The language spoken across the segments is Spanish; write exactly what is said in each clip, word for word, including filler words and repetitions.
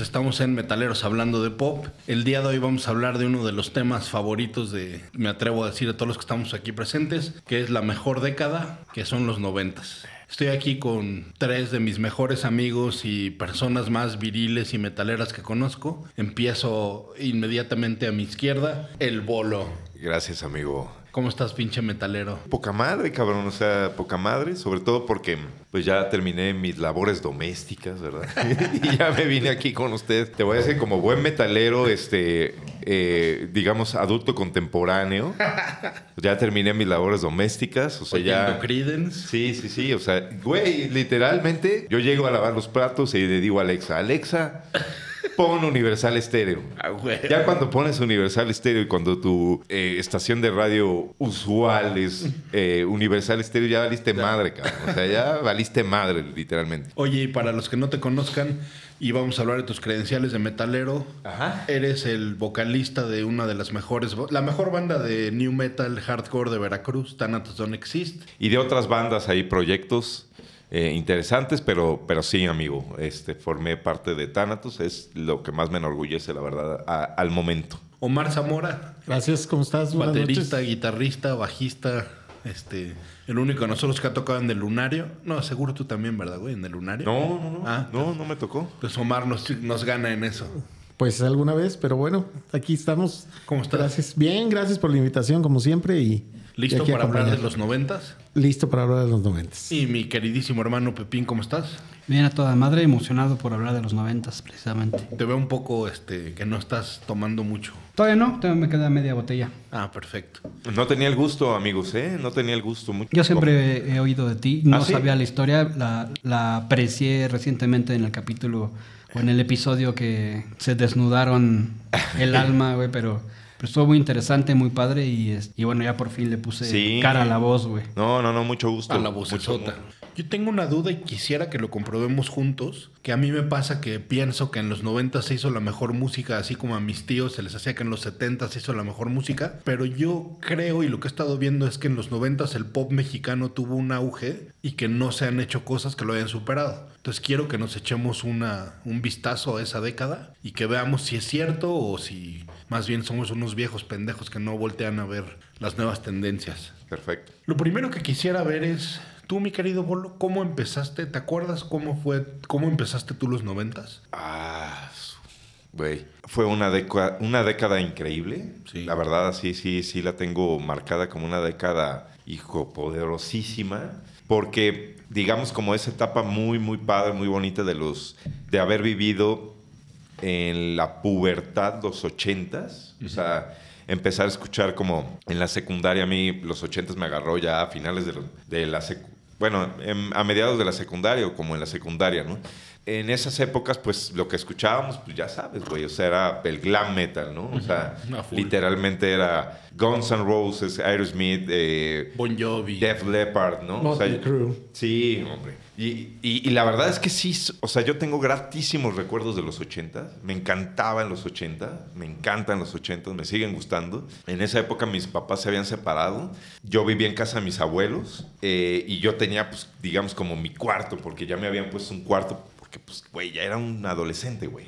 Estamos en Metaleros Hablando de Pop. El día de hoy vamos a hablar de uno de los temas favoritos de, me atrevo a decir, a todos los que estamos aquí presentes, que es la mejor década, que son los noventas. Estoy aquí con tres de mis mejores amigos y personas más viriles y metaleras que conozco. Empiezo inmediatamente a mi izquierda, el Bolo. Gracias, amigo. ¿Cómo estás, pinche metalero? Poca madre, cabrón, o sea, poca madre, sobre todo porque pues ya terminé mis labores domésticas, ¿verdad? Y ya me vine aquí con usted. Te voy a decir, como buen metalero, este, eh, digamos, adulto contemporáneo, ya terminé mis labores domésticas, o sea, ya... Creedence. Sí, sí, sí, o sea, güey, literalmente, yo llego a lavar los platos y le digo a Alexa, Alexa... Pon Universal Estéreo. Ah, güey. Ya cuando pones Universal Estéreo y cuando tu eh, estación de radio usual es eh, Universal Estéreo, ya valiste madre, cabrón. O sea, ya valiste madre, literalmente. Oye, y para los que no te conozcan, y vamos a hablar de tus credenciales de metalero. Ajá. Eres el vocalista de una de las mejores... La mejor banda de new metal hardcore de Veracruz, Thanatos Don't Exist. Y de otras bandas ahí, proyectos... Eh, interesantes, pero, pero sí, amigo, este, formé parte de Thanatos, es lo que más me enorgullece, la verdad, a, al momento. Omar Zamora. Gracias, ¿cómo estás? Baterista, guitarrista, bajista, este, el único de nosotros que ha tocado en el Lunario. No, seguro tú también, ¿verdad, güey? En el Lunario. No, no, no, ah, no, pues, no me tocó. Pues Omar nos, nos gana en eso. Pues alguna vez, pero bueno, aquí estamos. ¿Cómo estás? Gracias. Bien, gracias por la invitación, como siempre, y... ¿Listo para hablar de los noventas? Listo para hablar de los noventas. Y mi queridísimo hermano Pepín, ¿cómo estás? Bien, a toda madre, emocionado por hablar de los noventas, precisamente. Te veo un poco este, que no estás tomando mucho. Todavía no, todavía me queda media botella. Ah, perfecto. No tenía el gusto, amigos, ¿eh? No tenía el gusto mucho. Yo siempre ¿Cómo? he oído de ti, no ¿Ah, sí? sabía la historia, la, la aprecié recientemente en el capítulo, o en el episodio que se desnudaron el alma, güey, pero... Pero estuvo muy interesante, muy padre y, y bueno, ya por fin le puse sí. cara a la voz, güey. No, no, no, mucho gusto. A la vocesota. Yo tengo una duda y quisiera que lo comprobemos juntos, que a mí me pasa que pienso que en los noventa se hizo la mejor música, así como a mis tíos se les hacía que en los setenta se hizo la mejor música, pero yo creo y lo que he estado viendo es que en los noventa el pop mexicano tuvo un auge y que no se han hecho cosas que lo hayan superado. Entonces quiero que nos echemos una, un vistazo a esa década y que veamos si es cierto o si más bien somos unos viejos pendejos que no voltean a ver las nuevas tendencias. Perfecto. Lo primero que quisiera ver es, tú mi querido Bolo, ¿cómo empezaste? ¿Te acuerdas cómo fue, cómo empezaste tú los noventas? Ah, güey, fue una, deca- una década increíble. Sí. La verdad, sí, sí, sí la tengo marcada como una década, hijo, poderosísima. Porque... digamos como esa etapa muy, muy padre, muy bonita de los de haber vivido en la pubertad los ochentas. Uh-huh. O sea, empezar a escuchar como en la secundaria. A mí los ochentas me agarró ya a finales de, de la sec- bueno, en, a mediados de la secundaria o como en la secundaria, ¿no? En esas épocas, pues, lo que escuchábamos, pues, ya sabes, güey, o sea, era el glam metal, ¿no? O sea, literalmente era Guns N' Roses, Aerosmith, eh, Bon Jovi, Def Leppard, ¿no? Mötley Crüe. Sí, hombre. Y, y, y la verdad es que sí, o sea, yo tengo gratísimos recuerdos de los ochentas. Me encantaban los ochentas, me encantan los ochentas, me siguen gustando. En esa época mis papás se habían separado. Yo vivía en casa de mis abuelos eh, y yo tenía, pues, digamos, como mi cuarto, porque ya me habían puesto un cuarto porque, pues, güey, ya era un adolescente, güey.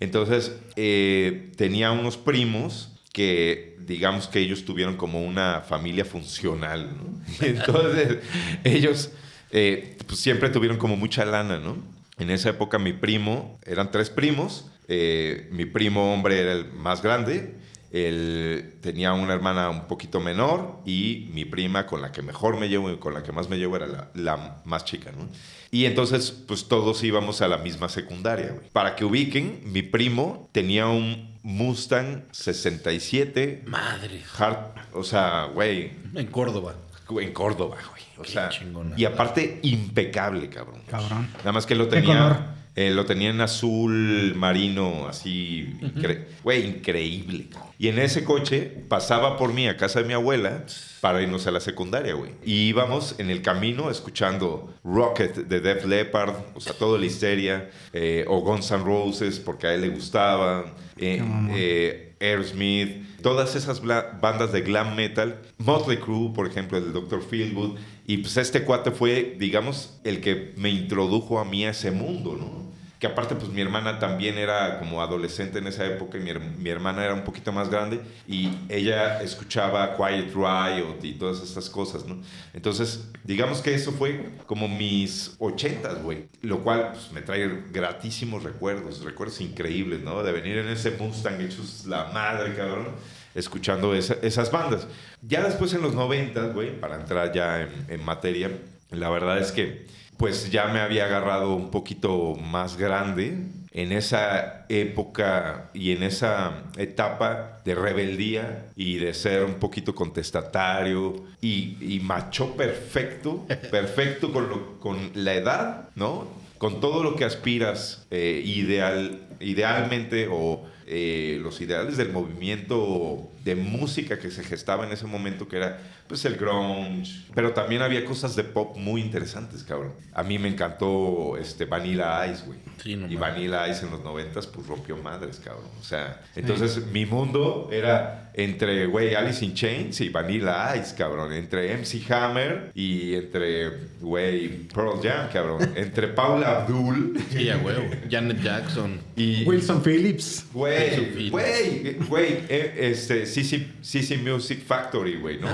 Entonces, eh, tenía unos primos que, digamos que ellos tuvieron como una familia funcional, ¿no? Entonces, ellos, eh, pues, siempre tuvieron como mucha lana, ¿no? En esa época, mi primo, eran tres primos. Eh, mi primo hombre era el más grande. Él tenía una hermana un poquito menor y mi prima con la que mejor me llevo y con la que más me llevo era la, la más chica, ¿no? Y entonces, pues todos íbamos a la misma secundaria, güey. Para que ubiquen, mi primo tenía un Mustang sesenta y siete. Madre. Hard, o sea, güey. En Córdoba. En Córdoba, güey. O Qué sea, chingona. Y aparte, impecable, cabrón. Cabrón. Nada más que lo tenía... Eh, lo tenía en azul marino, así, güey, incre- uh-huh. increíble. Y en ese coche pasaba por mí a casa de mi abuela para irnos a la secundaria, güey. Y íbamos en el camino escuchando Rocket de Def Leppard, o sea, todo la histeria, eh, o Guns N' Roses, porque a él le gustaba, eh, eh, Aerosmith, todas esas bla- bandas de glam metal, Mötley Crüe, por ejemplo, el doctor Feelgood. Y pues este cuate fue, digamos, el que me introdujo a mí a ese mundo, ¿no? Que aparte, pues mi hermana también era como adolescente en esa época y mi, mi hermana era un poquito más grande y ella escuchaba Quiet Riot y todas estas cosas, ¿no? Entonces, digamos que eso fue como mis ochentas, güey. Lo cual, pues, me trae gratísimos recuerdos, recuerdos increíbles, ¿no? De venir en ese Mustang hechos la madre, cabrón, escuchando esa, esas bandas. Ya después en los noventas, güey, para entrar ya en, en materia, la verdad es que pues ya me había agarrado un poquito más grande en esa época y en esa etapa de rebeldía y de ser un poquito contestatario y, y macho perfecto, perfecto con, lo, con la edad, ¿no? Con todo lo que aspiras eh, ideal, idealmente o... Eh, los ideales del movimiento de música que se gestaba en ese momento, que era pues el grunge, pero también había cosas de pop muy interesantes, cabrón. A mí me encantó este Vanilla Ice, güey. Sí, no, y Vanilla Ice en los noventas pues rompió madres, cabrón. O sea, entonces sí, mi mundo era entre, güey, Alice in Chains y Vanilla Ice, cabrón, entre M C Hammer y entre, güey, Pearl Jam, cabrón, entre Paula Abdul y a huevo, Janet Jackson y Wilson Phillips, güey. Güey, güey, este, C+C Music Factory, güey, ¿no?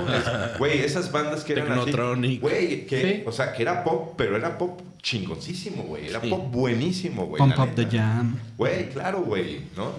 Güey, es, esas bandas que eran Technotronic, güey, que, sí, o sea, que era pop, pero era pop chingoncísimo, güey. Era sí, pop buenísimo, güey. Pump Up the Jam. Güey, claro, güey, ¿no?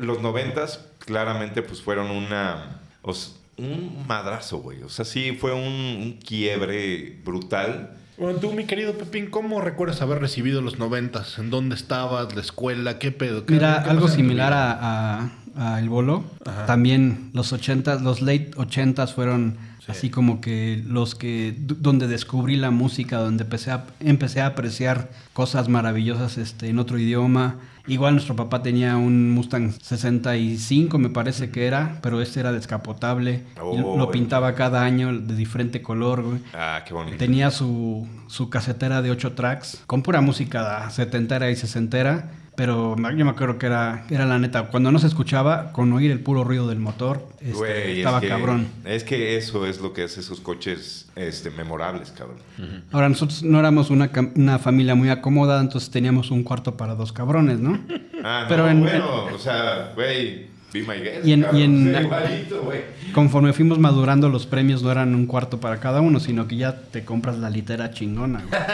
Los noventas claramente pues fueron una... Os, un madrazo, güey. O sea, sí fue un, un quiebre brutal. Bueno, tú, mi querido Pepín, ¿cómo recuerdas haber recibido los noventas? ¿En dónde estabas? ¿La escuela? ¿Qué pedo? ¿Qué, Mira, qué algo similar a, a, a El Bolo. Ajá. También los ochentas, los late ochentas fueron sí, así como que los que... Donde descubrí la música, donde empecé a, empecé a apreciar cosas maravillosas este, en otro idioma. Igual nuestro papá tenía un Mustang sesenta y cinco, me parece que era, pero este era descapotable. Oh, lo, lo pintaba cada año de diferente color, güey. Ah, qué bonito. Tenía su, su casetera de ocho tracks con pura música setentera y sesentera, pero yo me acuerdo que era, era la neta. Cuando no se escuchaba, con oír el puro ruido del motor, este, güey, estaba es que, cabrón. Es que eso es lo que hace esos coches este, memorables, cabrón. Uh-huh. Ahora, nosotros no éramos una, una familia muy acomodada, entonces teníamos un cuarto para dos cabrones, ¿no? Ah, no, pero en, bueno, en, o sea, güey, be my guest, y en, cabrón, y en, sí, igualito, güey. Conforme fuimos madurando, los premios no eran un cuarto para cada uno, sino que ya te compras la litera chingona, güey. Bueno.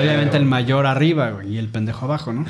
Obviamente el mayor arriba, güey, y el pendejo abajo, ¿no?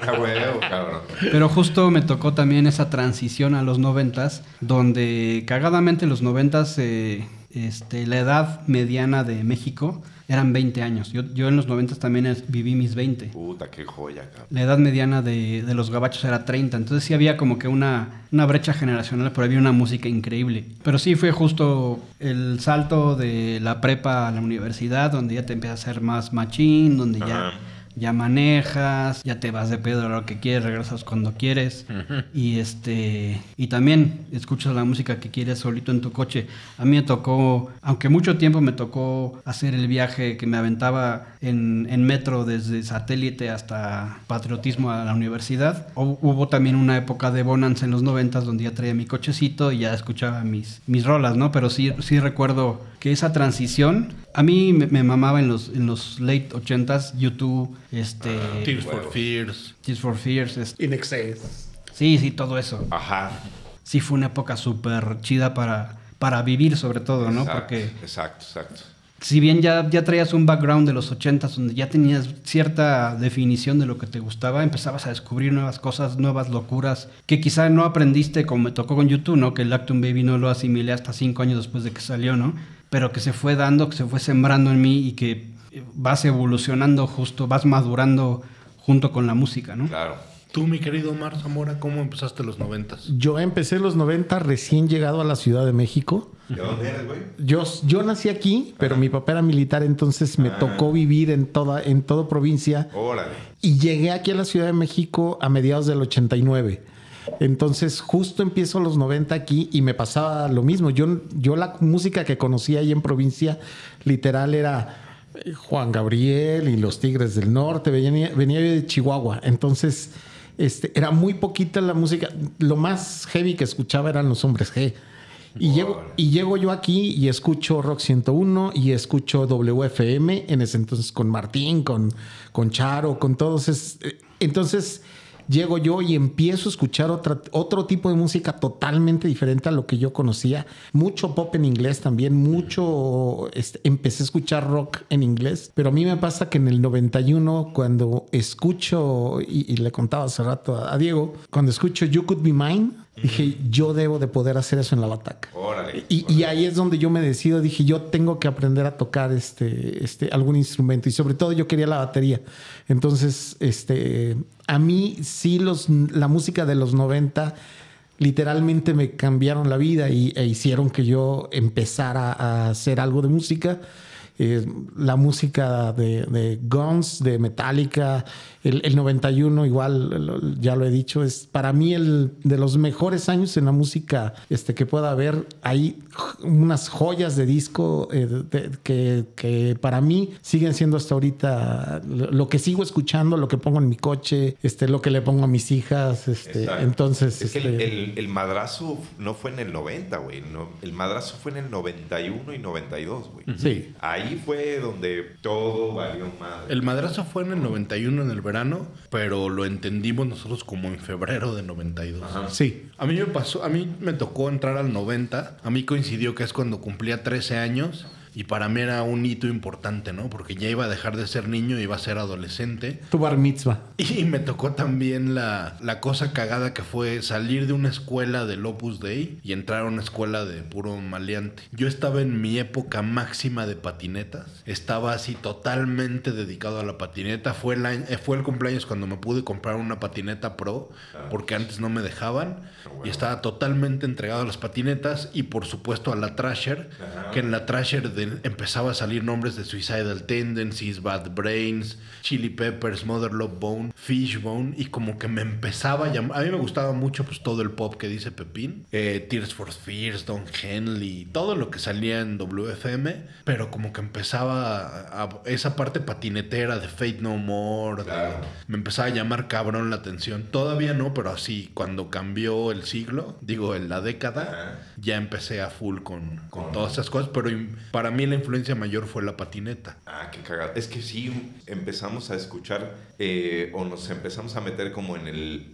Ah, huevo, cabrón. Pero justo me tocó también esa transición a los noventas, donde cagadamente los noventas, eh, este, la edad mediana de México eran veinte años. Yo, yo en los noventas también es, viví mis veinte. Puta, qué joya, cabrón. La edad mediana de, de los gabachos era treinta. Entonces sí había como que una, una brecha generacional, pero había una música increíble. Pero sí fue justo el salto de la prepa a la universidad, donde ya te empiezas a ser más machín, donde uh-huh. ya... Ya manejas, ya te vas de pedo a lo que quieres, regresas cuando quieres. Uh-huh. Y este y también escuchas la música que quieres solito en tu coche. A mí me tocó, aunque mucho tiempo me tocó hacer el viaje que me aventaba en, en metro desde Satélite hasta Patriotismo a la universidad. O, hubo también una época de bonanza en los noventas donde ya traía mi cochecito y ya escuchaba mis, mis rolas, ¿no? Pero sí, sí recuerdo que esa transición, a mí me, me mamaba en los, en los late ochentas, YouTube, este... Uh, Tears for well. Fears. Tears for Fears. Este. In Excess. Sí, sí, todo eso. Ajá. Sí, fue una época súper chida para, para vivir, sobre todo, ¿no? Exacto, porque... Exacto, exacto. Si bien ya, ya traías un background de los ochentas donde ya tenías cierta definición de lo que te gustaba, empezabas a descubrir nuevas cosas, nuevas locuras, que quizá no aprendiste como me tocó con YouTube, ¿no? Que el Lactum Baby no lo asimilé hasta cinco años después de que salió, ¿no? Pero que se fue dando, que se fue sembrando en mí y que vas evolucionando justo, vas madurando junto con la música, ¿no? Claro. Tú, mi querido Omar Zamora, ¿cómo empezaste los noventas? Yo empecé los noventas recién llegado a la Ciudad de México. ¿De dónde eres, güey? Yo, yo nací aquí, pero Ajá. mi papá era militar, entonces me Ajá. tocó vivir en toda, en toda provincia. Órale. Y llegué aquí a la Ciudad de México a mediados del ochenta y nueve. Entonces justo empiezo los noventa aquí y me pasaba lo mismo. Yo, yo la música que conocía ahí en provincia literal era Juan Gabriel y los Tigres del Norte. Venía, venía de Chihuahua, entonces este, era muy poquita la música. Lo más heavy que escuchaba eran los Hombres G. Y, oh, llego, vale. y llego yo aquí y escucho Rock ciento uno y escucho W F M en ese entonces con Martín, con, con Charo, con todos. Es, entonces llego yo y empiezo a escuchar otra, otro tipo de música totalmente diferente a lo que yo conocía. Mucho pop en inglés también, mucho... Este, empecé a escuchar rock en inglés. Pero a mí me pasa que en el noventa y uno, cuando escucho... Y, y le contaba hace rato a, a Diego, cuando escucho You Could Be Mine, dije, yo debo de poder hacer eso en la bataca. Órale, y, órale. y ahí es donde yo me decido. Dije, yo tengo que aprender a tocar este, este, algún instrumento. Y sobre todo yo quería la batería. Entonces, este, a mí sí los, la música de los noventa literalmente me cambiaron la vida y, e hicieron que yo empezara a hacer algo de música. Eh, la música de, de Guns, de Metallica, el, el noventa y uno igual, ya lo he dicho, es para mí el de los mejores años en la música este, que pueda haber. Hay unas joyas de disco eh, de, que, que para mí siguen siendo hasta ahorita lo que sigo escuchando, lo que pongo en mi coche, este, lo que le pongo a mis hijas. Este, entonces es este... que el, el, el madrazo no fue en el noventa, güey. No, el madrazo fue en el noventa y uno y noventa y dos, güey. Sí. Ahí Ahí fue donde todo valió madre. El madrazo fue en el noventa y uno, en el verano, pero lo entendimos nosotros como en febrero de noventa y dos. Ajá. Sí. A mí me pasó, a mí me tocó entrar al noventa. A mí coincidió que es cuando cumplía trece años. Y para mí era un hito importante, ¿no? Porque ya iba a dejar de ser niño, iba a ser adolescente. Tu bar mitzvah. Y me tocó también la, la cosa cagada que fue salir de una escuela del Opus Dei y entrar a una escuela de puro maleante. Yo estaba en mi época máxima de patinetas. Estaba así totalmente dedicado a la patineta. Fue el, año, fue el cumpleaños cuando me pude comprar una patineta pro, porque antes no me dejaban. Y estaba totalmente entregado a las patinetas y, por supuesto, a la Thrasher, que en la Thrasher de empezaba a salir nombres de Suicidal Tendencies, Bad Brains, Chili Peppers, Mother Love Bone, Fishbone, y como que me empezaba a llamar. A mí me gustaba mucho pues todo el pop que dice Pepín, eh, Tears for Fears, Don Henley, todo lo que salía en W F M, pero como que empezaba a, a esa parte patinetera de Faith No More, claro. de, me empezaba a llamar cabrón la atención. Todavía no, pero así cuando cambió el siglo, digo en la década, uh-huh. ya empecé a full con, con uh-huh. todas esas cosas, pero para mí la influencia mayor fue la patineta. Ah, qué cagada. Es que sí, empezamos a escuchar eh, o nos empezamos a meter como en el,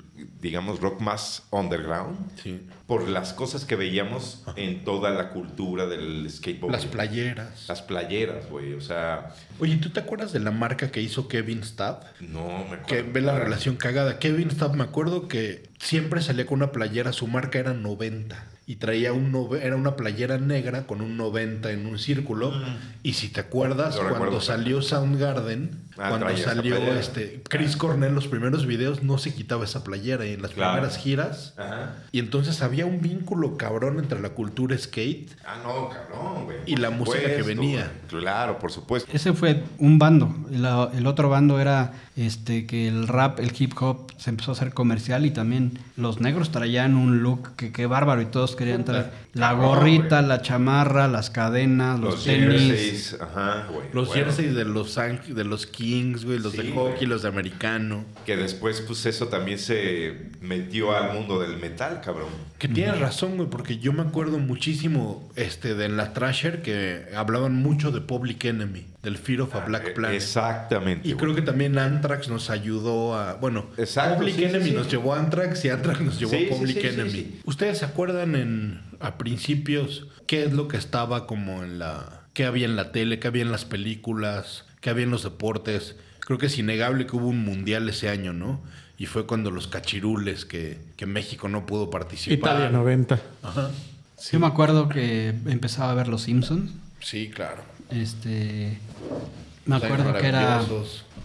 digamos, rock más underground. Sí. Por las cosas que veíamos Ajá. en toda la cultura del skateboard. Las playeras. Las playeras, güey. O sea... Oye, ¿tú te acuerdas de la marca que hizo Kevin Stapp? No, me acuerdo. Que ve la relación cagada. Kevin Stapp, me acuerdo que siempre salía con una playera. Su marca era noventa. Y traía un no, era una playera negra con un noventa en un círculo. Mm. Y si te acuerdas, cuando recuerdo. salió Soundgarden, ah, cuando salió este Chris Cornell, los primeros videos no se quitaba esa playera. Y en las claro. primeras giras. Ajá. Y entonces había un vínculo cabrón entre la cultura skate. Ah, no, cabrón, güey. Y la supuesto, música que venía. Güey. Claro, por supuesto. Ese fue un bando. La, el otro bando era este que el rap, el hip hop se empezó a hacer comercial. Y también los negros traían un look que qué bárbaro. Y todos querían entrar. La gorrita, oh, la chamarra, las cadenas, los, los tenis. Jerseys. Ajá, güey. Los bueno. jerseys de los, de los Kings, güey, los sí, de hockey, güey. Los de americano. Que después, pues, eso también se metió al mundo del metal, cabrón. Que tienes razón, güey, porque yo me acuerdo muchísimo este, de en la Thrasher que hablaban mucho de Public Enemy, del Fear of a ah, Black Planet. Exactamente. Y güey. creo que también Anthrax nos ayudó a... Bueno, Exacto, Public sí, Enemy sí. nos llevó a Anthrax y Anthrax nos llevó sí, a Public sí, sí, Enemy. Sí, sí. ¿Ustedes se acuerdan en... a principios, qué es lo que estaba como en la... qué había en la tele, qué había en las películas, qué había en los deportes? Creo que es innegable que hubo un mundial ese año, ¿no? Y fue cuando los cachirules que, que México no pudo participar. Italia noventa. Ajá. Sí. Yo me acuerdo que empezaba a ver Los Simpsons. Sí, claro. Este... Me acuerdo que era,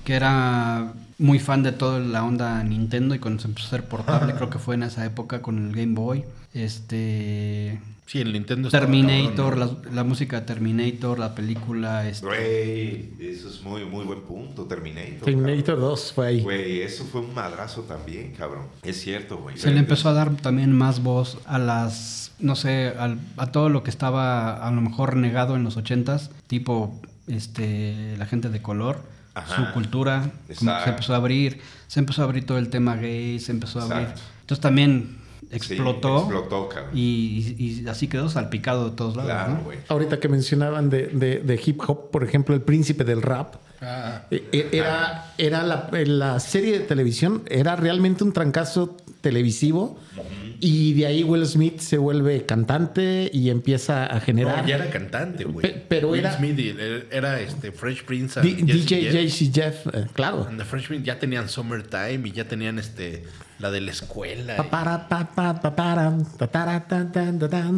que era muy fan de toda la onda Nintendo, y cuando se empezó a hacer portable, creo que fue en esa época con el Game Boy. Este... Sí, el Nintendo. Terminator, cabrón, ¿no? la, la música de Terminator, la película... Este... Güey, eso es muy, muy buen punto, Terminator. Terminator cabrón. dos fue ahí. Güey, eso fue un madrazo también, cabrón. Es cierto, güey. Se le empezó a dar también más voz a las... No sé, al, a todo lo que estaba a lo mejor negado en los ochentas, tipo... Este, la gente de color, ajá, su cultura, como que se empezó a abrir, se empezó a abrir todo el tema gay, se empezó a abrir. Exacto. Entonces también explotó, sí, explotó y, y, y así quedó salpicado de todos lados. Claro, ¿no? Ahorita que mencionaban de, de, de hip hop, por ejemplo, el príncipe del rap, ah, era, ah. era la, la serie de televisión, era realmente un trancazo televisivo. Uh-huh. Y de ahí Will Smith se vuelve cantante y empieza a generar... No, ya era cantante, güey. Pe- pero Will era... Will Smith era este, Fresh Prince... D- D J J C Jeff, eh, claro. And the Fresh Prince ya tenían Summertime y ya tenían este la de la escuela.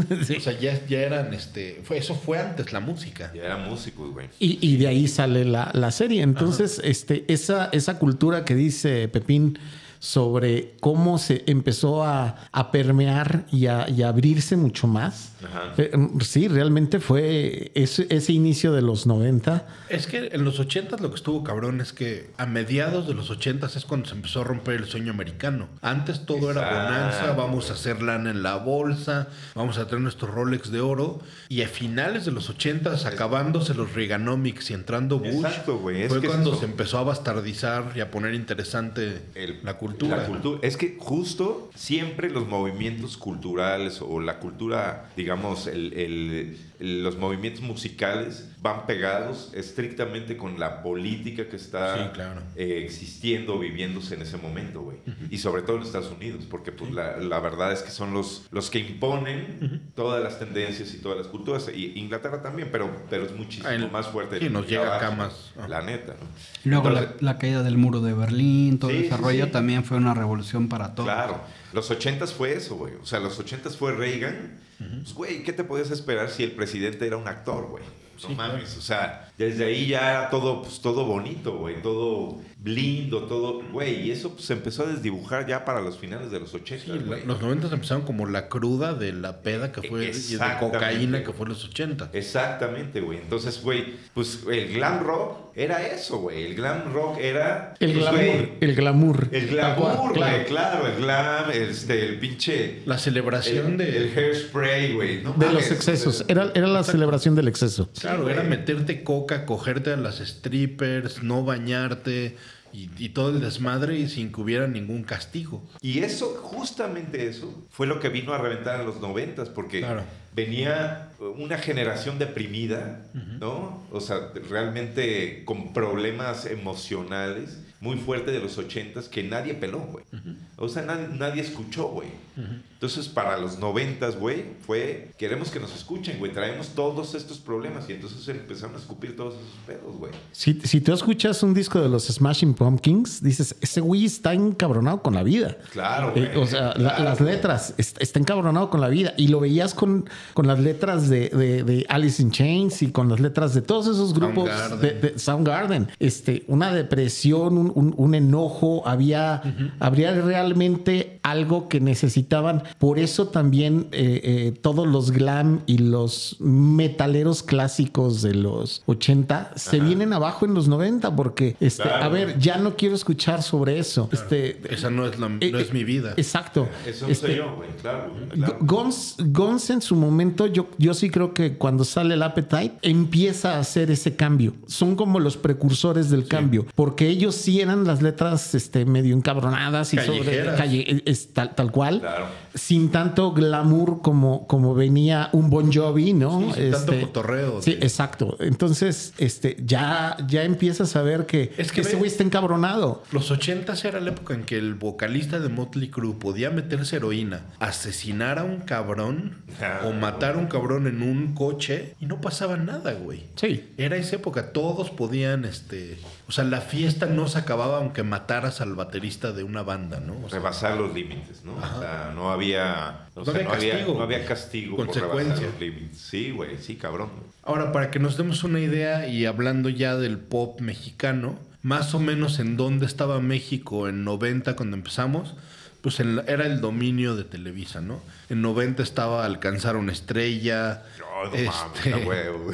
O sea, ya, ya eran... este fue, eso fue antes la música. Ya eran músicos, güey. Y, y de ahí sale la, la serie. Entonces, ajá, este esa, esa cultura que dice Pepín... sobre cómo se empezó a, a permear y a y abrirse mucho más. Ajá. Sí, realmente fue ese, ese inicio de los noventa. Es que en los ochentas lo que estuvo cabrón es que a mediados de los ochentas es cuando se empezó a romper el sueño americano. Antes todo exacto, era bonanza, vamos a hacer lana en la bolsa, vamos a tener nuestro Rolex de oro. Y a finales de los ochentas, acabándose los Reaganomics y entrando Bush, exacto, güey, fue cuando es se empezó a bastardizar y a poner interesante el, la cultura. Cultura. La cultura. Es que justo siempre los movimientos culturales o la cultura, digamos, el, el, el, los movimientos musicales van pegados estrictamente con la política que está sí, claro. eh, existiendo, viviéndose en ese momento, güey. Uh-huh. Y sobre todo en Estados Unidos, porque pues, sí. la, la verdad es que son los, los que imponen uh-huh. todas las tendencias y todas las culturas. Y Inglaterra también, pero, pero es muchísimo el, más fuerte. Sí, nos llega acá más. Oh. La neta, ¿no? Luego entonces, la, la caída del muro de Berlín, todo sí, el desarrollo sí. también fue una revolución para todos. Claro. Los ochentas fue eso, güey. O sea, los ochentas fue Reagan. Uh-huh. Pues, güey, ¿qué te podías esperar si el presidente era un actor, güey? No sí, mames. Claro. O sea, desde ahí ya era todo, pues, todo bonito, güey. Todo lindo, todo... Güey, y eso pues, se empezó a desdibujar ya para los finales de los ochentas, sí, güey. Los noventas empezaron como la cruda de la peda que fue... Y de cocaína que fue los ochentas. Exactamente, güey. Entonces, güey, pues el glam rock... Era eso, güey. El glam rock era... El pues, glamour. Wey, el glamour. El glamour, güey. Claro. claro, el glam, este, el pinche... La celebración el, de... El hairspray, güey. No de mames, los excesos. Era, era la exacto. celebración del exceso. Claro, sí, era meterte coca, cogerte a las strippers, no bañarte... Y, y todo el desmadre y sin que hubiera ningún castigo. Y eso, justamente eso, fue lo que vino a reventar en los noventas, porque claro. venía una generación deprimida, uh-huh. ¿no? O sea, realmente con problemas emocionales muy fuertes de los ochentas que nadie peló, güey. Uh-huh. O sea, nadie, nadie escuchó, güey. Uh-huh. Entonces, para los noventas, güey, fue... Queremos que nos escuchen, güey. Traemos todos estos problemas. Y entonces empezaron a escupir todos esos pedos, güey. Si, si tú escuchas un disco de los Smashing Pumpkins, dices, ese güey está encabronado con la vida. Claro, güey. Eh, o sea, claro, la, las güey. letras. Está encabronado con la vida. Y lo veías con, con las letras de, de, de Alice in Chains y con las letras de todos esos grupos. Soundgarden. De, de Soundgarden. Este, una depresión, un, un, un enojo. Había, uh-huh. habría realmente algo que necesitaban. Por eso también eh, eh, todos los glam y los metaleros clásicos de los ochenta ajá. se vienen abajo en los noventa porque, este, claro. a ver, ya no quiero escuchar sobre eso. Claro. Este, esa no es, la, eh, no es mi vida. Exacto. Eso no este, soy yo, güey. Claro, claro. Guns, Guns en su momento, yo, yo sí creo que cuando sale el Appetite empieza a hacer ese cambio. Son como los precursores del sí. cambio porque ellos sí eran las letras este, medio encabronadas y callejeras. Sobre... Calle, es, tal, tal cual. Claro. Sin tanto glamour como, como venía un Bon Jovi, ¿no? Sí, sin este, tanto cotorreo. Sí, tío. Exacto. Entonces, este, ya, ya empiezas a ver que, es que ese güey está encabronado. Los ochentas era la época en que el vocalista de Mötley Crüe podía meterse heroína, asesinar a un cabrón ah, o matar a un cabrón en un coche y no pasaba nada, güey. Sí. Era esa época. Todos podían, este... O sea, la fiesta no se acababa aunque mataras al baterista de una banda, ¿no? O sea, rebasar los límites, ¿no? Ajá. O sea, era, no había, o no, sea, había no, castigo, había, no había castigo por rebasar los límites. Sí, güey, sí, cabrón. Ahora, para que nos demos una idea y hablando ya del pop mexicano, más o menos en dónde estaba México en noventa cuando empezamos, pues en la, era el dominio de Televisa, ¿no? En noventa estaba Alcanzar una estrella, oh, no este, mames, huevo.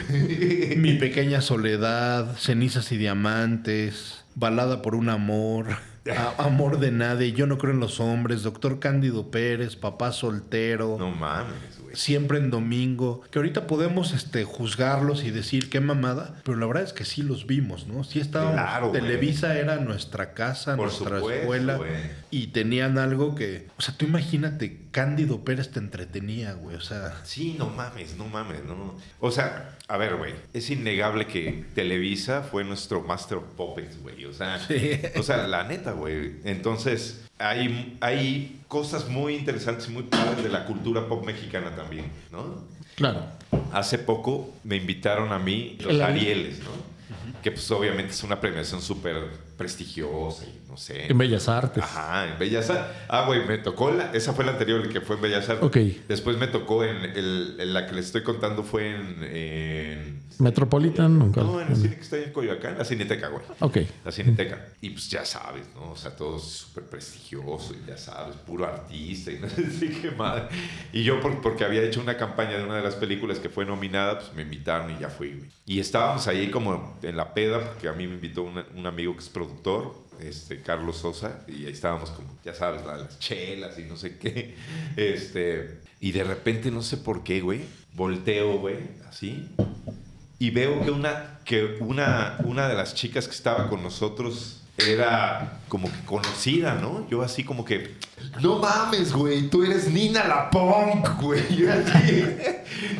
Mi pequeña soledad, Cenizas y diamantes, Balada por un amor, a, Amor de nadie, Yo no creo en los hombres, Doctor Cándido Pérez, Papá soltero. No mames, güey. Siempre en domingo. Que ahorita podemos este, juzgarlos y decir qué mamada, pero la verdad es que sí los vimos, ¿no? Sí estábamos. Claro, Televisa güey. Era nuestra casa, por nuestra supuesto, escuela. Güey. Y tenían algo que... O sea, tú imagínate, Cándido Pérez te entretenía, güey, o sea... Sí, no mames, no mames, no. O sea, a ver, güey, es innegable que Televisa fue nuestro Master of Puppets, güey, o sea... Sí. O sea, la neta, güey. Entonces, hay, hay cosas muy interesantes y muy padres de la cultura pop mexicana también, ¿no? Claro. Hace poco me invitaron a mí los la Arieles, ¿no? Que pues obviamente es una premiación súper prestigiosa y no sé. En Bellas Artes. Ajá, en Bellas Artes. Ah, güey, me tocó, la, esa fue la anterior, que fue en Bellas Artes. Ok. Después me tocó en, el, en la que les estoy contando fue en... en Metropolitan. En, no, en el cine que está en Coyoacán, la Cineteca, güey. Ok. La Cineteca. Y pues ya sabes, ¿no? O sea, todo súper prestigioso y ya sabes, puro artista y no sé qué madre. Y yo por, porque había hecho una campaña de una de las películas que fue nominada, pues me invitaron y ya fui, güey. Y estábamos ahí como en la peda, porque a mí me invitó una, un amigo que es productor, este, Carlos Sosa, y ahí estábamos como, ya sabes, las chelas y no sé qué. Este, y de repente, no sé por qué, güey, volteo, güey, así, y veo que una, que una, una de las chicas que estaba con nosotros era como que conocida, ¿no? Yo así como que... No mames, güey, tú eres Nina la Punk, güey. Yo así...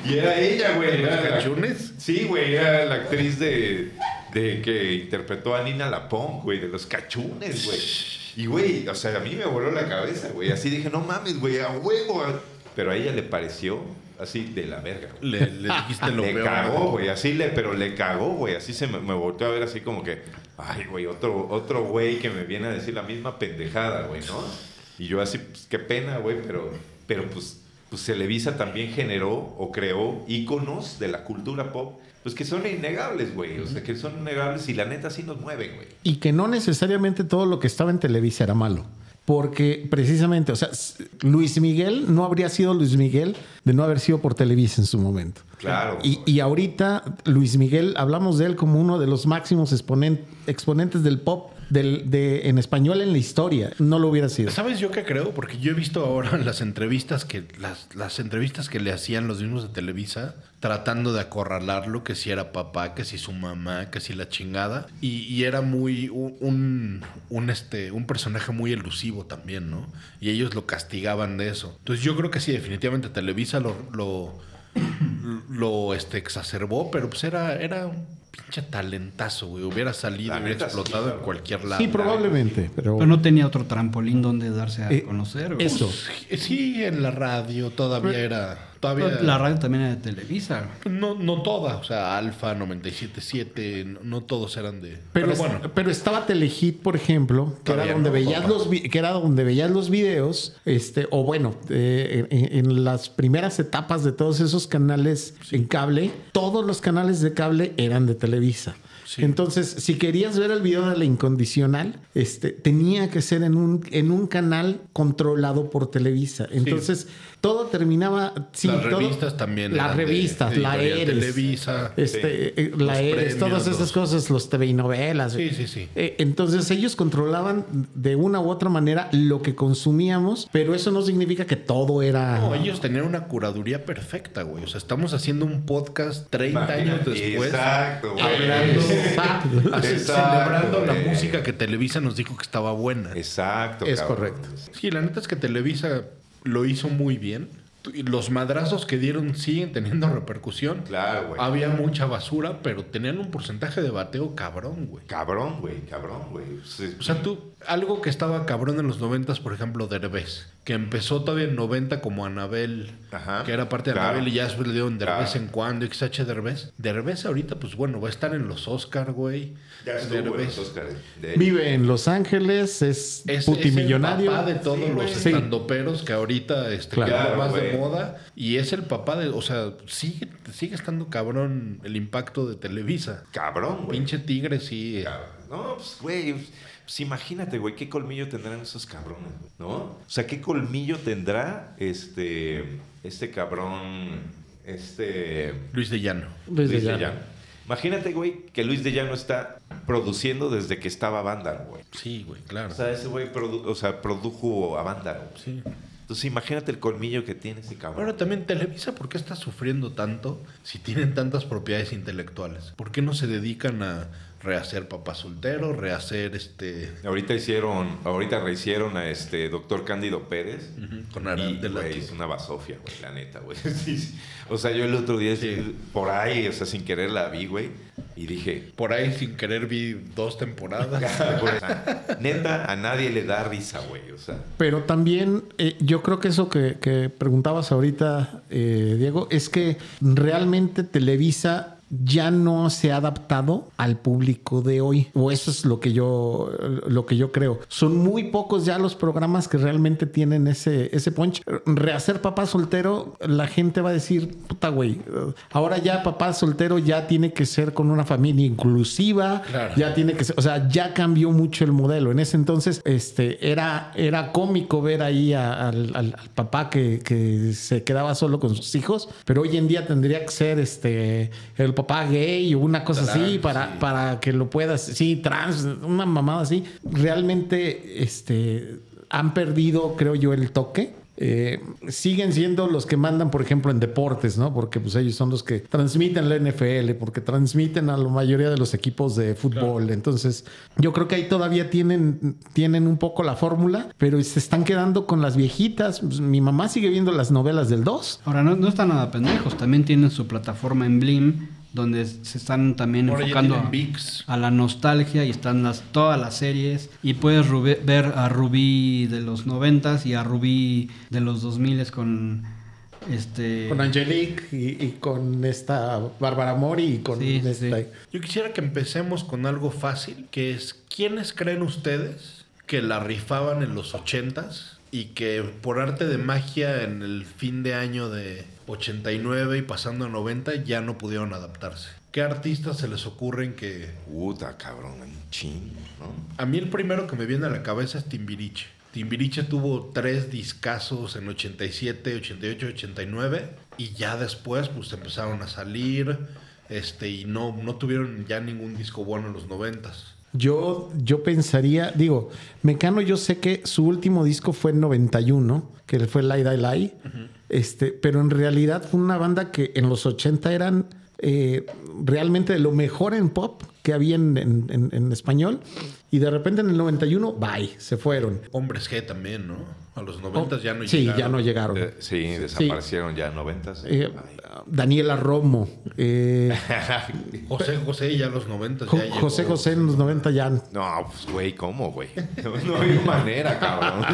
Y era ella, güey. ¿Los cachunes? Sí, güey, era la actriz de, de que interpretó a Nina la Punk, güey, de Los Cachunes, güey. Y, güey, o sea, a mí me voló la cabeza, güey. Así dije, no mames, güey, a huevo. Pero a ella le pareció... Así de la verga, güey. Le, le dijiste lo le peor. Le cagó, güey. Así le... Pero le cagó, güey. Así se me, me volteó a ver así como que... Ay, güey. Otro, otro güey que me viene a decir la misma pendejada, güey, ¿no? Y yo así... Pues, qué pena, güey. Pero... Pero, pues... Pues Televisa también generó o creó íconos de la cultura pop. Pues que son innegables, güey. O sea, que son innegables y la neta sí nos mueven, güey. Y que no necesariamente todo lo que estaba en Televisa era malo. Porque precisamente, o sea, Luis Miguel no habría sido Luis Miguel de no haber sido por Televisa en su momento. Claro. Y, y ahorita Luis Miguel, hablamos de él como uno de los máximos exponen- exponentes del pop del, de, en español en la historia. No lo hubiera sido. ¿Sabes yo qué creo? Porque yo he visto ahora las entrevistas que, las, las entrevistas que le hacían los mismos de Televisa tratando de acorralarlo, que si era papá, que si su mamá, que si la chingada. Y, y era muy un, un, este, un personaje muy elusivo también, ¿no? Y ellos lo castigaban de eso. Entonces yo creo que sí, definitivamente Televisa lo, lo, lo este, exacerbó, pero pues era... era pinche talentazo, güey. Hubiera salido, la hubiera explotado sí, en cualquier lado. Sí, probablemente. Pero... pero no tenía otro trampolín donde darse a eh, conocer, güey. Eso. Sí, en la radio todavía pero, era... Todavía... La radio también era de Televisa. No, no toda. O sea, Alfa, noventa y siete punto siete, no todos eran de... Pero, pero bueno. Es, pero estaba Telehit, por ejemplo, que era, donde no, veías no, los vi- que era donde veías los videos, este, o bueno, eh, en, en las primeras etapas de todos esos canales sí. en cable, todos los canales de cable eran de Televisa. Televisa. Sí. Entonces, si querías ver el video de La Incondicional, este, tenía que ser en un, en un canal controlado por Televisa. Entonces, sí. todo terminaba... Sí, las todo, revistas también. Las revistas, de, la Eres. Televisa. Este, sí. La los Eres, premios, todas esas cosas, los T V y novelas. Sí, sí, sí. Eh, entonces, ellos controlaban de una u otra manera lo que consumíamos, pero eso no significa que todo era... No, ellos tenían una curaduría perfecta, güey. O sea, estamos haciendo un podcast treinta Imagínate, años después. Exacto, güey. Hablando... Exacto. Así, exacto, celebrando güey. La música que Televisa nos dijo que estaba buena. Exacto. Es cabrón. Correcto. Sí, la neta es que Televisa lo hizo muy bien. Los madrazos que dieron siguen teniendo repercusión. Claro, güey. Había mucha basura, pero tenían un porcentaje de bateo cabrón, güey. Cabrón, güey, cabrón, güey. Sí. O sea, tú, algo que estaba cabrón en los noventas, por ejemplo, Derbez. que empezó todavía en noventa como Anabel, ajá, que era parte de claro, Anabel, y ya después le dieron Derbez, claro, en cuando, X H Derbez. Derbez ahorita, pues bueno, va a estar en los Oscar, güey. Ya estuvo en los Oscar. Vive en Los Ángeles, es, es putimillonario. Es el papá de todos sí, los sí. estandoperos que ahorita este, claro, quedan más güey. de moda. Y es el papá de, o sea, sigue, sigue estando cabrón el impacto de Televisa. Cabrón, güey. Pinche tigre, sí. Cabrón. No, pues, güey... Pues imagínate, güey, qué colmillo tendrán esos cabrones, ¿no? O sea, qué colmillo tendrá este, este cabrón, este... Luis de Llano. Luis, Luis de, Llano. de Llano. Imagínate, güey, que Luis de Llano está produciendo desde que estaba Avándaro, güey. Sí, güey, claro. O sea, ese güey produ- o sea, produjo Avándaro. Sí. Entonces, imagínate el colmillo que tiene ese cabrón. Ahora también, Televisa, ¿por qué está sufriendo tanto si tienen tantas propiedades intelectuales? ¿Por qué no se dedican a... rehacer Papá Soltero, rehacer este... Ahorita hicieron, ahorita rehicieron a este Doctor Cándido Pérez. Uh-huh. Con Arad de la... Güey, es una basofia, güey, la neta, güey. Sí, sí. O sea, yo el otro día, sí. por ahí, o sea, sin querer la vi, güey, y dije... Por ahí, sin querer, vi dos temporadas. Neta, a nadie le da risa, güey, o sea. Pero también, eh, yo creo que eso que, que preguntabas ahorita, eh, Diego, es que realmente Televisa... ya no se ha adaptado al público de hoy, o eso es lo que yo lo que yo creo. Son muy pocos ya los programas que realmente tienen ese, ese punch. Rehacer Papá Soltero, la gente va a decir, puta güey, ahora ya Papá Soltero ya tiene que ser con una familia inclusiva, claro, ya tiene que ser, o sea, ya cambió mucho el modelo. En ese entonces este, era, era cómico ver ahí a, al, al, al papá que, que se quedaba solo con sus hijos, pero hoy en día tendría que ser este, el papá gay o una cosa trans, así para, sí. para que lo puedas, sí, trans, una mamada así. Realmente este, han perdido, creo yo, el toque. Eh, siguen siendo los que mandan, por ejemplo, en deportes, ¿no? Porque pues ellos son los que transmiten la N F L, porque transmiten a la mayoría de los equipos de fútbol. Claro. Entonces, yo creo que ahí todavía tienen, tienen un poco la fórmula, pero se están quedando con las viejitas. Pues, mi mamá sigue viendo las novelas del dos. Ahora, no, no están nada pendejos. También tienen su plataforma en Blim, donde se están también ahora enfocando a, a la nostalgia y están las, todas las series y puedes Rubí, ver a Rubí de los noventas y a Rubí de los dos miles con este con Angelique y, y con esta Bárbara Mori y con sí, esta. Sí. Yo quisiera que empecemos con algo fácil, que es ¿quiénes creen ustedes que la rifaban en los ochentas y que por arte de magia en el fin de año de ochenta y nueve y pasando a noventa ya no pudieron adaptarse? ¿Qué artistas se les ocurren que...? Puta, cabrón, un chingo, ¿no? A mí el primero que me viene a la cabeza es Timbiriche. Timbiriche tuvo tres discazos en ochenta y siete, ochenta y ocho, ochenta y nueve y ya después pues empezaron a salir este y no, no tuvieron ya ningún disco bueno en los noventas. Yo, yo pensaría, digo, Mecano, yo sé que su último disco fue en noventa y uno, que fue Lie, Die, Lie. Uh-huh. Este, pero en realidad fue una banda que en los ochenta eran eh, realmente de lo mejor en pop que había en, en, en, en español. Y de repente en el noventa y uno, bye, se fueron. Hombres G también, ¿no? A los noventas oh, ya no sí, llegaron. Sí, ya no llegaron. Eh, sí, desaparecieron sí. ya en noventas. Eh, Daniela Romo. Eh, José José ya en los noventas. Jo- ya llegó, José José en los noventa ya. No, pues güey, ¿cómo, güey? No hay manera, cabrón.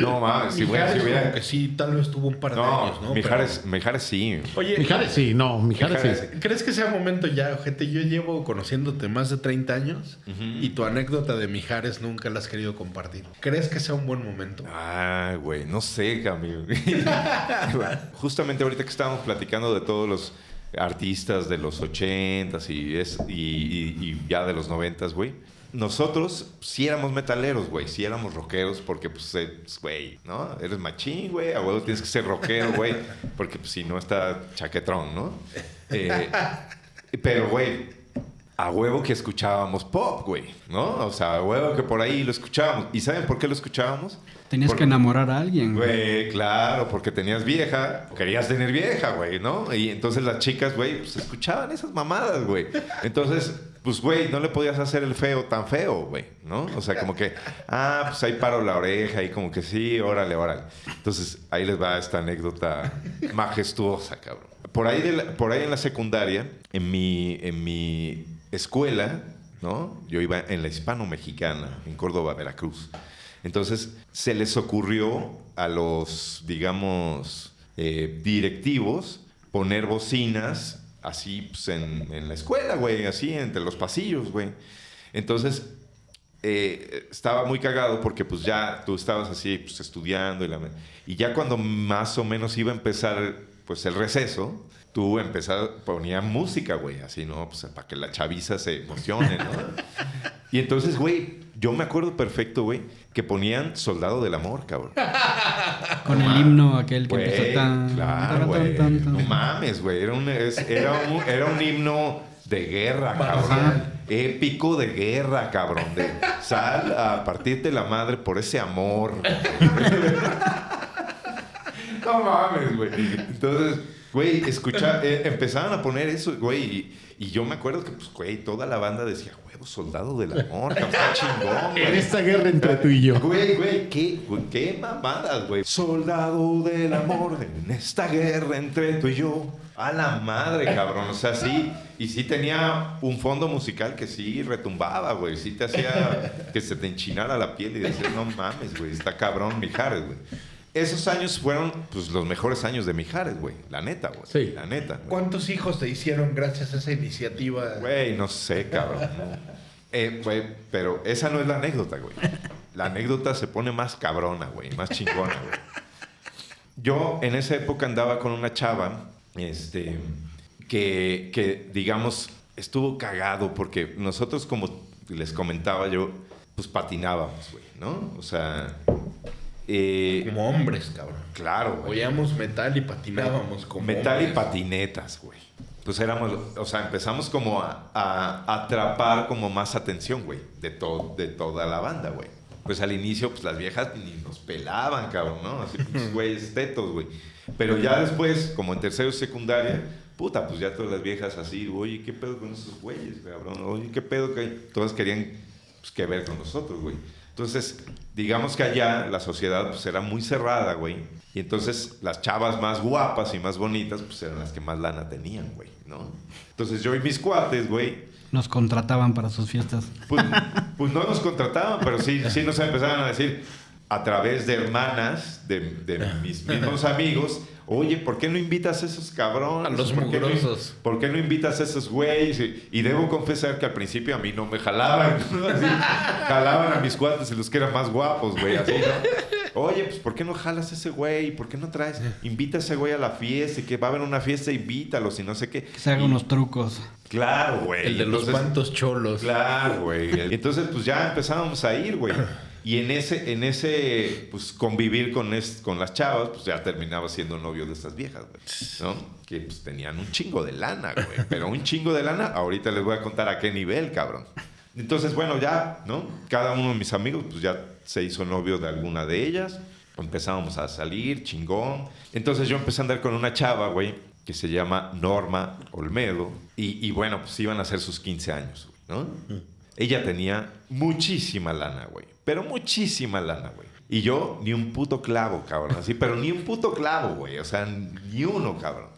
No mames, si hubiera... Si hubiera... que sí, tal vez tuvo un par de no, años, ¿no? Mijares, Pero... Mijares sí. Oye, Mijares sí, no, Mijares, Mijares sí. ¿Crees que sea momento ya, gente? Yo llevo conociéndote más de treinta años uh-huh. y tu anécdota de Mijares nunca la has querido compartir. ¿Crees que sea un buen momento? Ah, güey, no sé, Camilo. Justamente ahorita que estábamos platicando de todos los artistas de los ochentas y, es, y, y, y ya de los noventas, güey. Nosotros sí éramos metaleros, güey. Sí éramos rockeros porque, pues, güey, ¿no? Eres machín, güey. A huevo tienes que ser rockero, güey. Porque, pues, si no está chaquetrón, ¿no? Eh, pero, güey... A huevo que escuchábamos pop, güey, ¿no? O sea, a huevo que por ahí lo escuchábamos. ¿Y saben por qué lo escuchábamos? Tenías por... que enamorar a alguien, güey. Güey, claro, porque tenías vieja. Querías tener vieja, güey, ¿no? Y entonces las chicas, güey, pues escuchaban esas mamadas, güey. Entonces, pues, güey, no le podías hacer el feo tan feo, güey, ¿no? O sea, como que, ah, pues ahí paro la oreja y como que sí, órale, órale. Entonces, ahí les va esta anécdota majestuosa, cabrón. Por ahí, de la, por ahí en la secundaria, en mi... En mi escuela, ¿no? Yo iba en la Hispano-Mexicana, en Córdoba, Veracruz. Entonces se les ocurrió a los, digamos, eh, directivos poner bocinas así pues, en, en la escuela, güey, así entre los pasillos, güey. Entonces eh, estaba muy cagado porque pues ya tú estabas así pues, estudiando y, la, y ya cuando más o menos iba a empezar pues el receso, tú empezabas, ponías música, güey, así, ¿no? Pues para que la chaviza se emocione, ¿no? Y entonces, güey, yo me acuerdo perfecto, güey, que ponían Soldado del Amor, cabrón. Con no el himno aquel que wey, empezó tan... Claro, güey. No mames, güey. Era un, era, un, era un himno de guerra, cabrón. Épico de guerra, cabrón. De sal a partirte la madre por ese amor. No mames, güey. Entonces... Güey, escucha, eh, empezaban a poner eso, güey, y, y yo me acuerdo que, pues, güey, toda la banda decía, huevo, Soldado del Amor, está chingón, güey. En esta guerra entre tú y yo. Güey, güey, qué, güey, qué mamadas, güey. Soldado del Amor, en esta guerra entre tú y yo. A la madre, cabrón, o sea, sí, y sí tenía un fondo musical que sí retumbaba, güey, sí te hacía que se te enchinara la piel y decías, no mames, güey, está cabrón Mijares, güey. Esos años fueron pues, los mejores años de Mijares, güey. La neta, güey. Sí. La neta. Güey. ¿Cuántos hijos te hicieron gracias a esa iniciativa? Güey, no sé, cabrón. No. Eh, güey, pero esa no es la anécdota, güey. La anécdota se pone más cabrona, güey. Más chingona, güey. Yo en esa época andaba con una chava este, que, que, digamos, estuvo cagado porque nosotros, como les comentaba yo, pues patinábamos, güey, ¿no? O sea... Eh, como hombres, cabrón. Claro, güey. Oíamos metal y patinábamos como metal hombres. Y patinetas, güey. Entonces éramos, o sea, empezamos como a, a atrapar como más atención, güey, de, to- de toda la banda, güey. Pues al inicio, pues las viejas ni nos pelaban, cabrón, ¿no? Así, pues, güey, estetos, güey. Pero ya después, como en tercero y secundaria, puta, pues ya todas las viejas así, oye, ¿qué pedo con esos güeyes, cabrón? Oye, ¿qué pedo que hay? Todas querían, pues, que ver con nosotros, güey. Entonces, digamos que allá la sociedad pues, era muy cerrada, güey. Y entonces las chavas más guapas y más bonitas pues eran las que más lana tenían, güey, ¿no? Entonces yo y mis cuates, güey... Nos contrataban para sus fiestas. Pues, pues no nos contrataban, pero sí, sí nos empezaban a decir a través de hermanas, de, de mis mismos amigos... Oye, ¿por qué no invitas a esos cabrones? A los ¿Por mugrosos. Qué no, ¿Por qué no invitas a esos güeyes? Y, y debo confesar que al principio a mí no me jalaban. ¿No? Así, jalaban a mis cuates y los que eran más guapos, güey. Así, ¿no? Oye, pues, ¿por qué no jalas a ese güey? ¿Por qué no traes? Invita a ese güey a la fiesta. Que va a haber una fiesta, invítalos y no sé qué. Que se hagan unos trucos. Claro, güey. El de Entonces, los pantos cholos. Claro, güey. Entonces, pues, ya empezábamos a ir, güey. Y en ese, en ese pues, convivir con, es, con las chavas, pues ya terminaba siendo novio de estas viejas, güey, ¿no? Que pues tenían un chingo de lana, güey. Pero un chingo de lana, ahorita les voy a contar a qué nivel, cabrón. Entonces, bueno, ya, ¿no? Cada uno de mis amigos, pues ya se hizo novio de alguna de ellas. Empezábamos a salir, chingón. Entonces yo empecé a andar con una chava, güey, que se llama Norma Olmedo. Y, y bueno, pues iban a hacer sus quince años, güey, ¿no? Mm. Ella tenía muchísima lana, güey. Pero muchísima lana, güey. Y yo, ni un puto clavo, cabrón. Así, pero ni un puto clavo, güey. O sea, ni uno, cabrón.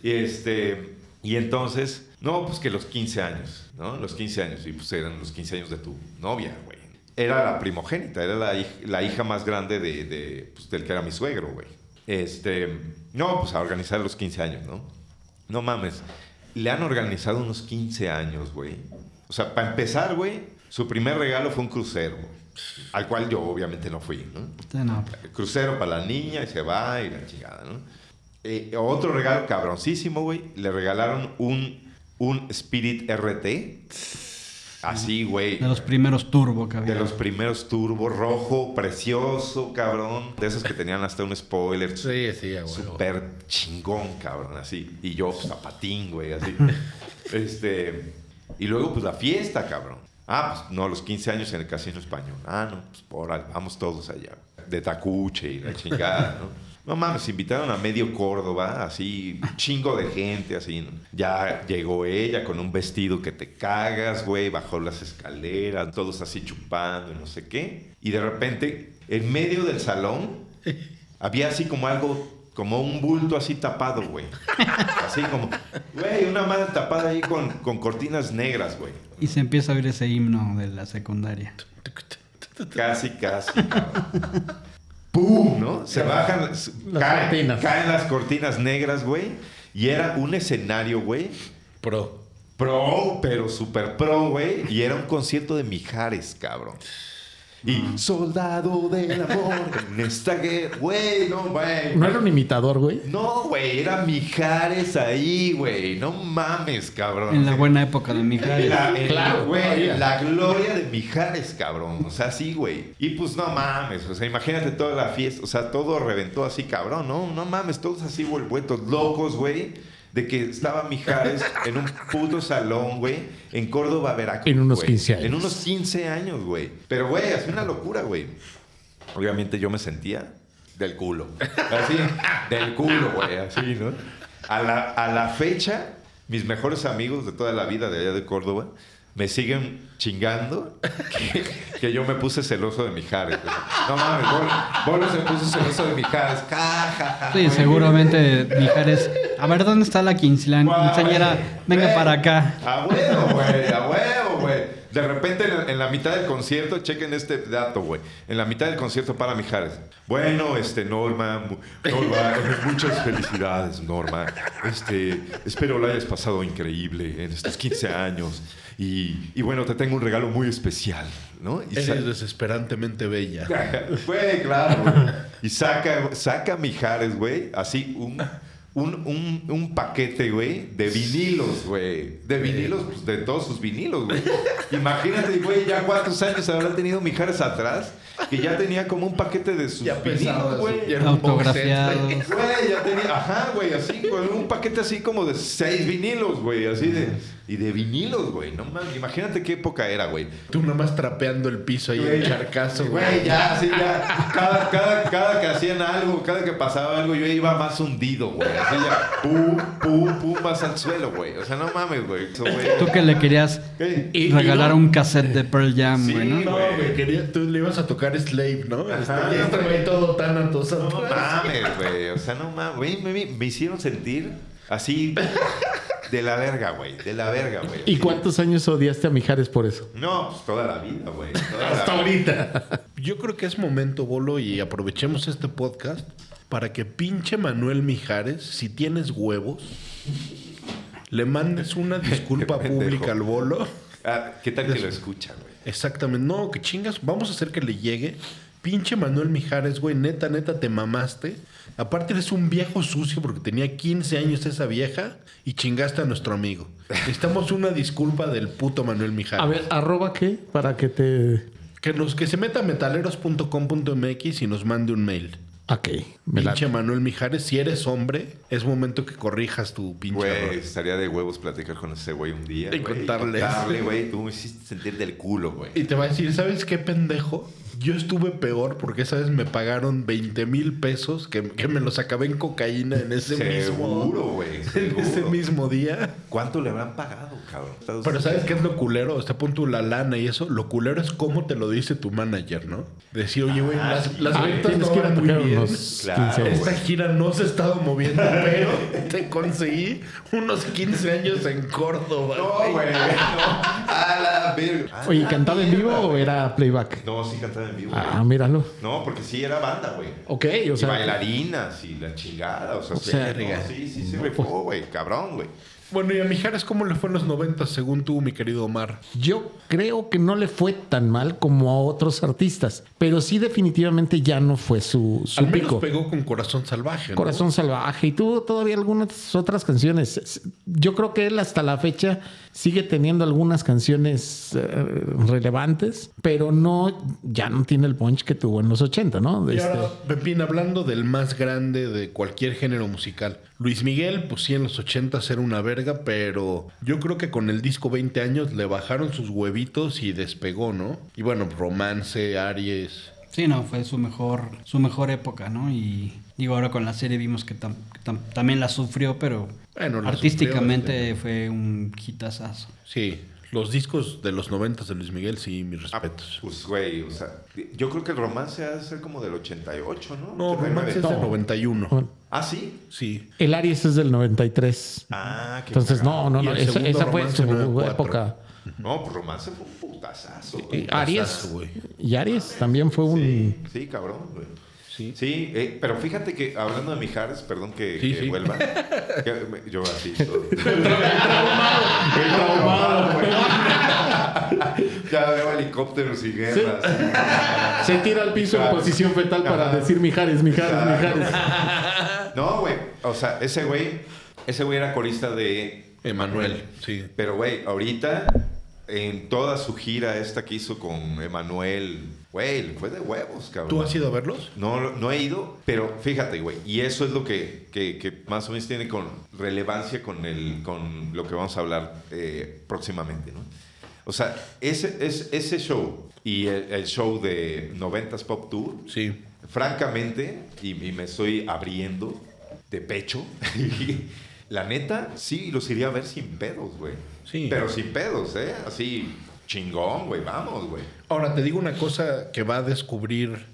Y este... Y entonces... No, pues que los quince años, ¿no? Los quince años. Y pues eran los quince años de tu novia, güey. Era la primogénita. Era la, la hija más grande de, de, pues, del que era mi suegro, güey. Este... No, pues a organizar los quince años, ¿no? No mames. Le han organizado unos quince años, güey. O sea, para empezar, güey, su primer regalo fue un crucero, al cual yo obviamente no fui, ¿no? Sí, no. Crucero para la niña y se va y la chingada, ¿no? Eh, otro regalo cabroncísimo, güey, le regalaron un, un Spirit R T. Así, güey. De los primeros turbo, cabrón. De los primeros turbo, rojo, precioso, cabrón. De esos que tenían hasta un spoiler. Sí, sí, güey. Súper chingón, cabrón, así. Y yo, zapatín, güey, así. este... Y luego, pues, la fiesta, cabrón. Ah, pues, no, los quince años en el Casino Español. Ah, no, pues, por ahí, vamos todos allá. De tacuche y la chingada, ¿no? No mames, invitaron a medio Córdoba, así, un chingo de gente, así, ¿no? Ya llegó ella con un vestido que te cagas, güey, bajó las escaleras, todos así chupando y no sé qué. Y de repente, en medio del salón, había así como algo... Como un bulto así tapado, güey. Así como... Güey, una madre tapada ahí con, con cortinas negras, güey. Y se empieza a oír ese himno de la secundaria. Casi, casi, cabrón. ¡Pum! ¿No? Se bajan, las caen, cortinas. caen las cortinas negras, güey. Y era un escenario, güey. Pro. Pro, pero super pro, güey. Y era un concierto de Mijares, cabrón. Y soldado del amor en esta guerra, güey, no, güey. ¿No era un imitador, güey? No, güey, era Mijares ahí, güey. No mames, cabrón. En la buena época de Mijares. La, en claro, güey. La, la gloria de Mijares, cabrón. O sea, sí, güey. Y pues no mames, o sea, imagínate toda la fiesta. O sea, todo reventó así, cabrón. No, no mames, todos así vueltos locos, güey. De que estaba Mijares en un puto salón, güey, en Córdoba, Veracruz. En unos güey. quince años. En unos quince años, güey. Pero, güey, hace una locura, güey. Obviamente yo me sentía del culo. Así, del culo, güey, así, ¿no? A la, a la fecha, mis mejores amigos de toda la vida de allá de Córdoba me siguen chingando que, que yo me puse celoso de Mijares. No mames, Bolo se puso celoso de Mijares. Ja, ja, ja, sí, seguramente Mijares. A ver, ¿dónde está la quinceañera? Venga, wey, para acá. A huevo, güey, a huevo, güey. De repente, en la, en la mitad del concierto, chequen este dato, güey. En la mitad del concierto para Mijares. Bueno, este, Norma, Norma, muchas felicidades, Norma. Este, espero lo hayas pasado increíble en estos quince años. Y, y bueno, te tengo un regalo muy especial, ¿no? Y Eres desesperantemente bella. Güey, claro, güey. Y saca, saca Mijares, güey, así un... Un, un, un paquete, güey, de vinilos, güey. De vinilos, pues, de todos sus vinilos, güey. Imagínate, güey, ya cuántos años habrá tenido Mijares atrás, que ya tenía como un paquete de sus ya vinilos, güey. Autografiados. Güey, ya tenía, ajá, güey, así, güey. Un paquete así como de seis vinilos, güey, así de... Y de vinilos, güey, no mames. Imagínate qué época era, güey. Tú nomás trapeando el piso ahí, güey, en charcazo, güey. Güey, ya, sí, ya. Cada, cada, cada que hacían algo, cada que pasaba algo, yo iba más hundido, güey. Así ya, pum, pum, pum, vas al suelo, güey. O sea, no mames, güey. Eso, güey. Tú que le querías ¿Qué? regalar y, y no, un cassette de Pearl Jam, sí, güey, ¿no? No, güey, quería, tú le ibas a tocar Slave, ¿no? Ajá, este güey este todo tan atosado. No mames, güey. O sea, no mames. Güey, me, me, me hicieron sentir así... De la verga, güey. De la verga, güey. ¿Y cuántos años odiaste a Mijares por eso? No, pues toda la vida, güey. Hasta ahorita. Yo creo que es momento, Bolo, y aprovechemos este podcast para que pinche Manuel Mijares, si tienes huevos, le mandes una disculpa pública al Bolo. Ah, ¿qué tal que lo escucha, güey? Exactamente. No, que chingas. Vamos a hacer que le llegue. Pinche Manuel Mijares, güey. Neta, neta, te mamaste. Aparte eres un viejo sucio porque tenía quince años esa vieja y chingaste a nuestro amigo. Necesitamos una disculpa del puto Manuel Mijares. A ver, ¿arroba qué? Para que te... Que, los, que se meta a metaleros punto com punto m x y nos mande un mail. Ok. Pinche Manuel Mijares, si eres hombre, es momento que corrijas tu pinche Güey, error. Estaría de huevos platicar con ese güey un día. Y contarle. Contarle, güey. Tú me hiciste sentir del culo, güey. Y te va a decir, ¿sabes qué, pendejo? Yo estuve peor porque esa vez me pagaron veinte mil pesos que, que me los acabé en cocaína en ese seguro, mismo... Wey, seguro, güey. En ese mismo día. ¿Cuánto le habrán pagado, cabrón? Pero ¿sabes seguro? qué es lo culero? Está pon tu la lana y eso. Lo culero es cómo te lo dice tu manager, ¿no? Decir, oye, güey, ah, las, las ah, ventas no van muy bien. Unos claro, Esta wey. gira no se ha estado moviendo, pero te conseguí unos quince años en Córdoba. No, güey. No. A la verga. Oye, ¿cantaba en vivo o era playback? No, sí cantaba en vivo. Ah, güey. Míralo. No, porque sí era banda, güey. Ok, o y sea. bailarinas y la chingada. O sea, o sea sí, no, sí, sí, no, se me fue, güey. Cabrón, güey. Bueno, y a Mijares, ¿cómo le fue en los noventa, según tú, mi querido Omar? Yo creo que no le fue tan mal como a otros artistas, pero sí definitivamente ya no fue su, su Al menos pico. Pegó con Corazón Salvaje, ¿no? Corazón Salvaje. Y tuvo todavía algunas otras canciones. Yo creo que él hasta la fecha sigue teniendo algunas canciones eh, relevantes, pero no, ya no tiene el punch que tuvo en los ochenta, ¿no? De y este... ahora, Pepín, hablando del más grande de cualquier género musical. Luis Miguel, pues sí, en los ochenta era una verga, pero yo creo que con el disco veinte años le bajaron sus huevitos y despegó, ¿no? Y bueno, Romance, Aries... Sí, no, fue su mejor su mejor época, ¿no? Y digo, ahora con la serie vimos que, tam, que tam, también la sufrió, pero bueno, artísticamente sufrió, fue un hitazazo. Sí, los discos de los noventas de Luis Miguel, sí, mis respetos. Ah, pues, güey, o sea, yo creo que el Romance ha de ser como del ochenta y ocho, ¿no? No, Romance es del noventa y uno. Oh. ¿Ah, sí? Sí. El Aries es del noventa y tres. Ah, qué Entonces, cagado. no, no, no. Esa, esa fue su época. No, pues Romance fue un putazazo. Güey. Aries, güey. Y Aries también fue un... Sí, sí, cabrón, güey. Sí, sí, eh, pero fíjate que hablando de Mijares, perdón que, sí, que sí. vuelva. Que, yo así. Todo. El traumado. El traumado, güey. Ya veo helicópteros y guerras. Sí. Se tira al piso Mijares. En posición fetal para Ajá. decir Mijares, Mijares, Ajá. Mijares. No, güey. O sea, ese güey, ese güey era corista de Emanuel. Sí. Pero, güey, ahorita, en toda su gira esta que hizo con Emanuel, güey, fue de huevos, cabrón. ¿Tú has ido a verlos? No, no he ido, pero fíjate, güey, y eso es lo que, que, que más o menos tiene con relevancia con, el, con lo que vamos a hablar eh, próximamente, ¿no? O sea, ese, ese, ese show y el, el show de noventas Pop Tour, sí, francamente, y, y me estoy abriendo de pecho, la neta, sí, los iría a ver sin pedos, güey. Sí. Pero sin pedos, ¿eh? Así, chingón, güey. Vamos, güey. Ahora, te digo una cosa que va a descubrir...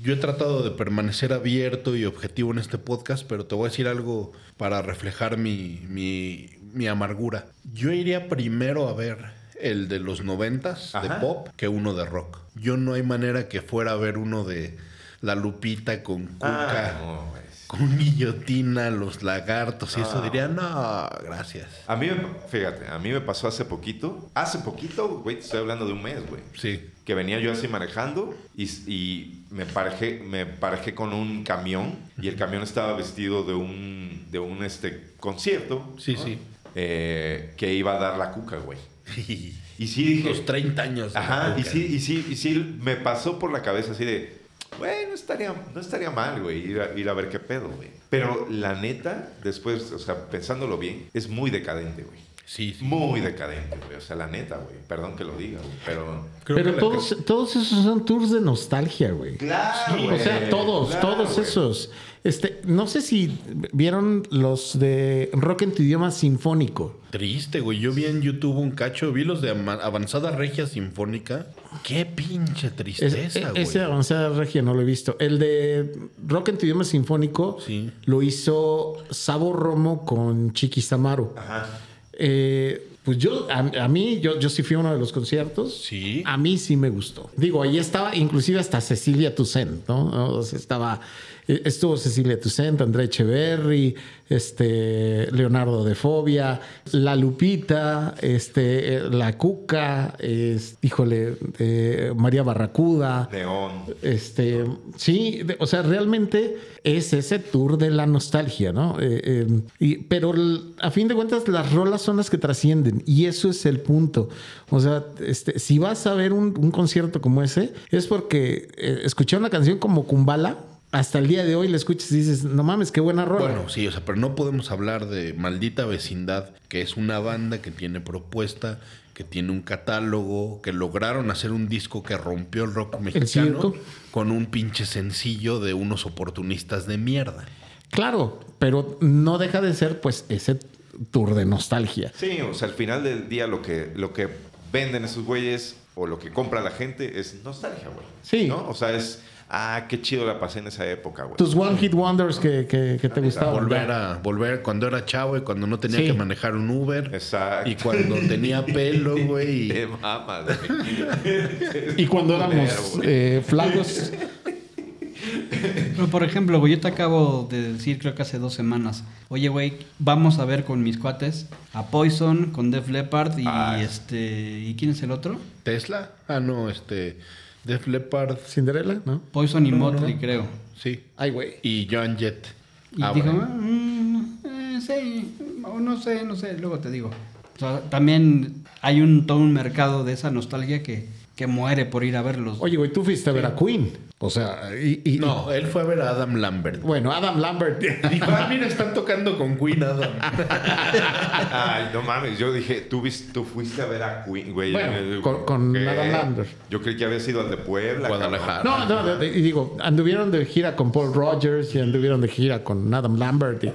Yo he tratado de permanecer abierto y objetivo en este podcast, pero te voy a decir algo para reflejar mi, mi, mi amargura. Yo iría primero a ver el de los noventas, de pop, que uno de rock. Yo no hay manera que fuera a ver uno de La Lupita con Cuca... Ah, no, güey. Con Guillotina, Los Lagartos, no. Y eso diría, no, gracias. A mí, fíjate, a mí me pasó hace poquito, hace poquito, güey, te estoy hablando de un mes, güey. Sí. Que venía yo así manejando y, y me parejé, me parejé con un camión y el camión estaba vestido de un, de un este, concierto. Sí, ¿no? Sí. Eh, que iba a dar la Cuca, güey. Y sí dije... Los treinta años. Ajá, y sí, y sí, y sí me pasó por la cabeza así de... Güey, no estaría, no estaría mal, güey, ir a, ir a ver qué pedo, güey. Pero la neta, después, o sea, pensándolo bien, es muy decadente, güey. Sí, sí. Muy decadente, güey. O sea, la neta, güey. Perdón que lo diga, güey. Pero, creo pero que todos, la... todos esos son tours de nostalgia, güey. Claro, sí, güey. O sea, todos, claro, todos güey. Esos. Este, no sé si vieron los de rock en tu idioma sinfónico. Triste, güey. Yo vi en YouTube un cacho, vi los de Avanzada Regia Sinfónica. Qué pinche tristeza, es, es, güey. Ese de Avanzada Regia no lo he visto. El de rock en tu idioma sinfónico sí. Lo hizo Sabo Romo con Chiquis Amaro. Ajá. Eh, pues yo, a, a mí, yo, yo sí fui a uno de los conciertos. Sí. A mí sí me gustó. Digo, ahí estaba inclusive hasta Cecilia Toussaint, ¿no? O sea, estaba, estuvo Cecilia Toussaint, André Echeverry, este, Leonardo de Fobia, La Lupita, este, La Cuca, es, híjole, eh, María Barracuda. León. Este, sí, de, o sea, realmente es ese tour de la nostalgia, ¿no? Eh, eh, y, pero a fin de cuentas las rolas son las que trascienden y eso es el punto. O sea, este, si vas a ver un, un concierto como ese, es porque eh, escuché una canción como Kumbala. Hasta el día de hoy le escuchas y dices, no mames, qué buena rola. Bueno, sí, o sea, pero no podemos hablar de Maldita Vecindad, que es una banda que tiene propuesta, que tiene un catálogo, que lograron hacer un disco que rompió el rock mexicano con un pinche sencillo de unos oportunistas de mierda. Claro, pero no deja de ser, pues, ese tour de nostalgia. Sí, o sea, al final del día lo que, lo que venden esos güeyes o lo que compra la gente es nostalgia, güey. Sí. ¿No? O sea, es... Ah, qué chido la pasé en esa época, güey. Tus One Hit Wonders que, que, que te gustaban. Volver a volver cuando era chavo y cuando no tenía sí. que manejar un Uber. Exacto. Y cuando tenía pelo, güey. Te mamas, güey. Y cuando éramos eh, flacos. Pero, por ejemplo, güey, yo te acabo de decir, creo que hace dos semanas. Oye, güey, vamos a ver con mis cuates a Poison, con Def Leppard y ah. este... ¿Y quién es el otro? ¿Tesla? Ah, no, este... Def Leppard, Cinderella, ¿no? Poison y no, Mötley, no, no. creo. Sí. Ay, güey. Y Joan Jett. Y ah, dijo, bueno. mm, eh, sí, o no sé, no sé, luego te digo. O sea, también hay un todo un mercado de esa nostalgia que, que muere por ir a verlos. Oye, güey, tú fuiste sí. a ver a Queen. O sea, y, y no, él fue a ver a Adam Lambert. Bueno, Adam Lambert. Dijo, ah, mira, están tocando con Queen, Adam. Ay, no mames, yo dije, tú, viste, tú fuiste a ver a Queen, güey. Bueno, con, con Adam Lambert. Yo creí que había sido al de Puebla, Guadalajara. No, no, no, digo, anduvieron de gira con Paul Rogers y anduvieron de gira con Adam Lambert. Y,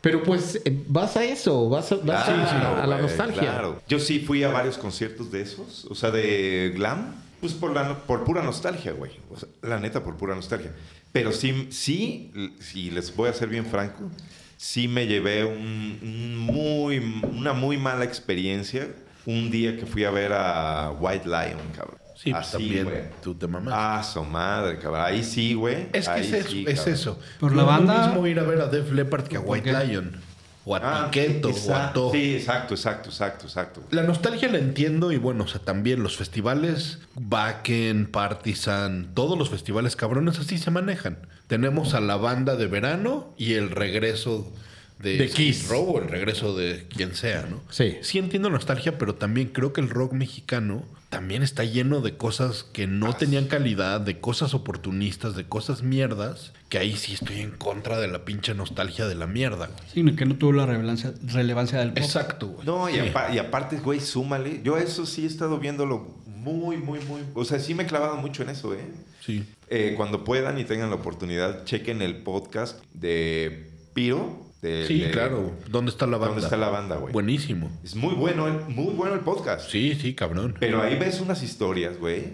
pero pues vas a eso, vas a, vas claro, a, a, a la nostalgia. Claro. Yo sí fui a varios conciertos de esos, o sea, de glam. Pues por, la, por pura nostalgia, güey. O sea, la neta, por pura nostalgia. Pero sí, sí, sí, les voy a ser bien franco, sí me llevé un, un muy, una muy mala experiencia un día que fui a ver a White Lion, cabrón. Sí, así, también, güey. Tú te mamás. Ah, su madre, cabrón. Ahí sí, güey. Es que es, sí, es eso. Por la banda... Es mismo ir a ver a Def Leppard que a White Lion. O a Piqueto, ah, o a Toho. Sí, exacto, exacto, exacto, exacto. La nostalgia la entiendo y bueno, o sea, también los festivales, Wacken, Partizan, todos los festivales cabrones así se manejan. Tenemos a la banda de verano y el regreso... De, de Kiss Robo, el regreso de quien sea, ¿no? Sí. Sí entiendo nostalgia, pero también creo que el rock mexicano también está lleno de cosas que no ah, tenían calidad, de cosas oportunistas, de cosas mierdas, que ahí sí estoy en contra de la pinche nostalgia de la mierda, güey. Sí, que no tuvo la relevancia, relevancia del pop. Exacto, güey. No, y, sí. a, y aparte, güey, súmale. Yo eso sí he estado viéndolo muy, muy, muy... O sea, sí me he clavado mucho en eso, ¿eh? Sí. Eh, cuando puedan y tengan la oportunidad, chequen el podcast de Piro... De, sí, de, claro. ¿Dónde está la banda? ¿Dónde está la banda, güey? Buenísimo. Es muy bueno, el, muy bueno el podcast. Sí, sí, cabrón. Pero ahí ves unas historias, güey,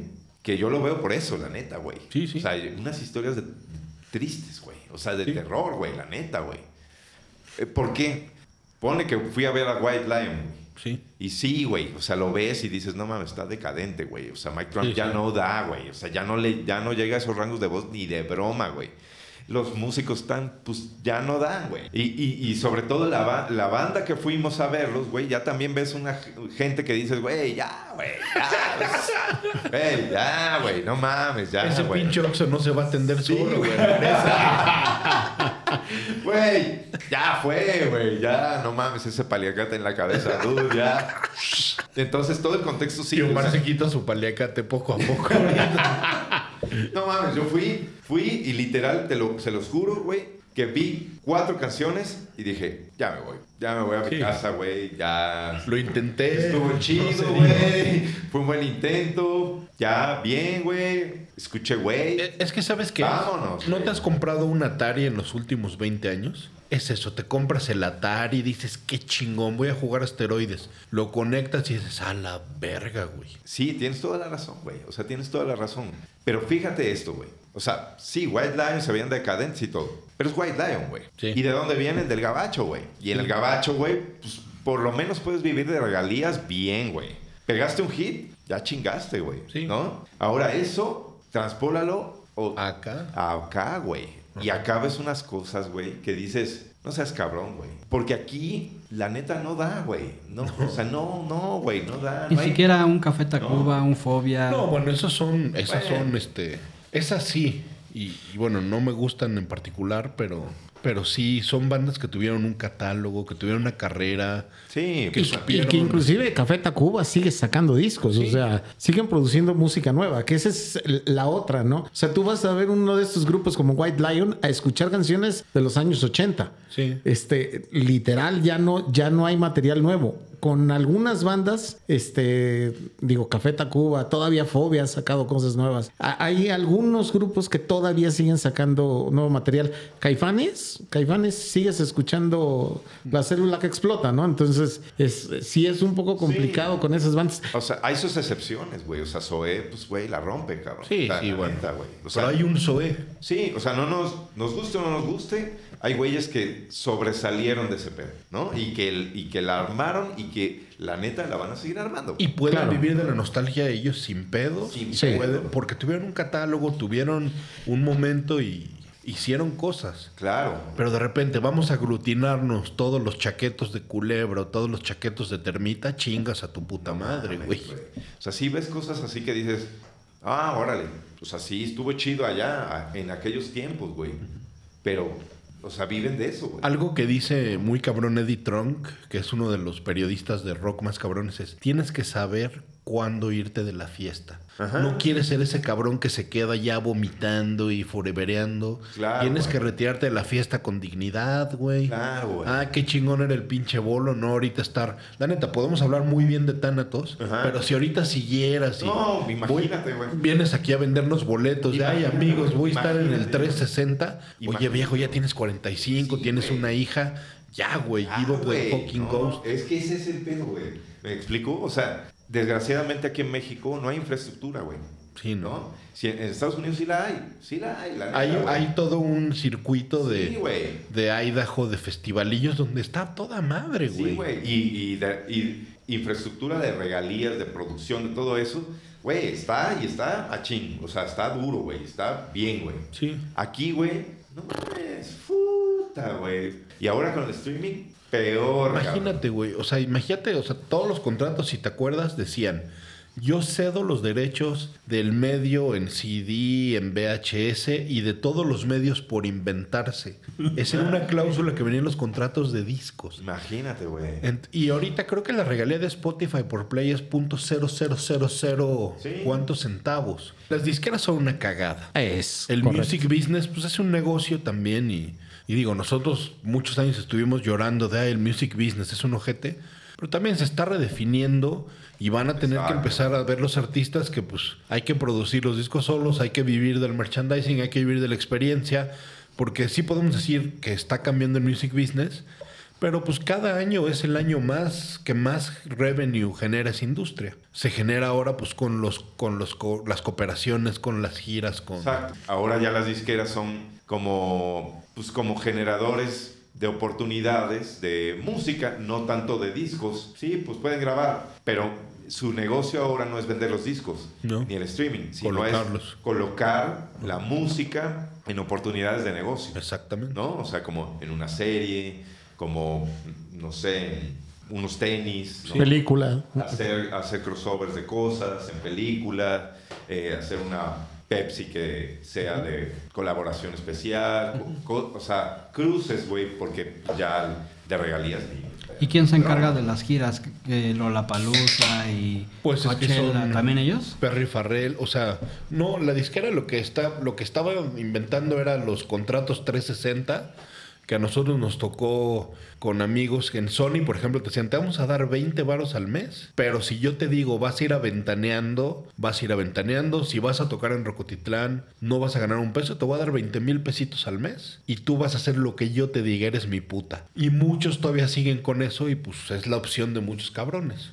que yo lo veo por eso, la neta, güey. Sí, sí. O sea, unas historias de, tristes, güey. O sea, de sí. terror, güey, la neta, güey. ¿Por qué? Ponle que fui a ver a White Lion. Sí. Y sí, güey. O sea, lo ves y dices, no mames, está decadente, güey. O sea, Mike Trump sí, ya sí. no da, güey. O sea, ya no, le, ya no llega a esos rangos de voz ni de broma, güey. Los músicos están, pues ya no dan, güey. Y, y, y sobre todo la, la banda que fuimos a verlos, güey, ya también ves una gente que dices, güey, ya, güey, ya, güey, ya, güey, no mames, ya, güey. Ese wey. pinche Oxxo no se va a atender sí, solo, güey. Güey, ya fue, güey, ya, no mames, ese paliacate en la cabeza, dude, ya. Entonces todo el contexto sí. Y Omar se quita su paliacate poco a poco. No mames, yo fui, fui y literal, te lo, se los juro, güey, que vi cuatro canciones y dije, ya me voy, ya me voy a mi casa, güey, ya... Lo intenté. Estuvo chido, güey, fue un buen intento, ya, bien, güey, escuché, güey. Es que, ¿sabes qué? Vámonos. ¿No te has comprado un Atari en los últimos veinte años? Es eso, te compras el Atari y dices, qué chingón, voy a jugar asteroides. Lo conectas y dices, a la verga, güey. Sí, tienes toda la razón, güey. O sea, tienes toda la razón. Pero fíjate esto, güey. O sea, sí, White Lion se veían decadentes y todo. Pero es White Lion, güey. Sí. ¿Y de dónde vienen? Del gabacho, güey. Y en el gabacho, güey, pues por lo menos puedes vivir de regalías bien, güey. Pegaste un hit, ya chingaste, güey. Sí. ¿No? Ahora eso, transpólalo o... acá. Acá, güey. Y acá ves unas cosas, güey, que dices, no seas cabrón, güey. Porque aquí, la neta, no da, güey. No, o sea, no, no, güey, no da. Ni no siquiera hay... un Café Tacuba, no. un Fobia. No, bueno, esos son, esas bueno. son, este... Esas sí. Y, y bueno, no me gustan en particular, pero... Pero sí, son bandas que tuvieron un catálogo, que tuvieron una carrera. Sí. Que y, supieron... y que inclusive Café Tacuba sigue sacando discos. Sí. O sea, siguen produciendo música nueva. Que esa es la otra, ¿no? O sea, tú vas a ver uno de estos grupos como White Lion a escuchar canciones de los años ochenta. Sí. Este, literal, ya no, ya no hay material nuevo. Con algunas bandas, este, digo, Café Tacuba, todavía Fobia ha sacado cosas nuevas. A- hay algunos grupos que todavía siguen sacando nuevo material. Caifanes, Caifanes sigues escuchando La Célula que Explota, ¿no? Entonces, es, sí es un poco complicado sí. con esas bandas. O sea, hay sus excepciones, güey. O sea, Zoé, pues, güey, la rompe, cabrón. Sí, la sí, güey. Bueno. O sea, pero hay un Zoé. Sí, o sea, no nos, nos guste o no nos guste, hay güeyes que sobresalieron de ese pedo, ¿no? Y que, el, y que la armaron y que la neta la van a seguir armando. Güey. Y pueden claro. vivir de la nostalgia de ellos sin pedos. Sin sí. pedo. Porque tuvieron un catálogo, tuvieron un momento y hicieron cosas. Claro. Pero de repente vamos a aglutinarnos todos los chaquetos de Culebro, todos los chaquetos de Termita, chingas a tu puta no, madre, güey. güey. O sea, sí ves cosas así que dices, ah, órale, pues así estuvo chido allá en aquellos tiempos, güey. Pero... O sea, viven de eso, güey. Algo que dice muy cabrón Eddie Trunk, que es uno de los periodistas de rock más cabrones, es tienes que saber cuándo irte de la fiesta. Ajá. No quieres ser ese cabrón que se queda ya vomitando y forevereando. Claro, tienes güey. que retirarte de la fiesta con dignidad, güey. Claro, güey. Ah, qué chingón era el pinche bolo, no ahorita estar... La neta, podemos hablar muy bien de Thanatos, ajá, pero si ahorita siguieras... Y, no, imagínate, güey. Vienes aquí a vendernos boletos. Imagínate, de, ay, amigos, voy a estar en el trescientos sesenta. Imagínate. Oye, viejo, ya tienes cuarenta y cinco, sí, tienes güey. una hija... Ya, güey, ah, ido güey, fucking no, ghost. Es que ese es el pedo, güey. ¿Me explico? O sea, desgraciadamente aquí en México no hay infraestructura, güey. Sí, ¿no? ¿No? Si en Estados Unidos sí la hay. Sí la hay. La hay, neta, hay todo un circuito de, sí, de Idaho, de festivalillos, donde está toda madre, güey. Sí, güey. Y, y, y, infraestructura de regalías, de producción, de todo eso, güey, está y está achín. O sea, está duro, güey. Está bien, güey. Sí. Aquí, güey, no mames, puta, güey. Y ahora con el streaming, peor. Imagínate, güey. O sea, imagínate, o sea, todos los contratos, si te acuerdas, decían: yo cedo los derechos del medio en C D, en V H S y de todos los medios por inventarse. Esa era una cláusula que venía en los contratos de discos. Imagínate, güey. Y ahorita creo que la regalía de Spotify por play es punto cero cero cero cero ¿sí? cuántos centavos. Las disqueras son una cagada. Es el correcto. Music business, pues es un negocio también. Y, y digo, nosotros muchos años estuvimos llorando de ah, el music business es un ojete. Pero también se está redefiniendo y van a tener Exacto. que empezar a ver los artistas que pues hay que producir los discos solos, hay que vivir del merchandising, hay que vivir de la experiencia, porque sí podemos decir que está cambiando el music business, pero pues cada año es el año más que más revenue genera esa industria. Se genera ahora pues con los con los co- las cooperaciones, con las giras, con Exacto. Ahora ya las disqueras son como pues como generadores de oportunidades de música, no tanto de discos. Sí, pues pueden grabar, pero su negocio ahora no es vender los discos, no. ni el streaming, sino es colocar no. la música en oportunidades de negocio. Exactamente. ¿No? O sea, como en una serie, como, no sé, unos tenis. Sí. ¿no? Película. Hacer, hacer crossovers de cosas en película, eh, hacer una Pepsi que sea de colaboración especial, co- o sea, cruces, güey, porque ya de regalías. ¿Y quién se encarga de las giras? Eh, Lollapalooza y pues Coachella, es que ¿también ellos? Perry Farrell, o sea, no, la disquera lo que está, lo que estaba inventando era los contratos trescientos sesenta, que a nosotros nos tocó con amigos que en Sony, por ejemplo, te decían, te vamos a dar veinte varos al mes, pero si yo te digo, vas a ir aventaneando, vas a ir aventaneando, si vas a tocar en Rocotitlán, no vas a ganar un peso, te voy a dar veinte mil pesitos al mes y tú vas a hacer lo que yo te diga, eres mi puta. Y muchos todavía siguen con eso y pues es la opción de muchos cabrones.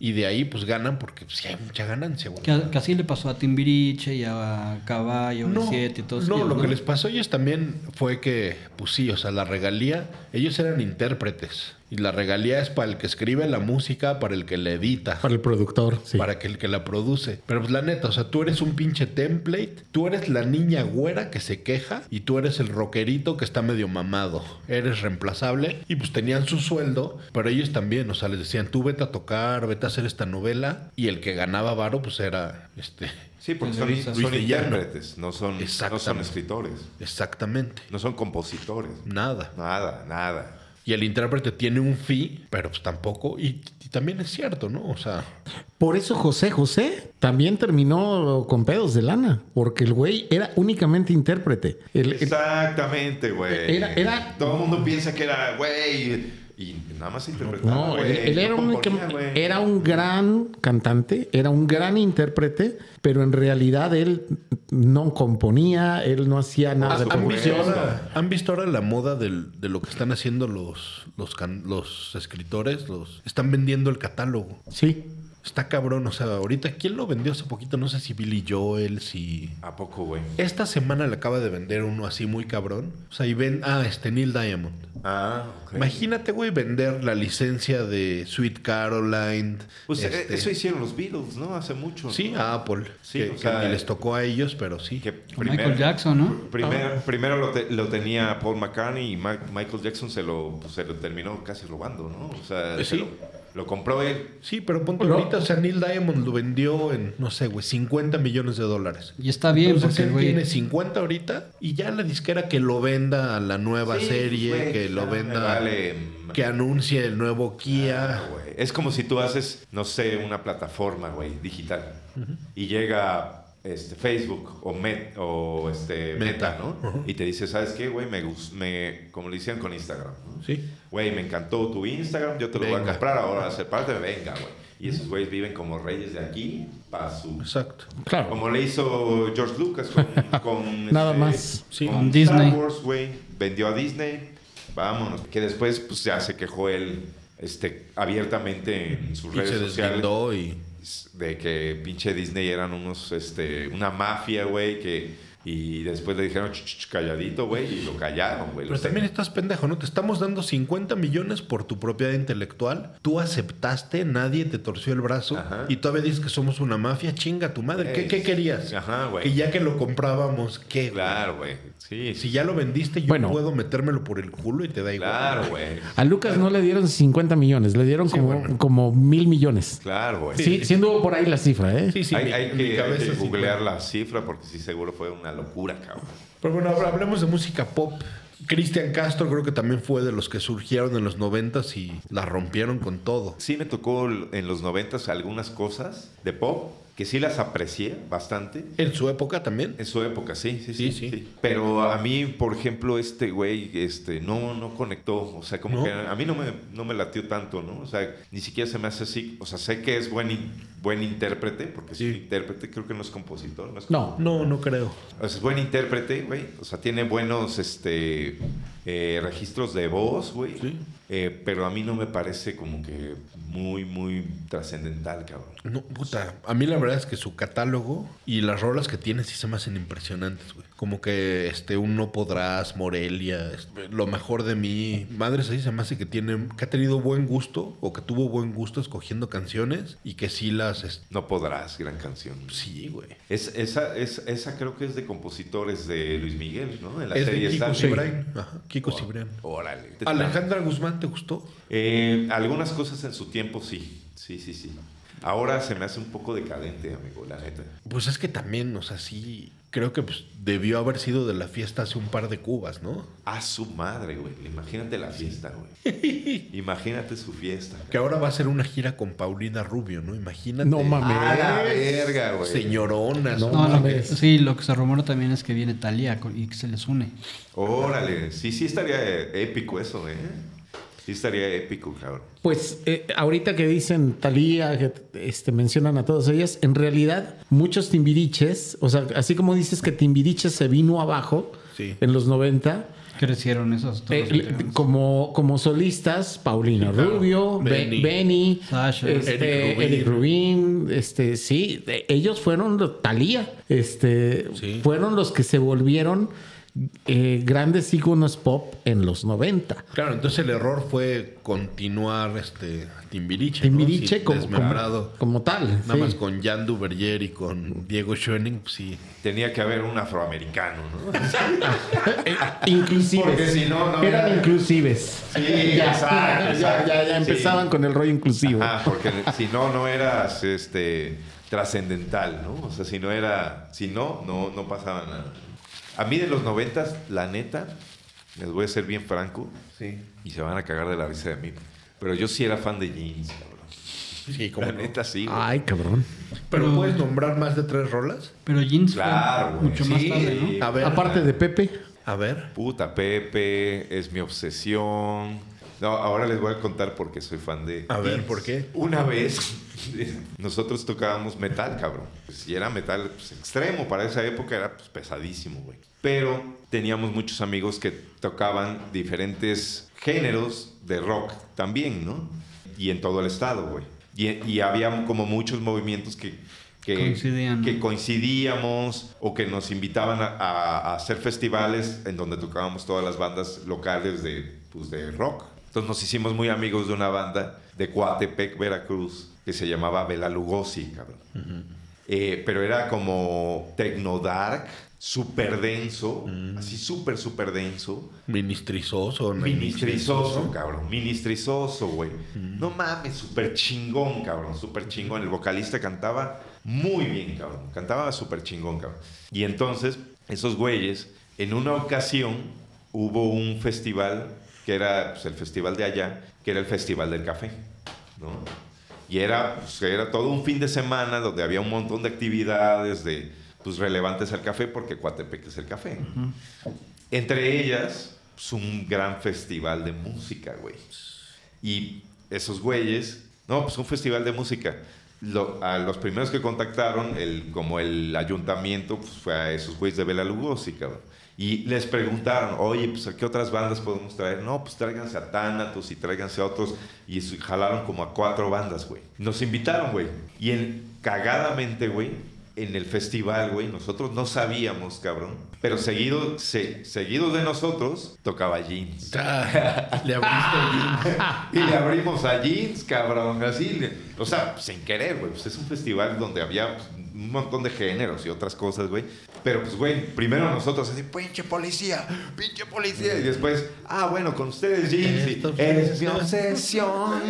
Y de ahí pues ganan porque sí hay mucha ganancia. Que, que así le pasó a Timbiriche y a Caballo, no, siete y todos. No, ellos, lo ¿no? que les pasó a ellos también fue que, pues sí, o sea, la regalía, ellos eran intérpretes. Y la regalía es para el que escribe la música, para el que la edita. Para el productor, sí. Para que el que la produce. Pero pues la neta, o sea, tú eres un pinche template, tú eres la niña güera que se queja y tú eres el rockerito que está medio mamado. Eres reemplazable y pues tenían su sueldo, pero ellos también, o sea, les decían, tú vete a tocar, vete a hacer esta novela y el que ganaba varo pues era este... Sí, porque son, son intérpretes, no son, no son escritores. Exactamente. No son compositores. Nada. Nada, nada. Y el intérprete tiene un fee, pero pues tampoco. Y, y también es cierto, ¿no? O sea... Por eso José José también terminó con pedos de lana. Porque el güey era únicamente intérprete. El, Exactamente, güey. Era, era... Todo el mundo piensa que era, güey... Y nada más interpretaba. No, wey, él era, no un, componía, era un gran cantante, era un gran intérprete, pero en realidad él no componía, él no hacía nada. De ¿Han, visto ahora, ¿Han visto ahora la moda del, de lo que están haciendo los, los, los escritores? Los, están vendiendo el catálogo. Sí. Está cabrón, o sea, ahorita, ¿quién lo vendió hace poquito? No sé si Billy Joel, si... ¿A poco, güey? Esta semana le acaba de vender uno así muy cabrón. O sea, y ven... Ah, este Neil Diamond. Ah, ok. Imagínate, güey, vender la licencia de Sweet Caroline. Pues este... eso hicieron los Beatles, ¿no? Hace mucho. Sí, ¿no? A Apple. Sí, que, o sea... Que eh... les tocó a ellos, pero sí. Que primero, Michael Jackson, ¿no? Primer, ah. Primero lo, te, lo tenía Paul McCartney y Ma- Michael Jackson se lo, pues, se lo terminó casi robando, ¿no? O sea... Sí. Se lo... Lo compró él. Sí, pero ponte no. ahorita, o sea, Neil Diamond lo vendió en, no sé, güey, cincuenta millones de dólares. Y está bien. Entonces, porque él wey... tiene cincuenta ahorita y ya la disquera que lo venda a la nueva sí, serie, wey, que lo venda, vale. que anuncie el nuevo Kia. Ah, es como si tú haces, no sé, una plataforma, güey, digital. Uh-huh. Y llega... Este, Facebook o, Met, o este, Meta, ¿no? Uh-huh. Y te dice, ¿sabes qué, güey? Me, me, como le hicieron con Instagram, ¿no? Sí. Güey, me encantó tu Instagram, yo te lo venga. voy a comprar ahora, hacer parte, venga, güey. Y esos güeyes viven como reyes de aquí para su... Exacto. Claro. Como le hizo George Lucas con... con Nada este, más. Sí. Con Disney. Star Wars, güey. Vendió a Disney. Vámonos. Que después, pues, ya se quejó él este, abiertamente en sus y redes se sociales. Y... de que pinche Disney eran unos, este, una mafia, güey, que Y después le dijeron, calladito, güey, y lo callaron, güey. Pero también estás pendejo, ¿no? Te estamos dando cincuenta millones por tu propiedad intelectual. Tú aceptaste, nadie te torció el brazo. Ajá. Y todavía dices que somos una mafia. Chinga tu madre. ¿Qué, ¿Qué querías? Ajá, güey. Que ya que lo comprábamos, ¿qué? Claro, güey. Sí. Si ya lo vendiste, yo bueno, puedo metérmelo por el culo y te da igual. Claro, güey. A Lucas claro. no le dieron cincuenta millones, le dieron sí, como, bueno. como mil millones. Claro, güey. Sí, sí, siendo por ahí la cifra, ¿eh? Sí, sí. Hay, mi, hay, mi que, hay que googlear sí, la cifra porque sí, seguro fue una locura, cabrón. Pero bueno, hablemos de música pop. Cristian Castro creo que también fue de los que surgieron en los noventas y la rompieron con todo. Sí me tocó en los noventas algunas cosas de pop que sí las aprecié bastante. ¿En su época también? En su época, sí, sí, sí. sí, sí. sí. Pero a mí, por ejemplo, este güey este, no, no conectó. O sea, como ¿no? que a mí no me, no me latió tanto, ¿no? O sea, ni siquiera se me hace así. O sea, sé que es buen, buen intérprete, porque sí. es un intérprete, creo que no es compositor. No, es no, no, no creo. O sea, es buen intérprete, güey. O sea, tiene buenos este, eh, registros de voz, güey. Sí. Eh, pero a mí no me parece como que muy, muy trascendental, cabrón. No, puta. A mí la verdad es que su catálogo y las rolas que tiene sí se me hacen impresionantes, güey. Como que este, un No Podrás, Morelia, este, Lo Mejor de Mí. Madres ahí se me hace que tiene, que ha tenido buen gusto o que tuvo buen gusto escogiendo canciones y que sí las... Est- no Podrás, gran canción. Sí, güey. Es, esa, es, esa creo que es de compositores de Luis Miguel, ¿no? En la es serie de Kiko Cibrián. Ajá, Kiko oh, Cibrián. Órale. Alejandra Guzmán. ¿Te gustó? Eh, algunas cosas en su tiempo sí, sí, sí, sí. Ahora se me hace un poco decadente, amigo, la neta. Pues es que también, o sea, sí, creo que pues, debió haber sido de la fiesta hace un par de cubas, ¿no? A su madre, güey. Imagínate la fiesta, güey. Imagínate su fiesta. Que ahora va a ser una gira con Paulina Rubio, ¿no? Imagínate. No mames. A la verga, güey. Señoronas. No, no mames. Sí, lo que se rumora también es que viene Thalía y que se les une. Órale. Sí, sí estaría épico eso, ¿eh? Sí estaría épico, cabrón. Pues eh, ahorita que dicen Thalía, que este, mencionan a todas ellas, en realidad muchos timbiriches, o sea, así como dices que Timbiriche se vino abajo sí. en los noventa. Crecieron esos todos eh, como, como solistas, Paulina sí, claro. Rubio, Benny, Benny Sasha, este, Eric Rubin, este, sí, ellos fueron Thalía, este, sí. fueron los que se volvieron... Eh, grandes íconos pop en los noventa. Claro, entonces el error fue continuar este Timbiriche, Timbiriche ¿no? sí, como, como, como tal. Nada sí. más con Yandu Berger y con Diego Schoening, pues sí. Tenía que haber un afroamericano, ¿no? inclusives. Porque si no, no eran era... inclusives. Sí, ya, exacto, exacto. Ya, ya, ya empezaban sí. con el rollo inclusivo. Ajá, porque si no, no eras este trascendental, ¿no? O sea, si no era, si no, no, no pasaba nada. A mí de los noventas, la neta, les voy a ser bien franco, sí. y se van a cagar de la risa de mí, pero yo sí era fan de Jeans, cabrón. Sí, como la no? neta sí, güey. Ay, cabrón. ¿Pero no. puedes nombrar más de tres rolas? Pero Jeans claro, fue mucho sí. más tarde, ¿no? A ver, aparte de Pepe. A ver. Puta, Pepe, Es Mi Obsesión. No, ahora les voy a contar por qué soy fan de... A ver, ¿por qué? Una vez nosotros tocábamos metal, cabrón. Pues, y era metal pues, extremo. Para esa época era pues, pesadísimo, güey. Pero teníamos muchos amigos que tocaban diferentes géneros de rock también, ¿no? Y en todo el estado, güey. Y, y había como muchos movimientos que... Que, Coincidían. que coincidíamos o que nos invitaban a, a, a hacer festivales en donde tocábamos todas las bandas locales de, pues, de rock. Entonces nos hicimos muy amigos de una banda de Coatepec, Veracruz, que se llamaba Bela Lugosi, cabrón. Uh-huh. Eh, pero era como tecnodark, súper denso, uh-huh. así súper, súper denso. Ministrizoso, ¿no? Ministrizoso, cabrón. Ministrizoso, güey. Uh-huh. No mames, súper chingón, cabrón, súper chingón. El vocalista cantaba muy bien, cabrón. Cantaba súper chingón, cabrón. Y entonces, esos güeyes, en una ocasión, hubo un festival... que era pues, el festival de allá, que era el Festival del Café, ¿no? Y era, pues, era todo un fin de semana donde había un montón de actividades de, pues, relevantes al café, porque Coatepec es el café. Uh-huh. Entre ellas, pues, un gran festival de música, güey. Y esos güeyes, no, pues un festival de música. Lo, a los primeros que contactaron, el, como el ayuntamiento, pues fue a esos güeyes de Bela Lugosi, cabrón. Y les preguntaron, oye, pues ¿a qué otras bandas podemos traer? No, pues tráiganse a Thanatos y tráiganse a otros. Y jalaron como a cuatro bandas, güey. Nos invitaron, güey. Y en, cagadamente, güey, en el festival, güey, nosotros no sabíamos, cabrón. Pero seguido, se, seguido de nosotros, tocaba Jeans. Ah, le abriste Jeans. Y le abrimos a Jeans, cabrón, así. O sea, sin querer, güey. Pues es un festival donde había pues, un montón de géneros y otras cosas, güey. Pero, pues, güey, primero nosotros así, pinche policía, pinche policía. Y después, ah, bueno, con ustedes Jeans. Y, eres mi obsesión.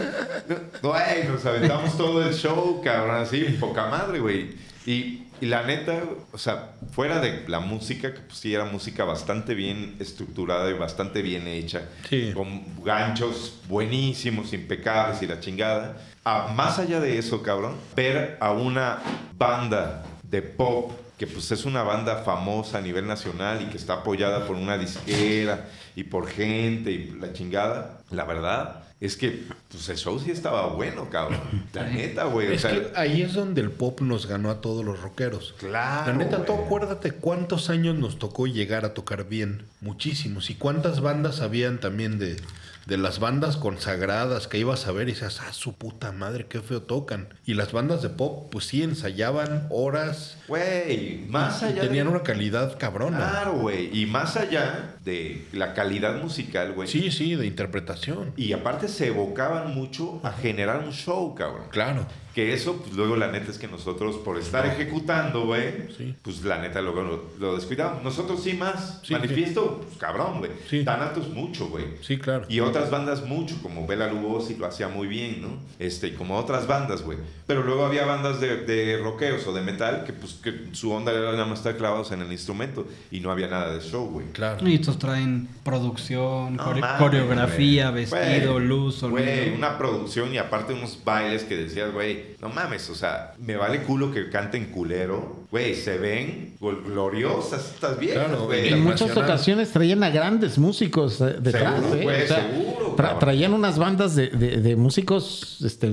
Güey, nos aventamos todo el show, cabrón, así, poca madre, güey. Y, y la neta, o sea, fuera de la música, que pues sí era música bastante bien estructurada y bastante bien hecha, sí, con ganchos buenísimos, impecables y la chingada. A, más allá de eso, cabrón, ver a una banda de pop, que pues es una banda famosa a nivel nacional y que está apoyada por una disquera y por gente y la chingada, la verdad... Es que pues el show sí estaba bueno, cabrón. La neta, güey. O sea, ahí es donde el pop nos ganó a todos los rockeros. Claro. La neta, tú acuérdate cuántos años nos tocó llegar a tocar bien. Muchísimos. Y cuántas bandas habían también de, de las bandas consagradas que ibas a ver y decías, ah, su puta madre, qué feo tocan. Y las bandas de pop, pues sí, ensayaban horas. Güey, más allá. Y tenían de... una calidad cabrona. Claro, güey. Y más allá de la calidad musical, güey. Sí, sí, de interpretación. Y aparte, se evocaban mucho a generar un show, cabrón. Claro. Que eso, pues luego la neta es que nosotros, por estar ejecutando, güey, sí, pues la neta luego lo, lo descuidamos. Nosotros sí más. Sí, Manifiesto, sí. Pues, cabrón, güey. Sí. Thanatos mucho, güey. Sí, claro. Y otras bandas mucho, como Bela Lugosi lo hacía muy bien, ¿no? Este, y como otras bandas, güey. Pero luego había bandas de, de rockeros o de metal que, pues, que su onda era nada más estar clavados en el instrumento y no había nada de show, güey. Claro. Y estos traen producción, no, core- madre, coreografía, wey. Vestido, wey. Luz, sonido. Güey, una producción y aparte unos bailes que decías, güey, no mames, o sea, me vale culo que canten culero. Güey, se ven gloriosas estas viejas, claro, güey. En muchas ocasiones traían a grandes músicos detrás, seguro, ¿eh? Güey, o sea, seguro, tra- traían unas bandas de, de, de músicos este,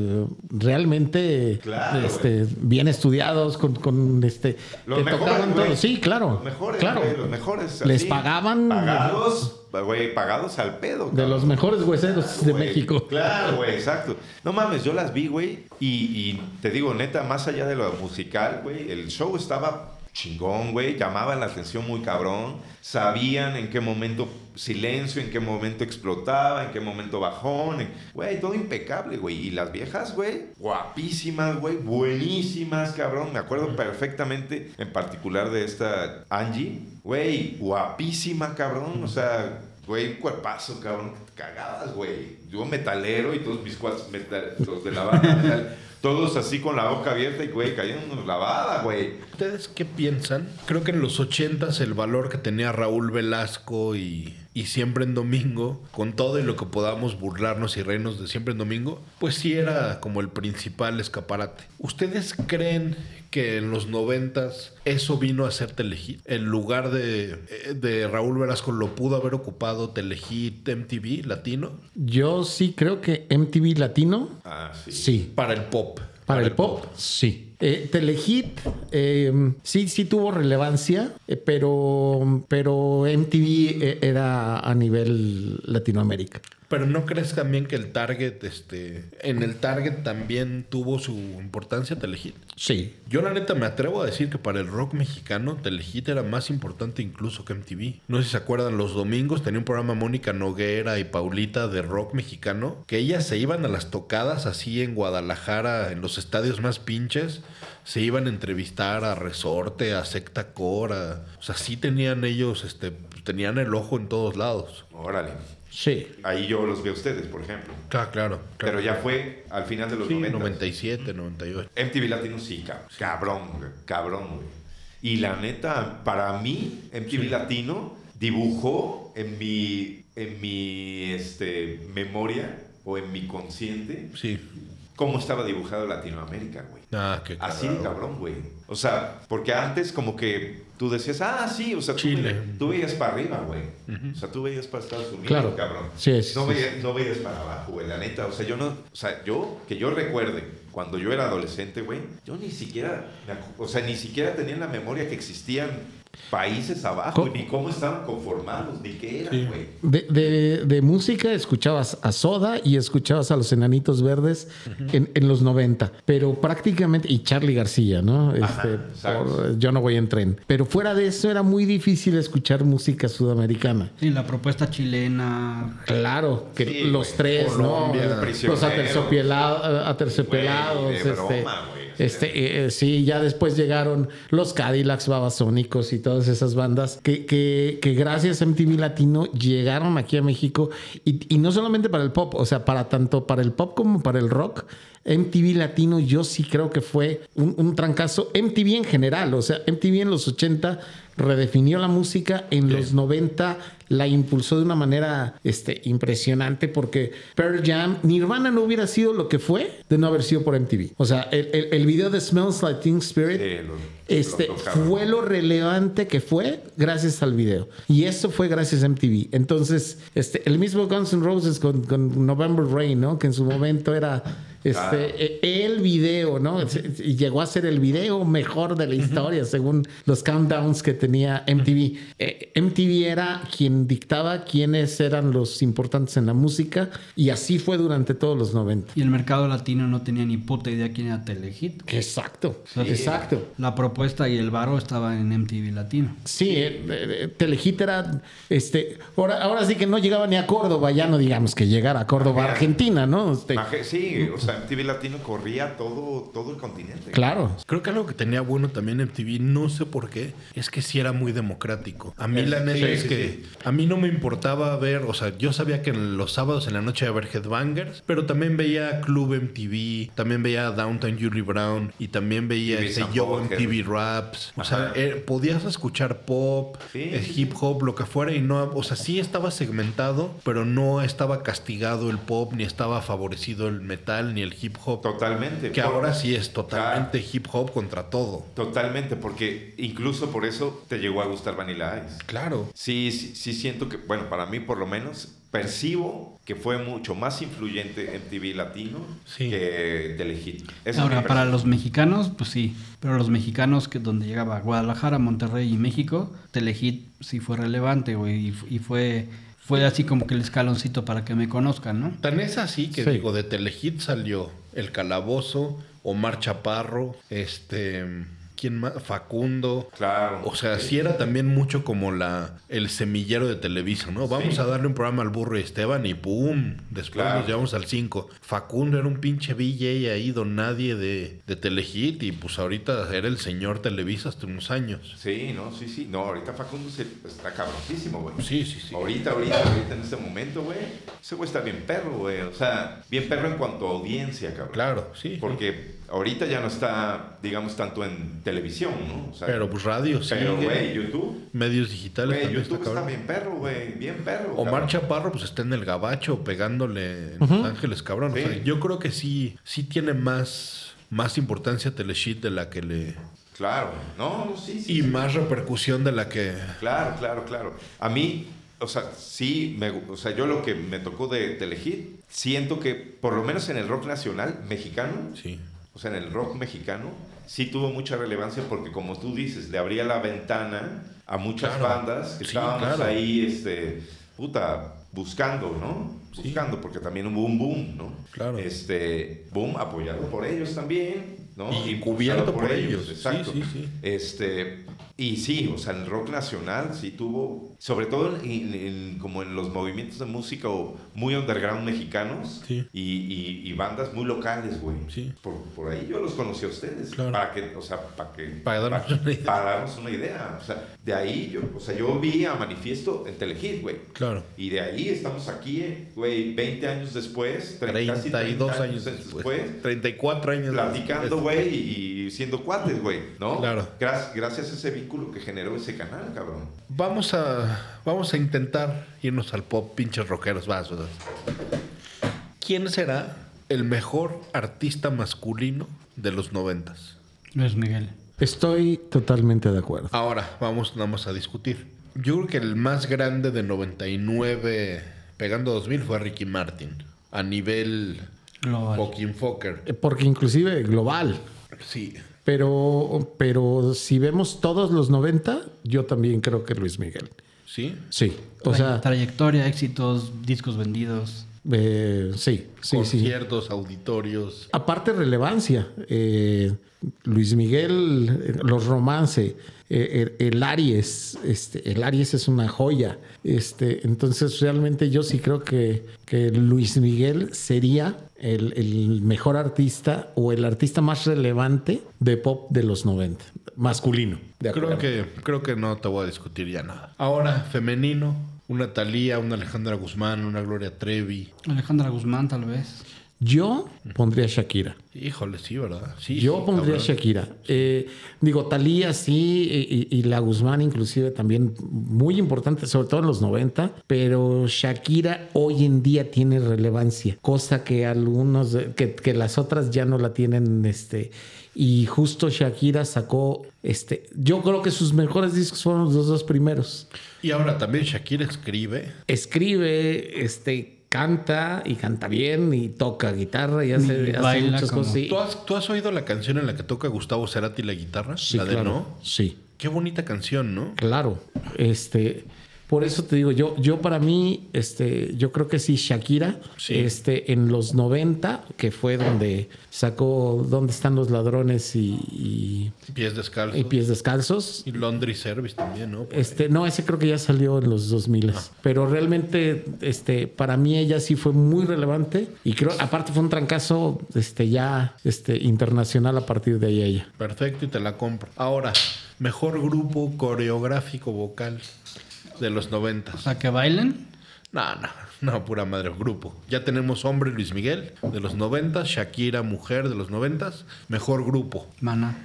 realmente claro, este, bien estudiados, con, con este los que mejores, tocaban todo. Sí, claro. Los mejores, claro. Güey, los mejores. Así, les pagaban. Pagados. Güey, pagados al pedo, cabrón. De los mejores hueseros, claro, de güey. México. Claro, güey, exacto. No mames, yo las vi, güey. Y, y te digo, neta, más allá de lo musical, güey, el show estaba chingón, güey. Llamaban la atención muy cabrón. Sabían en qué momento silencio, en qué momento explotaba, en qué momento bajón. Güey, todo impecable, güey. Y las viejas, güey, guapísimas, güey, buenísimas, cabrón. Me acuerdo perfectamente, en particular de esta Angie. Güey, guapísima, cabrón. O sea, güey, un cuerpazo, cabrón. Cagadas, güey. Yo metalero y todos mis cuates metal, los de la banda metal. Todos así con la boca abierta y, güey, cayendo lavada, güey. ¿Ustedes qué piensan? Creo que en los ochentas el valor que tenía Raúl Velasco y, y Siempre en Domingo, con todo y lo que podamos burlarnos y reírnos de Siempre en Domingo, pues sí era como el principal escaparate. ¿Ustedes creen que en los noventas eso vino a ser Telehit? El lugar de, de Raúl Velasco lo pudo haber ocupado Telehit, M T V Latino. Yo sí creo que M T V Latino. Ah, sí. Sí. Para el pop. Para el pop, sí. Eh, Telehit eh, sí, sí tuvo relevancia, eh, pero, pero M T V eh, era a nivel Latinoamérica. Pero ¿no crees también que el Target, este, en el Target también tuvo su importancia Telehit? Sí. Yo la neta me atrevo a decir que para el rock mexicano Telehit era más importante incluso que M T V. No sé si se acuerdan, los domingos tenía un programa Mónica Noguera y Paulita de rock mexicano, que ellas se iban a las tocadas así en Guadalajara, en los estadios más pinches. Se iban a entrevistar a Resorte, a Secta Cora. O sea, sí tenían ellos, este, tenían el ojo en todos lados. Órale. Sí. Ahí yo los veo a ustedes, por ejemplo. Claro, claro. claro Pero ya claro. Fue al final de los sí, noventa. noventa y siete, noventa y ocho. M T V Latino sí, cabrón, cabrón, güey. Y la neta, para mí, M T V sí. Latino dibujó en mi, en mi este, memoria o en mi consciente. Sí. Cómo estaba dibujado Latinoamérica, güey. Ah, qué cabrón. Así de cabrón, güey. O sea, porque antes como que tú decías, ah, sí, o sea, tú, Chile. Ve, tú veías para arriba, güey. Uh-huh. O sea, tú veías para Estados Unidos, claro. Cabrón. Sí, es, no, sí, veías, sí. No veías para abajo, güey, la neta. O sea, yo no, o sea, yo, que yo recuerde, cuando yo era adolescente, güey, yo ni siquiera, o sea, ni siquiera tenía en la memoria que existían países abajo, Co- ni cómo estaban conformados, ni qué era, güey. De, de, de música escuchabas a Soda y escuchabas a los Enanitos Verdes, uh-huh, en, en los noventa, pero prácticamente, y Charly García, ¿no? Este, Ajá, por, yo no voy en tren. Pero fuera de eso era muy difícil escuchar música sudamericana. Sí, la propuesta chilena. Claro, que sí, los wey. tres, Colombia, ¿no? Los aterciopelados, aterciopelados, wey, de broma, güey. Este, eh, sí, ya después llegaron los Cadillacs, Babasónicos y todas esas bandas que, que, que gracias a M T V Latino llegaron aquí a México, y, y no solamente para el pop, o sea, para tanto para el pop como para el rock. M T V Latino yo sí creo que fue un, un trancazo. M T V en general, o sea, M T V en los ochenta redefinió la música, en sí. los noventa la impulsó de una manera este, impresionante, porque Pearl Jam, Nirvana no hubiera sido lo que fue de no haber sido por M T V. O sea, el, el, el video de Smells Like Teen Spirit, sí, lo, este, lo fue lo relevante que fue gracias al video. Y eso fue gracias a M T V. Entonces, este, el mismo Guns N' Roses con, con November Rain, ¿no? Que en su momento era... Este, ah. el video, ¿no? Llegó a ser el video mejor de la historia, uh-huh, según los countdowns que tenía M T V. Uh-huh. Eh, M T V era quien dictaba quiénes eran los importantes en la música, y así fue durante todos los noventa. Y el mercado latino no tenía ni puta idea quién era Telehit. Exacto, o sea, exacto. La propuesta y el varo estaba en M T V Latino. Sí, eh, eh, Telehit era... Este, ahora, ahora sí que no llegaba ni a Córdoba, ya no digamos que llegara a Córdoba, Maje, Argentina, ¿no? Este, Maje, sí, o sea, M T V Latino corría todo, todo el continente. Claro. Creo que algo que tenía bueno también M T V, no sé por qué, es que sí era muy democrático. A mí, sí, la neta, sí, es sí, que sí. a mí no me importaba ver, o sea, yo sabía que los sábados en la noche iba a haber Headbangers, pero también veía Club M T V, también veía Downtown Julie Brown, y también veía ese Yo M T V Raps. O sea, eh, podías escuchar pop, sí, eh, hip hop, lo que fuera, y no, o sea, sí estaba segmentado, pero no estaba castigado el pop, ni estaba favorecido el metal, ni el hip hop. Totalmente. Que por, ahora sí es totalmente ah, hip hop contra todo. Totalmente, porque incluso por eso te llegó a gustar Vanilla Ice. Claro. Sí, sí, sí siento que, bueno, para mí por lo menos, percibo que fue mucho más influyente M T V Latino, sí, que Telehit. Eso ahora, para los mexicanos, pues sí. Pero los mexicanos, que donde llegaba Guadalajara, Monterrey y México, Telehit sí fue relevante, güey. Y, y fue... Fue así como que el escaloncito para que me conozcan, ¿no? Tan es así que, sí, digo, de Telehit salió El Calabozo, Omar Chaparro, este... ¿Quién más? Facundo. Claro. O sea, sí, sí era también mucho como la el semillero de Televisa, ¿no? Vamos, sí, a darle un programa al Burro y Esteban y ¡pum! Después, claro, nos llevamos al cinco. Facundo era un pinche V J ahí, don nadie de, de Telehit, y pues ahorita era el señor Televisa hasta unos años. Sí, no, sí, sí. No, ahorita Facundo se, está cabronísimo, güey. Sí, sí, sí. Ahorita, ahorita, ahorita en este momento, güey, ese güey está bien perro, güey. O sea, bien perro en cuanto a audiencia, cabrón. Claro, sí. Porque... Ahorita ya no está, digamos, tanto en televisión, ¿no? O sea, pero pues radio, sí. Pero, güey, YouTube. Medios digitales, wey, también. YouTube está, está bien perro, güey. Bien perro. Omar cabrón. Chaparro, pues está en El Gabacho pegándole en Los, uh-huh, Ángeles, cabrón. Sí. O sea, yo creo que sí, sí tiene más, más importancia Teleshit de la que le... Claro. No, no, sí, sí. Y sí, más sí, repercusión de la que... Claro, claro, claro. A mí... O sea, sí, me, o sea, yo lo que me tocó de Telehit, siento que, por lo menos en el rock nacional mexicano, sí, o sea, en el rock mexicano, sí tuvo mucha relevancia porque, como tú dices, le abría la ventana a muchas, claro, bandas que, sí, estábamos, claro, ahí, este, puta, buscando, ¿no? Buscando, sí, porque también hubo un boom, ¿no? Claro. Este, boom apoyado por ellos también, ¿no? Y cubierto por, por ellos, ellos. Exacto. Sí, sí, sí. Este... Y sí, o sea, el rock nacional sí tuvo, sobre todo en, en, como en los movimientos de música muy underground mexicanos, sí, y, y, y bandas muy locales, güey. Sí. Por, por ahí yo los conocí a ustedes. Claro. Para que, o sea, para que... Para darnos para, una idea. Para darnos una idea. O sea, de ahí yo, o sea, yo vi a Manifiesto en Telehit, güey. Claro. Y de ahí estamos aquí, güey, veinte años después, treinta, treinta y dos casi treinta años después. treinta y cuatro años platicando, güey, y siendo cuates, güey, ¿no? Claro. Gra- gracias a ese vínculo que generó ese canal, cabrón. Vamos a, vamos a intentar irnos al pop, pinches rockeros. Vas, vas. ¿Quién será el mejor artista masculino de los noventas? Luis Miguel. Estoy totalmente de acuerdo. Ahora, vamos, vamos a discutir. Yo creo que el más grande de noventa y nueve, pegando dos mil, fue Ricky Martin. A nivel global. Fucking fucker. Porque inclusive global. Sí. Pero, pero si vemos todos los noventa, yo también creo que Luis Miguel. ¿Sí? Sí. O sea, trayectoria, éxitos, discos vendidos. Eh, sí, sí, conciertos, sí. Auditorios. Aparte, relevancia. Eh, Luis Miguel, los romance, eh, el, el Aries, este, el Aries es una joya. Este, entonces, realmente yo sí creo que, que Luis Miguel sería el, el mejor artista o el artista más relevante de pop de los noventa, masculino. De creo que, creo que no te voy a discutir ya nada. Ahora, femenino. Una Thalía, una Alejandra Guzmán, una Gloria Trevi. Alejandra Guzmán, tal vez. Yo pondría Shakira. Híjole, sí, ¿verdad? Sí, yo sí, pondría cabrón. Shakira. Eh, digo, Thalía sí, y, y la Guzmán inclusive también muy importante, sobre todo en los noventa, pero Shakira hoy en día tiene relevancia, cosa que algunos, que, que las otras ya no la tienen, este... Y justo Shakira sacó, este, yo creo que sus mejores discos fueron los dos primeros. Y ahora también Shakira escribe. Escribe, este, canta y canta bien y toca guitarra y hace, y hace muchas como... cosas. Y... ¿Tú has, ¿Tú has oído la canción en la que toca Gustavo Cerati la guitarra? Sí, la de claro. No. Sí. Qué bonita canción, ¿no? Claro. Este... Por eso te digo, yo, yo para mí, este, yo creo que sí, Shakira, sí. Este, en los noventa, que fue donde sacó ¿Dónde están los ladrones? Y, y Pies descalzos. Y Pies descalzos. Y Laundry Service también, ¿no? Por este, ahí. No, ese creo que ya salió en los dos mil. Ah. Pero realmente, este, para mí ella sí fue muy relevante. Y creo, aparte fue un trancazo, este, ya, este, internacional a partir de ahí a ella. Perfecto, y te la compro. Ahora, mejor grupo coreográfico vocal. De los noventas. O sea, que bailen. No, no, no, pura madre, grupo. Ya tenemos hombre Luis Miguel, de los noventas, Shakira, mujer, de los noventas, mejor grupo. Maná.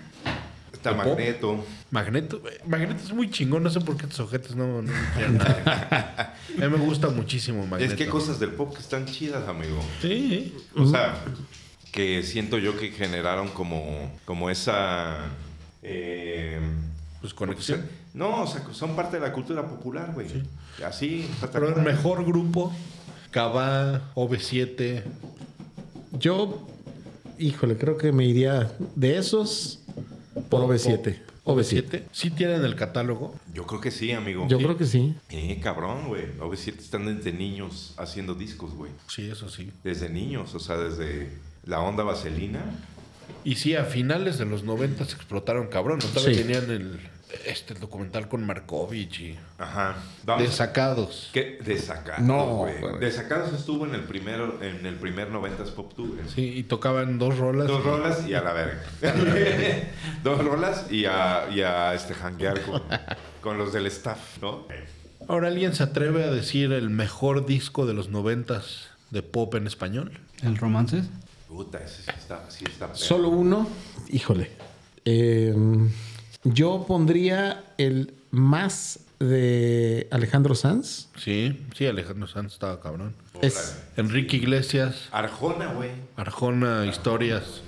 Está Magneto. Magneto. Magneto es muy chingón, no sé por qué tus ojetes no... no a mí me gusta muchísimo Magneto. Es que hay cosas del pop que están chidas, amigo. Sí. O sea, que siento yo que generaron como, como esa... Eh, pues conexión. Porque, no, o sea, son parte de la cultura popular, güey. Sí. Así. Pero el mejor grupo, Cabá, O V siete. Yo, híjole, creo que me iría de esos por O V siete. O V siete. ¿Sí tienen el catálogo? Yo creo que sí, amigo. Yo sí. creo que sí. Eh, cabrón, güey. O V siete están desde niños haciendo discos, güey. Sí, eso sí. Desde niños, o sea, desde la onda vaselina. Y sí, a finales de los noventa se explotaron, cabrón. ¿No? Sí. Tenían el... Este el documental con Markovich y... Ajá. Vamos. Desacados. ¿Qué? Desacados, no, güey. Desacados estuvo en el primer, en el primer noventas Pop Tour. Sí, y tocaban dos rolas. Dos rolas y a la verga. Dos rolas y a, y a este janguear con, con los del staff, ¿no? Ahora, ¿alguien se atreve a decir el mejor disco de los noventas de pop en español? ¿El Romances? Puta, ese sí está... Sí está ¿solo uno? Híjole. Eh... Yo pondría el Más de Alejandro Sanz. Sí, sí, Alejandro Sanz estaba cabrón. Es Enrique Iglesias. Arjona, güey. Arjona, Arjona, historias.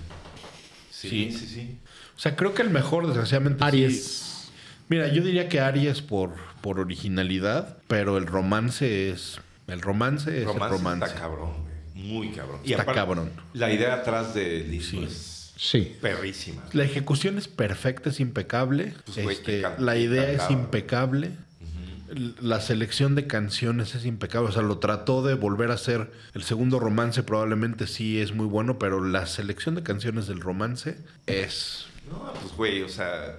Sí, sí, sí, sí. O sea, creo que el mejor, desgraciadamente, Aries. Sí. Mira, yo diría que Aries por, por originalidad, pero el romance es... El romance es romance el romance. Está cabrón, güey. Muy cabrón. Y está aparte, cabrón. La idea atrás de disco es... Sí. Perrísima. La ejecución es perfecta, es impecable. Pues, güey, este, can- la idea es impecable. Uh-huh. La selección de canciones es impecable. O sea, lo trató de volver a hacer. El segundo romance probablemente sí es muy bueno, pero la selección de canciones del romance es... No, pues güey, o sea...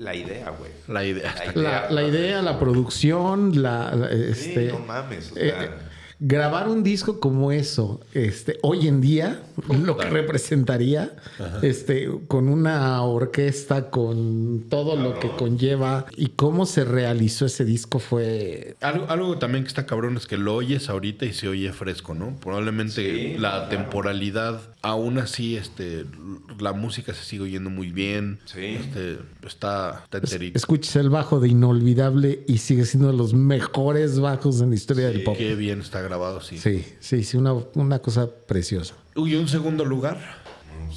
La idea, güey. La idea. La idea, la, la, idea, la producción, la... la este, sí, no mames, o sea... Eh, grabar un disco como eso, este, hoy en día, lo que representaría, ajá, este, con una orquesta, con todo cabrón, lo que conlleva y cómo se realizó ese disco fue... Algo, algo también que está cabrón es que lo oyes ahorita y se oye fresco, ¿no? Probablemente sí, la claro. temporalidad, aún así, este, la música se sigue oyendo muy bien. Sí. Este, está, está enterito. Escuchas el bajo de Inolvidable y sigue siendo de los mejores bajos en la historia sí, del pop. Qué bien está grabado. Sí, sí, sí, sí, una, una cosa preciosa. Uy, un segundo lugar.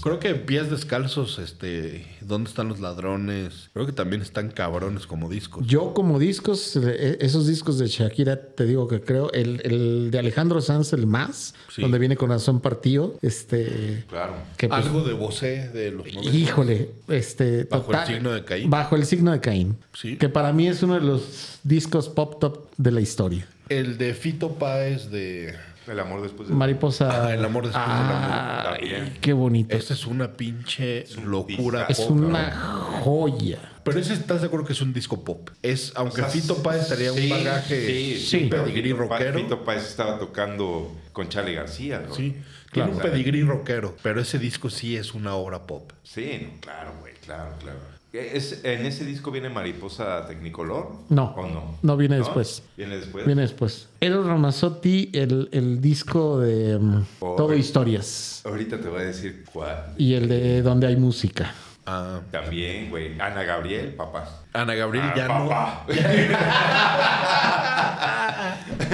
Creo que Pies Descalzos, este, ¿Dónde están los ladrones? Creo que también están cabrones como discos. Yo como discos, esos discos de Shakira, te digo que creo, el, el de Alejandro Sanz, el más, sí, donde viene Corazón Partido, este... Claro. Que, pues, algo de Bosé de los noventa. Híjole, este... Bajo total, el signo de Caín. Bajo el signo de Caín. Sí. Que para mí es uno de los discos pop top de la historia. El de Fito Páez de... El amor después de... Mariposa... Ah, el amor después ah, del amor. Ay, qué bonito. Esta es una pinche es un locura. Es pop, una ¿no? joya. Pero ese, ¿estás de acuerdo que es un disco pop? Es, aunque o sea, Fito Páez tenía sí, un bagaje... Sí, sí. Un pedigrí rockero. Fito Páez estaba tocando con Charly García, ¿no? Sí. Claro, tiene un pedigrí rockero. Pero ese disco sí es una obra pop. Sí, no, claro, güey. Claro, claro. ¿Es, ¿En ese disco viene Mariposa Tecnicolor? No. ¿O no? No, viene ¿No? después. ¿Viene después? Viene después. Eros Ramazzotti, el, el disco de um, oh, Todo eh, Historias. Ahorita te voy a decir cuál. Y el de Donde hay música. Ah, también, güey. Ana Gabriel, papá. Ana Gabriel ah, ya papá. no.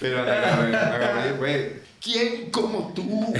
Pero Ana Gabriel, Ana Gabriel, güey. ¿Quién como tú?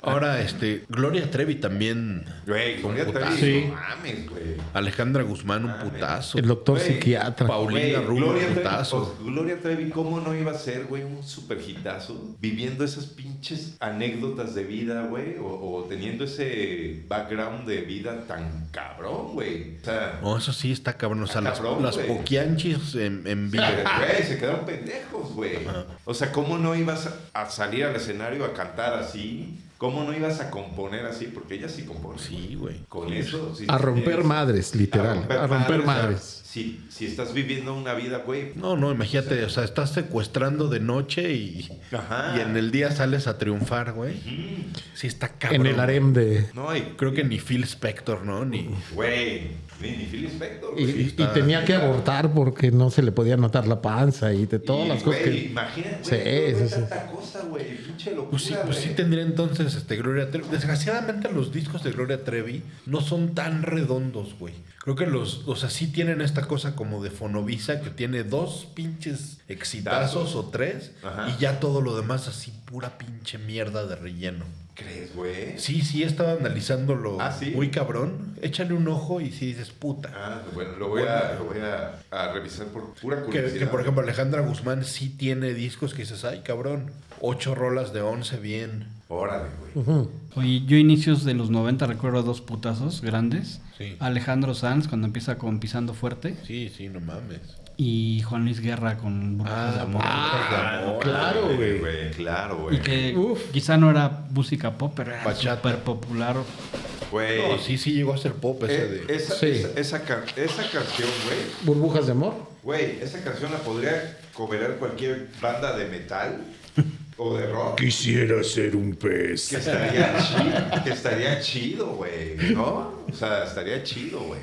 Ahora, este, Gloria Trevi también. Güey, Gloria Trevi, sí. No mames, güey. Alejandra Guzmán, un ah, putazo. El doctor güey, psiquiatra. Paulina Rubio, un putazo. Trevi, Gloria Trevi, ¿cómo no iba a ser, güey, un super hitazo? Viviendo esas pinches anécdotas de vida, güey. O, o teniendo ese background de vida tan cabrón, güey. O sea, no, eso sí está cabrón. O sea, las, cabrón, las poquianchis en, en vida. Güey, se quedaron pendejos, güey. Ajá. O sea, ¿cómo no? ¿Cómo no ibas a salir al escenario a cantar así? ¿Cómo no ibas a componer así? Porque ella sí compone. Sí, güey. Con sí. eso... Sí, a romper sí, madres, literal. A romper, a romper madres. madres. O sea, si, si estás viviendo una vida, güey... No, no, imagínate. O sea, o sea estás secuestrando de noche y... Ajá. Y en el día sales a triunfar, güey. Uh-huh. Sí, está cabrón. En el harem de... No, y creo que ni Phil Spector, ¿no? Ni... Güey... Ni, ni Phil Spector, y, y, y tenía que abortar porque no se le podía notar la panza y de todas y, las güey, cosas que... Imagínate, güey, sí, sí, tanta sí. cosa, güey, pinche locura, pues sí, pues sí tendría entonces este, Gloria Trevi. Desgraciadamente los discos de Gloria Trevi no son tan redondos, güey. Creo que los, o sea, sí tienen esta cosa como de Fonovisa que tiene dos pinches exitazos o tres. Ajá. Y ya todo lo demás así pura pinche mierda de relleno. ¿Crees, güey? Sí, sí, estaba analizándolo ¿Ah, sí? muy cabrón. Échale un ojo y si dices, puta. Ah, bueno, lo voy, bueno, a, lo voy a, a revisar por pura curiosidad. Que, que, por ejemplo, Alejandra Guzmán sí tiene discos que dices, ay, cabrón, ocho rolas de once bien. Órale, güey. Uh-huh. Oye, yo inicios de los noventa recuerdo dos putazos grandes. Sí. Alejandro Sanz cuando empieza con Pisando Fuerte. Sí, sí, no mames. Y Juan Luis Guerra con Burbujas ah, de Amor. Ah, amor. Claro, güey. Claro, güey. Y que Uf. quizá no era música pop, pero era súper popular. Güey. No, sí, sí llegó a ser pop ese eh, de... Esa, sí. esa, esa, esa canción, güey. Burbujas de Amor. Güey, esa canción la podría coberar cualquier banda de metal. O de rock. Quisiera ser un pez. Que estaría chido, que estaría chido, güey, ¿no? O sea, estaría chido, güey.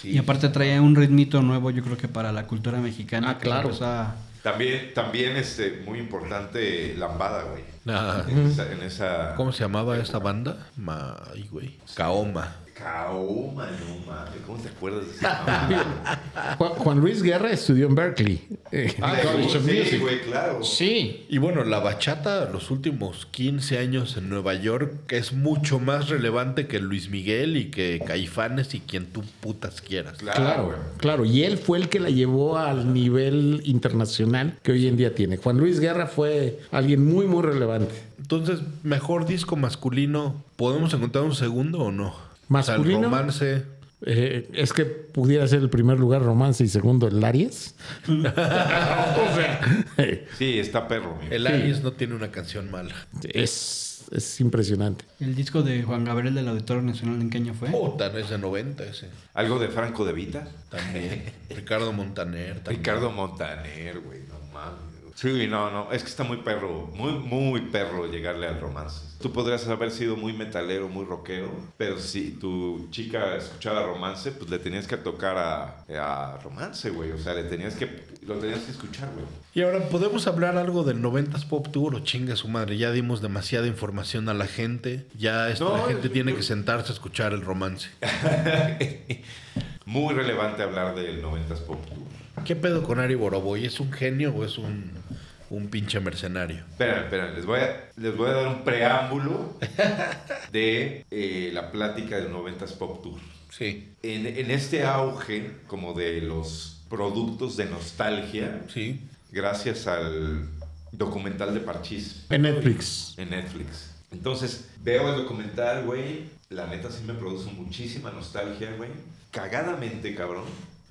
Sí. Y aparte traía un ritmito nuevo, yo creo que para la cultura mexicana. Ah, claro. A... También, también este, muy importante, Lambada, güey. Ah. En esa, en esa... ¿Cómo se llamaba esa banda? Ma... Ay, güey. Kaoma. Kaoma, no mames. ¿Cómo te acuerdas de esa mamá? Juan, Juan Luis Guerra estudió en Berkeley. Ah, sí, güey, claro. Sí. Y bueno, la bachata, los últimos quince años en Nueva York, es mucho más relevante que Luis Miguel y que Caifanes y quien tú putas quieras. Claro, claro, güey. Claro. Y él fue el que la llevó al nivel internacional que hoy en día tiene. Juan Luis Guerra fue alguien muy, muy relevante. Entonces, mejor disco masculino, ¿podemos encontrar un segundo o no? Masculino, o sea, romance. Eh, es que pudiera ser el primer lugar romance y segundo el Aries. O sea, sí, está perro. Amigo. El Aries sí. no tiene una canción mala. Es, es impresionante. ¿El disco de Juan Gabriel del Auditorio Nacional en qué año fue? Oh, tan es de noventa ese. ¿Algo de Franco de Vita? También. Ricardo Montaner. También. Ricardo Montaner, güey, no mames. Sí, no, no, es que está muy perro, muy, muy perro llegarle al romance. Tú podrías haber sido muy metalero, muy rockero, pero si tu chica escuchaba romance, pues le tenías que tocar a, a romance, güey. O sea, le tenías que, lo tenías que escuchar, güey. Y ahora, ¿podemos hablar algo del noventas Pop Tour o chinga su madre? Ya dimos demasiada información a la gente. Ya esta, no, la gente no, tiene no. que sentarse a escuchar el romance. Muy relevante hablar del noventas Pop Tour. ¿Qué pedo con Ari Boroboy? ¿Es un genio o es un un pinche mercenario. Espérame, espérame, les voy a, les voy a dar un preámbulo de eh, la plática del noventas Pop Tour. Sí. En, en este auge, como de los productos de nostalgia, sí, gracias al documental de Parchís. En Netflix. En Netflix. Entonces, veo el documental, güey, la neta sí me produce muchísima nostalgia, güey. Cagadamente, cabrón.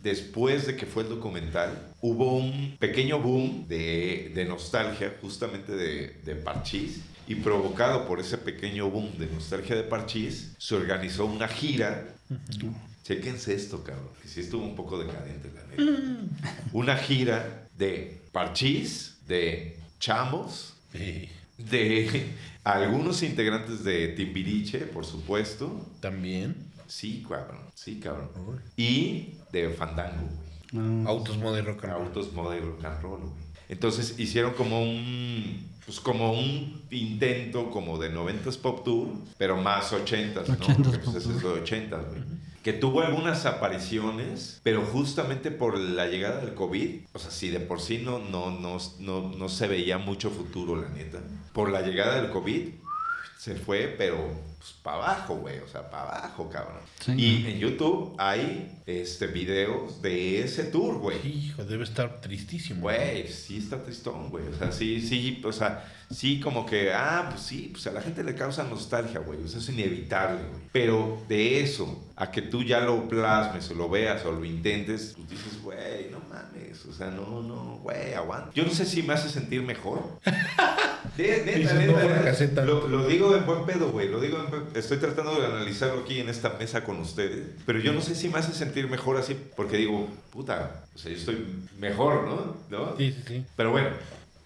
Después de que fue el documental, hubo un pequeño boom de, de nostalgia, justamente de, de Parchís. Y provocado por ese pequeño boom de nostalgia de Parchís, se organizó una gira. Uh-huh. Chéquense esto, cabrón, que sí estuvo un poco decadente, la neta. Uh-huh. Una gira de Parchís, de Chamos, sí, de algunos integrantes de Timbiriche, por supuesto. También. Sí, cabrón, sí, cabrón. Uh-huh. Y de Fandango, güey. Uh-huh. Autos Moda y Rock and Roll. Autos Moda y Rock and Roll, güey. Entonces hicieron como un, pues como un intento como de noventas Pop Tour, pero más ochentas, ¿no? ochentas Porque pues eso es lo de ochentas, güey. Uh-huh. Que tuvo algunas apariciones, pero justamente por la llegada del COVID, o sea, sí, de por sí no, no, no, no, no se veía mucho futuro, la neta. Por la llegada del COVID se fue, pero pues para abajo, güey, o sea, para abajo, cabrón. Sí. Y en YouTube hay este, videos de ese tour, güey. Hijo, debe estar tristísimo. Güey, ¿no? Sí está tristón, güey. O sea, sí, sí, o sea, sí como que, ah, pues sí, pues a la gente le causa nostalgia, güey. Eso es inevitable, güey. Pero de eso, a que tú ya lo plasmes o lo veas o lo intentes, pues dices, güey, no mames, o sea, no, no, güey, aguanta. Yo no sé si me hace sentir mejor. De, neta, neta, lo, lo digo en buen pedo, güey. Lo digo en buen... Estoy tratando de analizarlo aquí en esta mesa con ustedes. Pero yo no sé si me hace sentir mejor así. Porque digo, puta, o sea, yo estoy mejor, ¿no? ¿No? Sí, sí, sí. Pero bueno,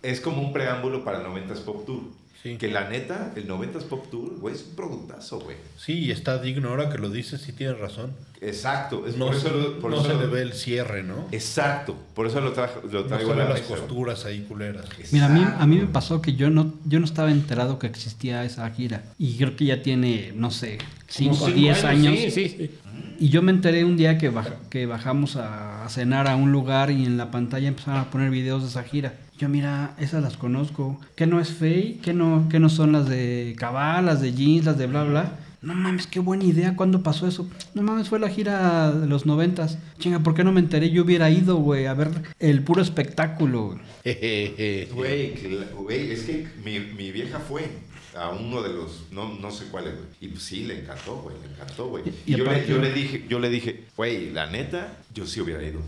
es como un preámbulo para el noventas Pop Tour. Sí. Que la neta, el noventas Pop Tour, güey, es un productazo, güey. Sí, y está digno ahora que lo dices, sí tienes razón. Exacto. Es no por se, eso lo, por no eso se lo, le ve el cierre, ¿no? Exacto. Por eso lo, trajo, lo traigo no a la las mesa, costuras ahí culeras. Exacto. Mira, a mí, a mí me pasó que yo no, yo no estaba enterado que existía esa gira. Y creo que ya tiene, no sé, cinco o diez años. Sí, sí, sí. Y yo me enteré un día que, baj, que bajamos a, a cenar a un lugar y en la pantalla empezaron a poner videos de esa gira. Yo, mira, esas las conozco. ¿Qué no es fake? ¿Qué no, qué no son las de Cabal, las de Jeans, las de bla, bla? No mames, qué buena idea. ¿Cuándo pasó eso? No mames, fue la gira de los noventas. Chinga, ¿por qué no me enteré? Yo hubiera ido, güey, a ver el puro espectáculo. Güey, güey, es que mi, mi vieja fue a uno de los, no, no sé cuál es, güey. Y pues sí, le encantó, güey, le encantó, güey. Y, y yo, le, yo le dije, yo le dije, güey, la neta, yo sí hubiera ido.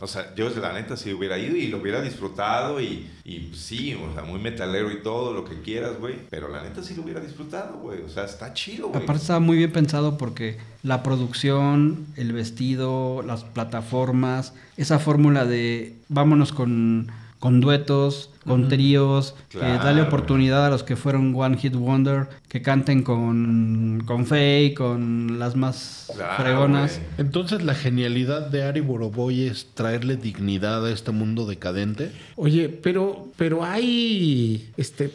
O sea, yo la neta sí hubiera ido y lo hubiera disfrutado y, y sí, o sea, muy metalero y todo, lo que quieras, güey. Pero la neta sí lo hubiera disfrutado, güey. O sea, está chido, güey. Aparte estaba muy bien pensado porque la producción, el vestido, las plataformas, esa fórmula de vámonos con, con duetos, con uh-huh, tríos, claro, eh, dale oportunidad a los que fueron One Hit Wonder, que canten con, con Faye, con las más claro, fregonas. Wey. Entonces, ¿la genialidad de Ari Boroboy es traerle dignidad a este mundo decadente? Oye, pero, pero hay este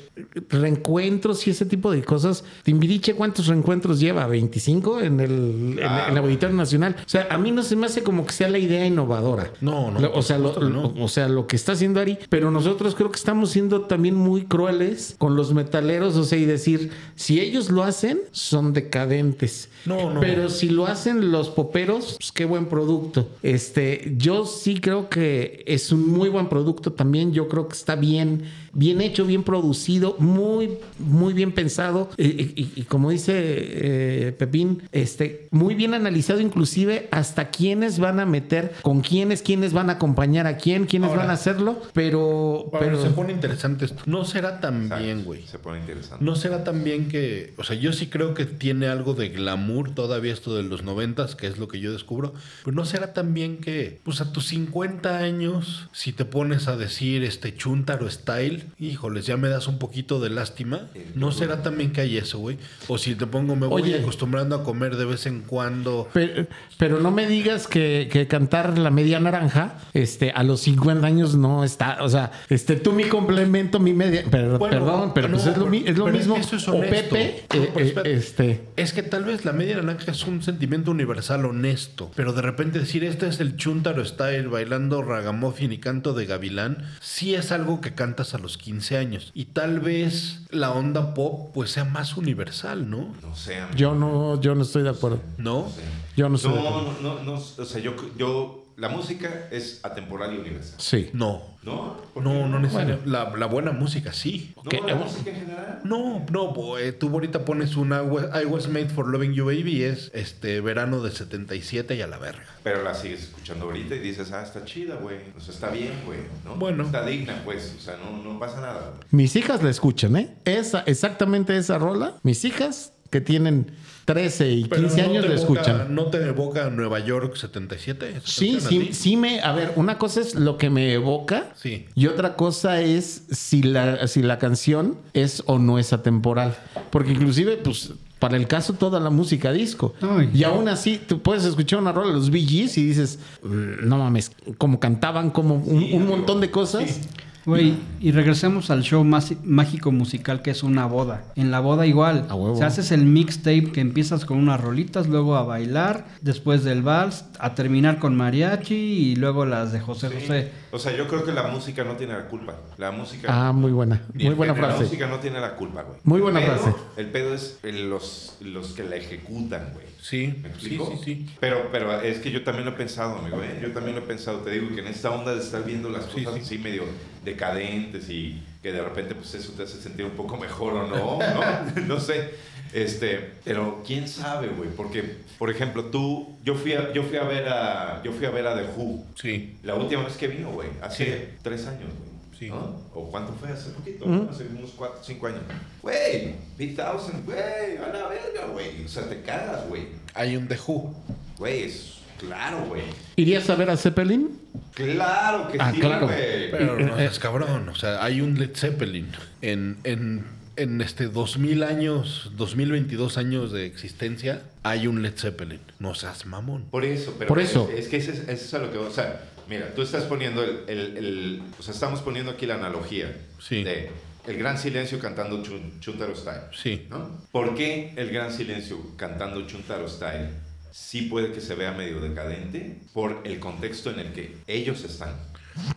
reencuentros y ese tipo de cosas. Timbiriche, ¿cuántos reencuentros lleva? ¿veinticinco en el, claro, en, en el Auditorio Nacional? O sea, a mí no se me hace como que sea la idea innovadora. No, no. Lo, o, sea, lo, no. Lo, o sea, lo que está haciendo Ari, pero nosotros creo que estamos siendo también muy crueles con los metaleros, o sea, y decir, si ellos lo hacen, son decadentes. No, no. Pero si lo hacen los poperos, pues qué buen producto. Este, yo sí creo que es un muy buen producto también. Yo creo que está bien, bien hecho, bien producido, muy, muy bien pensado. Y, y, y como dice eh, Pepín, este, muy bien analizado, inclusive hasta quiénes van a meter, con quiénes, quiénes van a acompañar a quién, quiénes ahora van a hacerlo, pero... pero Pero se pone interesante esto. No será tan Exacto. bien, güey. Se pone interesante. No será tan bien que... O sea, yo sí creo que tiene algo de glamour todavía esto de los noventas, que es lo que yo descubro. Pero no será tan bien que... Pues a tus cincuenta años, si te pones a decir este chuntaro style, él, híjoles, ya me das un poquito de lástima. ¿No será también que hay eso, güey? O si te pongo, me voy Oye, acostumbrando a comer de vez en cuando. Pero, pero no me digas que, que cantar La Media Naranja este, a los cincuenta años no está... O sea, este, tú mi complemento, mi media... Pero, bueno, perdón, pero no, pues es lo, es lo pero mismo. Es que eso es honesto. O Pepe, eh, eh, este... Es que tal vez La Media Naranja es un sentimiento universal honesto, pero de repente decir, este es el Chuntaro Style bailando ragamuffin y canto de gavilán, sí es algo que cantas a los quince años. Y tal vez la onda pop pues sea más universal, ¿no? No sé. Amigo. Yo no, yo no estoy de acuerdo. ¿No? No sé. Yo no estoy no, de acuerdo. No, no, no, o sea, yo, yo... La música es atemporal y universal. Sí. No. No, no, no necesariamente. Bueno. La, la buena música, sí. Okay. ¿No la música en general? No, no. Boy, tú ahorita pones una I Was Made for Loving You Baby, es este verano de setenta y siete y a la verga. Pero la sigues escuchando ahorita y dices, ah, está chida, güey. O sea, está bien, güey. ¿No? Bueno. Está digna, pues. O sea, no, no pasa nada. Mis hijas la escuchan, ¿eh? Esa, exactamente esa rola. Mis hijas que tienen... trece y quince pero años no lo escuchan. Evoca, ¿no te evoca Nueva York setenta y siete? Sí, sí, sí me... A ver, una cosa es lo que me evoca sí. y otra cosa es si la, si la canción es o no es atemporal. Porque inclusive, pues, para el caso, toda la música disco. Ay, y no. aún así, tú puedes escuchar una rola de los Bee Gees y dices, no mames, como cantaban, como un, sí, un montón de cosas... Sí. Güey, y regresemos al show más mágico musical que es una boda. En la boda igual, o sea, haces el mixtape que empiezas con unas rolitas, luego a bailar, después del vals, a terminar con mariachi y luego las de José sí. José. O sea, yo creo que la música no tiene la culpa. La música... Ah, muy buena. Muy buena frase. La música no tiene la culpa, güey. Muy buena frase. El pedo es los, los que la ejecutan, güey. Sí. ¿Me explico? Sí, sí, sí. Pero, pero es que yo también lo he pensado, amigo, ¿eh? Yo también lo he pensado. Te digo que en esta onda de estar viendo las cosas sí, sí. así medio... decadentes y que de repente pues eso te hace sentir un poco mejor o no, no, no sé, este, pero quién sabe, güey, porque por ejemplo tú, yo fui a, yo fui a ver a, yo fui a ver a The Who, sí, la última vez que vino, güey, hace sí. tres años, güey. Sí. ¿No? ¿O cuánto fue? Hace poquito, ¿Mm? hace unos cuatro, cinco años. Güey, Big Thousand, güey, a la verga, güey, o sea, te cagas, güey. Hay un The Who, güey, es... Claro, güey. ¿Irías a ver a Zeppelin? Claro que ah, sí, claro. Güey. Pero no seas cabrón. O sea, hay un Led Zeppelin en, en, en este dos mil años, dos mil veintidós años de existencia, hay un Led Zeppelin. No seas mamón. Por eso, pero Por eso. Es, es que eso es, es a lo que... O sea, mira, tú estás poniendo el, el, el... O sea, estamos poniendo aquí la analogía sí. de el gran silencio cantando chun, Chuntaro Style. Sí. ¿No? ¿Por qué el gran silencio cantando Chuntaro Style sí puede que se vea medio decadente por el contexto en el que ellos están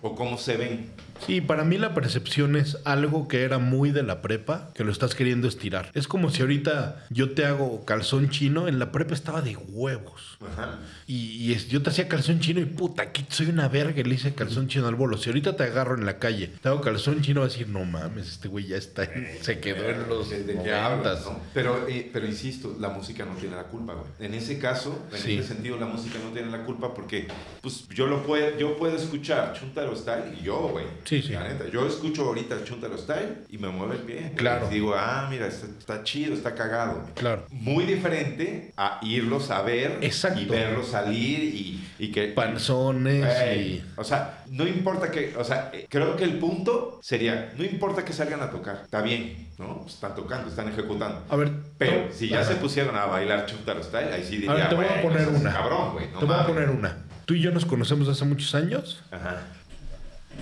o cómo se ven? Sí, para mí la percepción es algo que era muy de la prepa, que lo estás queriendo estirar. Es como si ahorita yo te hago calzón chino, en la prepa estaba de huevos. Ajá. Y, y es, yo te hacía calzón chino y puta, aquí soy una verga y le hice calzón chino al bolo. Si ahorita te agarro en la calle, te hago calzón chino, vas a decir, no mames, este güey ya está, se quedó en los noventas. ¿No? Pero, eh, pero insisto, la música no tiene la culpa, güey. En ese caso, en sí. ese sentido, la música no tiene la culpa porque pues, yo, lo puedo, yo puedo escuchar Chuntaro Style y yo, güey. Sí, sí. La neta, yo escucho ahorita el Chuntaro Style y me mueve el pie. Claro. Y digo, ah, mira, está, está chido, está cagado. Claro. Muy diferente a irlos a ver. Exacto. Y verlos salir y, y que... Panzones hey, y... O sea, no importa que... O sea, creo que el punto sería, no importa que salgan a tocar. Está bien, ¿no? Están tocando, están ejecutando. A ver... Pero si ya se pusieron a bailar Chuntaro Style, ahí sí diría... A ver, te voy a poner una. Cabrón, güey. Te voy a poner una. Tú y yo nos conocemos hace muchos años. Ajá.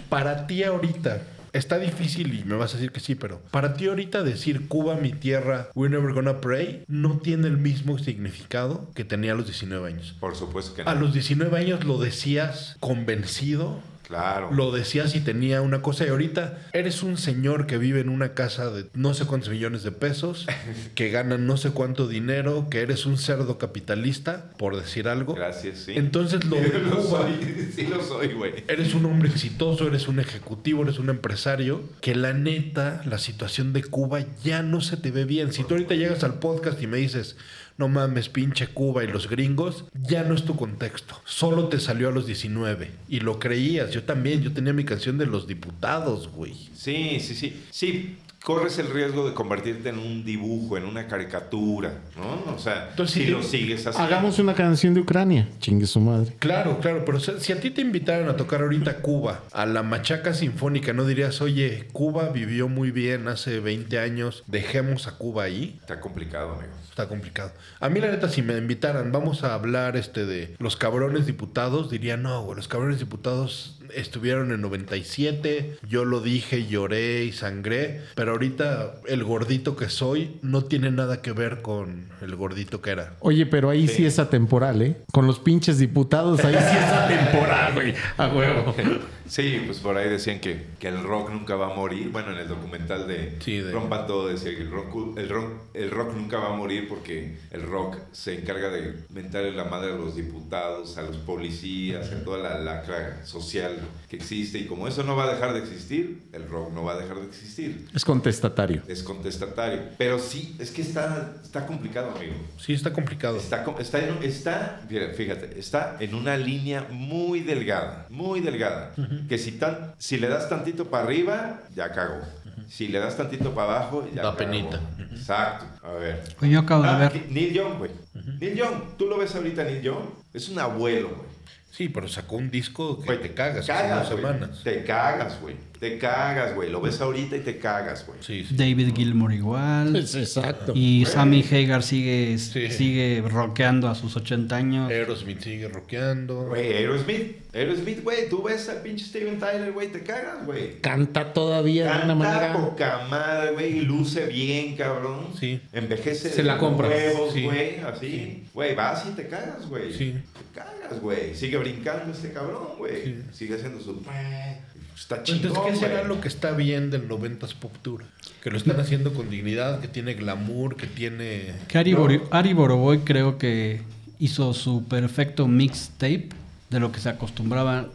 Para ti ahorita, está difícil y me vas a decir que sí, pero para ti ahorita decir Cuba, mi tierra, We're Never Gonna Pray, no tiene el mismo significado que tenía a los diecinueve años. Por supuesto que no. A los diecinueve años lo decías convencido. Claro. Lo decías y tenía una cosa. Y ahorita eres un señor que vive en una casa de no sé cuántos millones de pesos, que gana no sé cuánto dinero, que eres un cerdo capitalista, por decir algo. Gracias, sí. Entonces lo de Cuba, lo soy, sí lo soy, güey. Eres un hombre exitoso, eres un ejecutivo, eres un empresario, que la neta, la situación de Cuba ya no se te ve bien. Si tú ahorita llegas al podcast y me dices... No mames, pinche Cuba y los gringos, ya no es tu contexto. Solo te salió a los diecinueve. Y lo creías. Yo también. Yo tenía mi canción de los diputados, güey. Sí, sí, sí. Sí. corres el riesgo de convertirte en un dibujo, en una caricatura, ¿no? O sea, entonces, si, si lo sigues así. Hagamos una canción de Ucrania. Chingue su madre. Claro, claro, pero si a ti te invitaron a tocar ahorita Cuba, a la Machaca Sinfónica, ¿no dirías, oye, Cuba vivió muy bien hace veinte años, dejemos a Cuba ahí? Está complicado, amigos. Está complicado. A mí, la neta, si me invitaran, vamos a hablar este de los cabrones diputados, diría, no, güey, los cabrones diputados estuvieron en noventa y siete, yo lo dije, lloré y sangré, pero ahorita el gordito que soy no tiene nada que ver con el gordito que era. Oye, pero ahí sí, sí es atemporal, ¿eh? Con los pinches diputados, ahí sí es atemporal, güey. A huevo. Sí, pues por ahí decían que, que el rock nunca va a morir. Bueno, en el documental de, sí, de... Rompan Todo decía que el rock, el, rock, el rock nunca va a morir porque el rock se encarga de mentarle la madre a los diputados, a los policías, a toda la lacra social que existe. Y como eso no va a dejar de existir, el rock no va a dejar de existir. Es contestatario. Es contestatario. Pero sí, es que está, está complicado, amigo. Sí, está complicado. Está, está, en, está, fíjate, está en una línea muy delgada, muy delgada. Uh-huh. Que si, tan, si le das tantito para arriba, ya cago. Si le das tantito para abajo, ya da penita. Exacto. A ver. Pues yo acabo ah, de ver. Neil Young, güey. Uh-huh. Neil Young, tú lo ves ahorita, Neil Young. Es un abuelo, güey. Sí, pero sacó un disco que wey, te cagas. Te cagas, hace unas semanas. Te cagas, güey. Te cagas, güey. Lo ves ahorita y te cagas, güey. Sí, sí. David Gilmour igual. Es exacto. Y wey. Sammy Hagar sigue, sí. sigue rockeando a sus ochenta años. Aerosmith sigue rockeando. Güey, Aerosmith. Aerosmith, güey. Tú ves al pinche Steven Tyler, güey. Te cagas, güey. Canta todavía Canta de una manera. Canta poca madre, güey. Y luce bien, cabrón. Sí. Envejece. Se la compra. Huevos, güey. Sí. Así. Güey, sí. vas y te cagas, güey. Sí. Te cagas, güey. Sigue brincando este cabrón, güey. Sí. Sigue haciendo su... Está chingón. Entonces, ¿qué será lo que está bien del noventas pop tour? Que lo están haciendo con dignidad, que tiene glamour, que tiene... Que Ari, no. Bor- Ari Boroboy creo que hizo su perfecto mixtape de lo que se acostumbraba.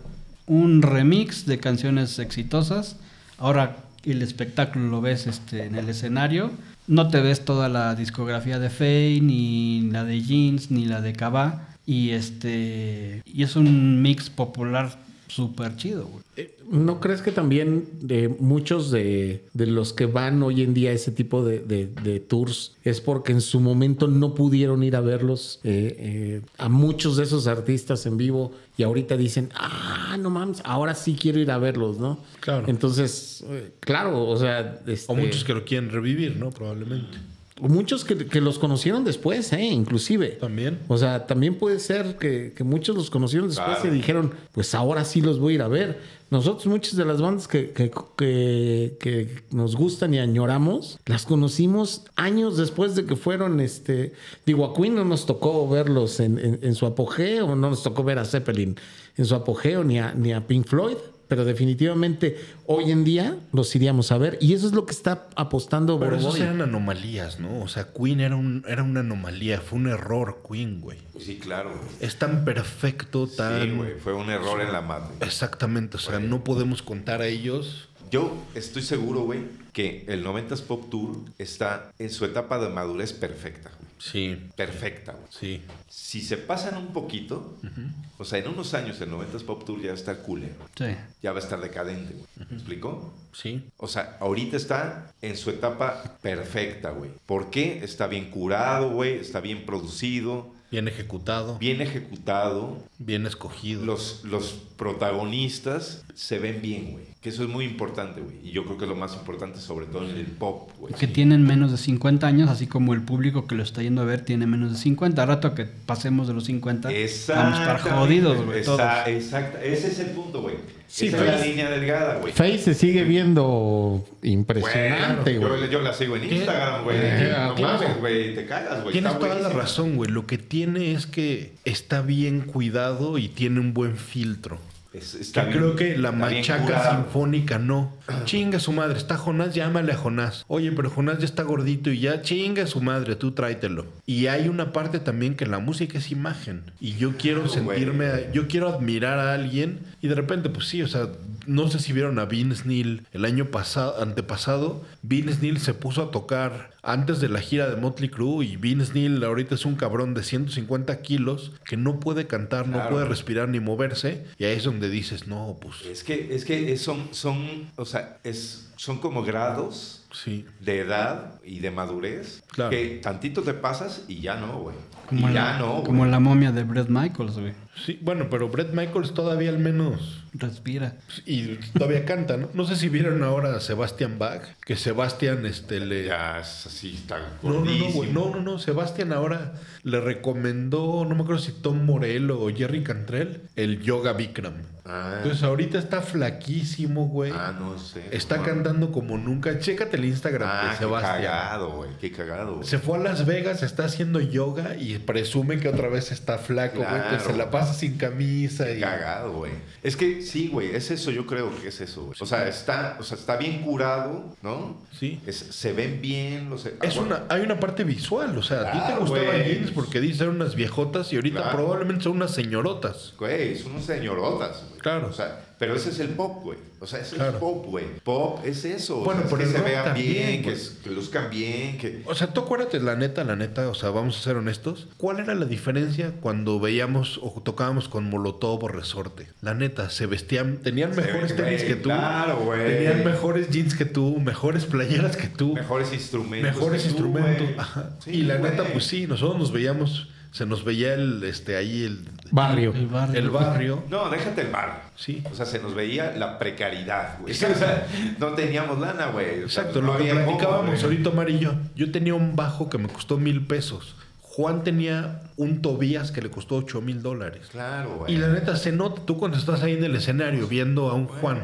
Un remix de canciones exitosas. Ahora el espectáculo lo ves este, en el escenario. No te ves toda la discografía de Faye, ni la de Jeans, ni la de Cabá. Y este y es un mix popular súper chido, güey. ¿No crees que también de muchos de, de los que van hoy en día a ese tipo de, de, de tours es porque en su momento no pudieron ir a verlos eh, eh, a muchos de esos artistas en vivo y ahorita dicen, ah, no mames, ahora sí quiero ir a verlos, ¿no? Claro. Entonces, claro, o sea... Este... O muchos que lo quieren revivir, ¿no? Probablemente. Muchos que, que los conocieron después, eh, inclusive. También. O sea, también puede ser que, que muchos los conocieron después claro. y dijeron, pues ahora sí los voy a ir a ver. Nosotros, muchas de las bandas que, que, que, que nos gustan y añoramos, las conocimos años después de que fueron, este... Digo, a Queen no nos tocó verlos en, en, en su apogeo, no nos tocó ver a Zeppelin en su apogeo, ni a, ni a Pink Floyd. Pero definitivamente hoy en día los iríamos a ver. Y eso es lo que está apostando Boroboy. Pero esas eran anomalías, ¿no? O sea, Queen era, un, era una anomalía. Fue un error, Queen, güey. Sí, claro. Es tan perfecto, tan... Sí, güey. Fue un error en la madre. Exactamente. O sea, güey. No podemos contar a ellos... Yo estoy seguro, güey, que el noventas Pop Tour está en su etapa de madurez perfecta, güey. Sí. Perfecta, güey. Sí. Si se pasan un poquito, uh-huh. o sea, en unos años el noventas Pop Tour ya va a estar cool, güey. Sí. Ya va a estar decadente, güey. Uh-huh. ¿Me explicó? Sí. O sea, ahorita está en su etapa perfecta, güey. ¿Por qué? Está bien curado, güey. Está bien producido. Bien ejecutado. Bien ejecutado. Bien escogido. Los, los protagonistas se ven bien, güey. Que eso es muy importante, güey. Y yo creo que es lo más importante, sobre todo en el pop, güey. Que sí. tienen menos de cincuenta años, así como el público que lo está yendo a ver tiene menos de cincuenta. Al rato que pasemos de los cincuenta, vamos a estar jodidos, güey. Exacto. Exacto. Ese es el punto, güey. Sí, Esa Face, es la línea delgada, güey. Face se sigue viendo impresionante, güey. Bueno, yo, yo la sigo en Instagram, güey. No mames, güey. Te cagas, güey. Tienes toda la razón, güey. Lo que tiene es que está bien cuidado y tiene un buen filtro. Está que bien, creo que la Machaca Sinfónica no. Chinga su madre, está Jonás, llámale a Jonás. Oye, pero Jonás ya está gordito y ya chinga su madre, tú tráetelo. Y hay una parte también que la música es imagen. Y yo quiero oh, sentirme, güey. yo quiero admirar a alguien. Y de repente, pues sí, o sea, no sé si vieron a Vince Neil el año pasado, antepasado. Vince Neil se puso a tocar antes de la gira de Mötley Crüe y Vince Neil ahorita es un cabrón de ciento cincuenta kilos que no puede cantar, claro. no puede respirar ni moverse. Y ahí es donde dices, no, pues... Es que, es que son, son, o sea, es son como grados sí. de edad y de madurez claro. que tantito te pasas y ya no, güey. Como, ya la, no, como la momia de Bret Michaels, güey. Sí, bueno, pero Bret Michaels todavía al menos... respira. Y todavía canta, ¿no? No sé si vieron ahora a Sebastian Bach, que Sebastian este, le... Ya, así está gordísimo. No, no, no, güey. No, no, no. Sebastian ahora le recomendó, no me acuerdo si Tom Morello o Jerry Cantrell, el yoga Bikram. Ah. Entonces ahorita está flaquísimo, güey. Ah, no sé. Está no. cantando como nunca. Chécate el Instagram ah, de Sebastian. Qué cagado, güey. Qué cagado. Güey. Se fue a Las Vegas, está haciendo yoga y presume que otra vez está flaco, güey. Claro. Que se la pasa sin camisa. Qué y... cagado, güey. Es que sí, güey. Es eso. Yo creo que es eso, güey. O sea, está, o sea, está bien curado, ¿no? Sí. Es, se ven bien. Los... Ah, es bueno. una, hay una parte visual. O sea, claro, a ti te gustaban jeans porque dicen unas viejotas y ahorita claro. probablemente son unas señorotas. Güey, son unas señorotas, güey. Claro. O sea, pero ese es el pop, güey. O sea, ese claro. es pop, güey. Pop es eso. Bueno, o sea, es que se vean bien, bien que, que luzcan bien. Que... O sea, tú acuérdate, la neta, la neta, o sea, vamos a ser honestos. ¿Cuál era la diferencia cuando veíamos o tocábamos con Molotov o Resorte? La neta, se vestían, tenían se mejores ve, tenis que tú. Claro, güey. Tenían mejores jeans que tú, mejores playeras que tú. Mejores instrumentos. Mejores que instrumentos. Tú, ajá. Sí, y la güey. neta, pues sí, nosotros nos veíamos... Se nos veía el, este, ahí el... Barrio. El barrio. El barrio. No, déjate el barrio. Sí. O sea, se nos veía la precariedad, güey. O sea, no teníamos lana, güey. O sea, exacto. No lo que platicábamos ahorita, Mari y yo. Yo tenía un bajo que me costó mil pesos. Juan tenía un Tobías que le costó ocho mil dólares. Claro, güey. Y la neta, se nota. Tú cuando estás ahí en el escenario pues, viendo a un güey, Juan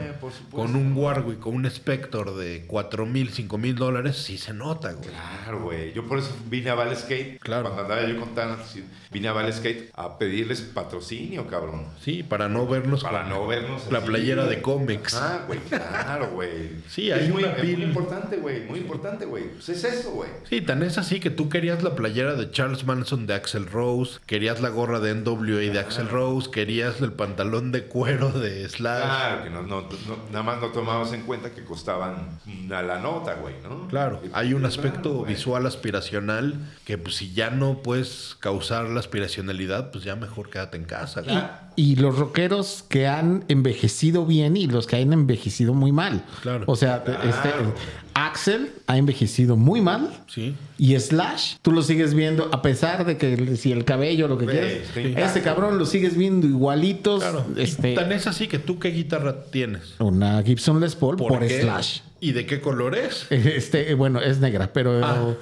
con un Warwick, con un Spector de cuatro mil, cinco mil dólares, sí se nota, güey. Claro, güey. Yo por eso vine a Vale Skate. Claro. Cuando andaba yo con Thanos, vine a Vale Skate a pedirles patrocinio, cabrón. Sí, para no vernos. Para no vernos. La así, playera güey. de cómics. Ah, güey, claro, güey. Sí, hay es muy, una pila. Muy importante, güey. Muy importante, güey. Pues es eso, güey. Sí, tan es así que tú querías la playera de Charles Manson de Axl Rose, querías la gorra de N W A ah, de Axl Rose, querías el pantalón de cuero de Slash. Claro, que no, no, no, nada más no tomabas en cuenta que costaban a la nota, güey, ¿no? Claro, hay un aspecto claro, visual güey. aspiracional que pues, si ya no puedes causar la aspiracionalidad, pues ya mejor quédate en casa. Claro. Y, y los rockeros que han envejecido bien y los que han envejecido muy mal. Claro. O sea, claro. este... Axel ha envejecido muy mal. Sí. Y Slash, tú lo sigues viendo, a pesar de que si el cabello, lo que sí, quieras, sí, ese sí. cabrón lo sigues viendo igualitos. Claro. Este... Tan es así que tú, ¿qué guitarra tienes? Una Gibson Les Paul por, por Slash. ¿Y de qué color es? Este, bueno, es negra, pero... Ah.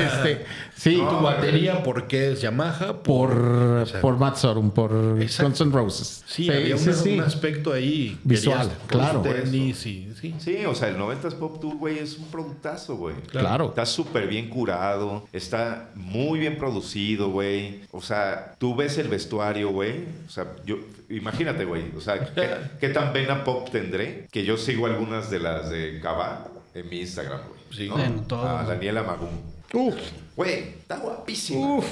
Este, sí. No, ¿tu batería por qué es Yamaha? Por, por, por Matt Sorum, por exacto. Guns N' Roses. Sí, sí había sí, un, sí. un aspecto ahí... Visual, querías, claro. Tenis, sí, sí. sí, o sea, el noventas Pop Tour, güey, es un productazo, güey. Claro. Está súper bien curado, está muy bien producido, güey. O sea, tú ves el vestuario, güey. O sea, yo... Imagínate, güey. O sea, ¿qué, ¿qué tan vena pop tendré? Que yo sigo algunas de las de Gabá en mi Instagram, güey. Sí, ¿no? En todo. A Daniela Magún. Uf. Güey, está guapísima. Uf.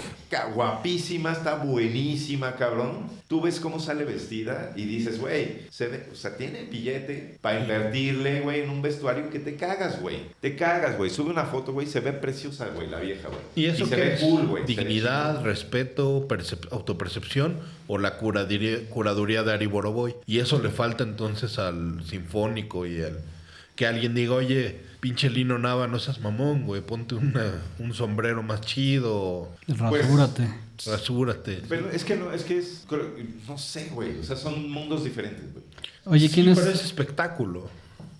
Guapísima, está buenísima, cabrón. Tú ves cómo sale vestida y dices, güey, se ve, o sea, tiene el billete para invertirle, güey, en un vestuario que te cagas, güey. Te cagas, güey. Sube una foto, güey, se ve preciosa, güey, la vieja, güey. Y eso y se ve es cool, güey. Dignidad, respeto, percep- autopercepción o la curaduría, curaduría de Ari Boroboy. Y eso le falta entonces al sinfónico y al... Que alguien diga, oye... Pinche Lino Nava, no seas mamón, güey. Ponte una, un sombrero más chido. Rasúrate. Pues, rasúrate. Pero es que no, es que es... No sé, güey. O sea, son mundos diferentes, güey. Oye, ¿quién sí, es...? Pero es espectáculo.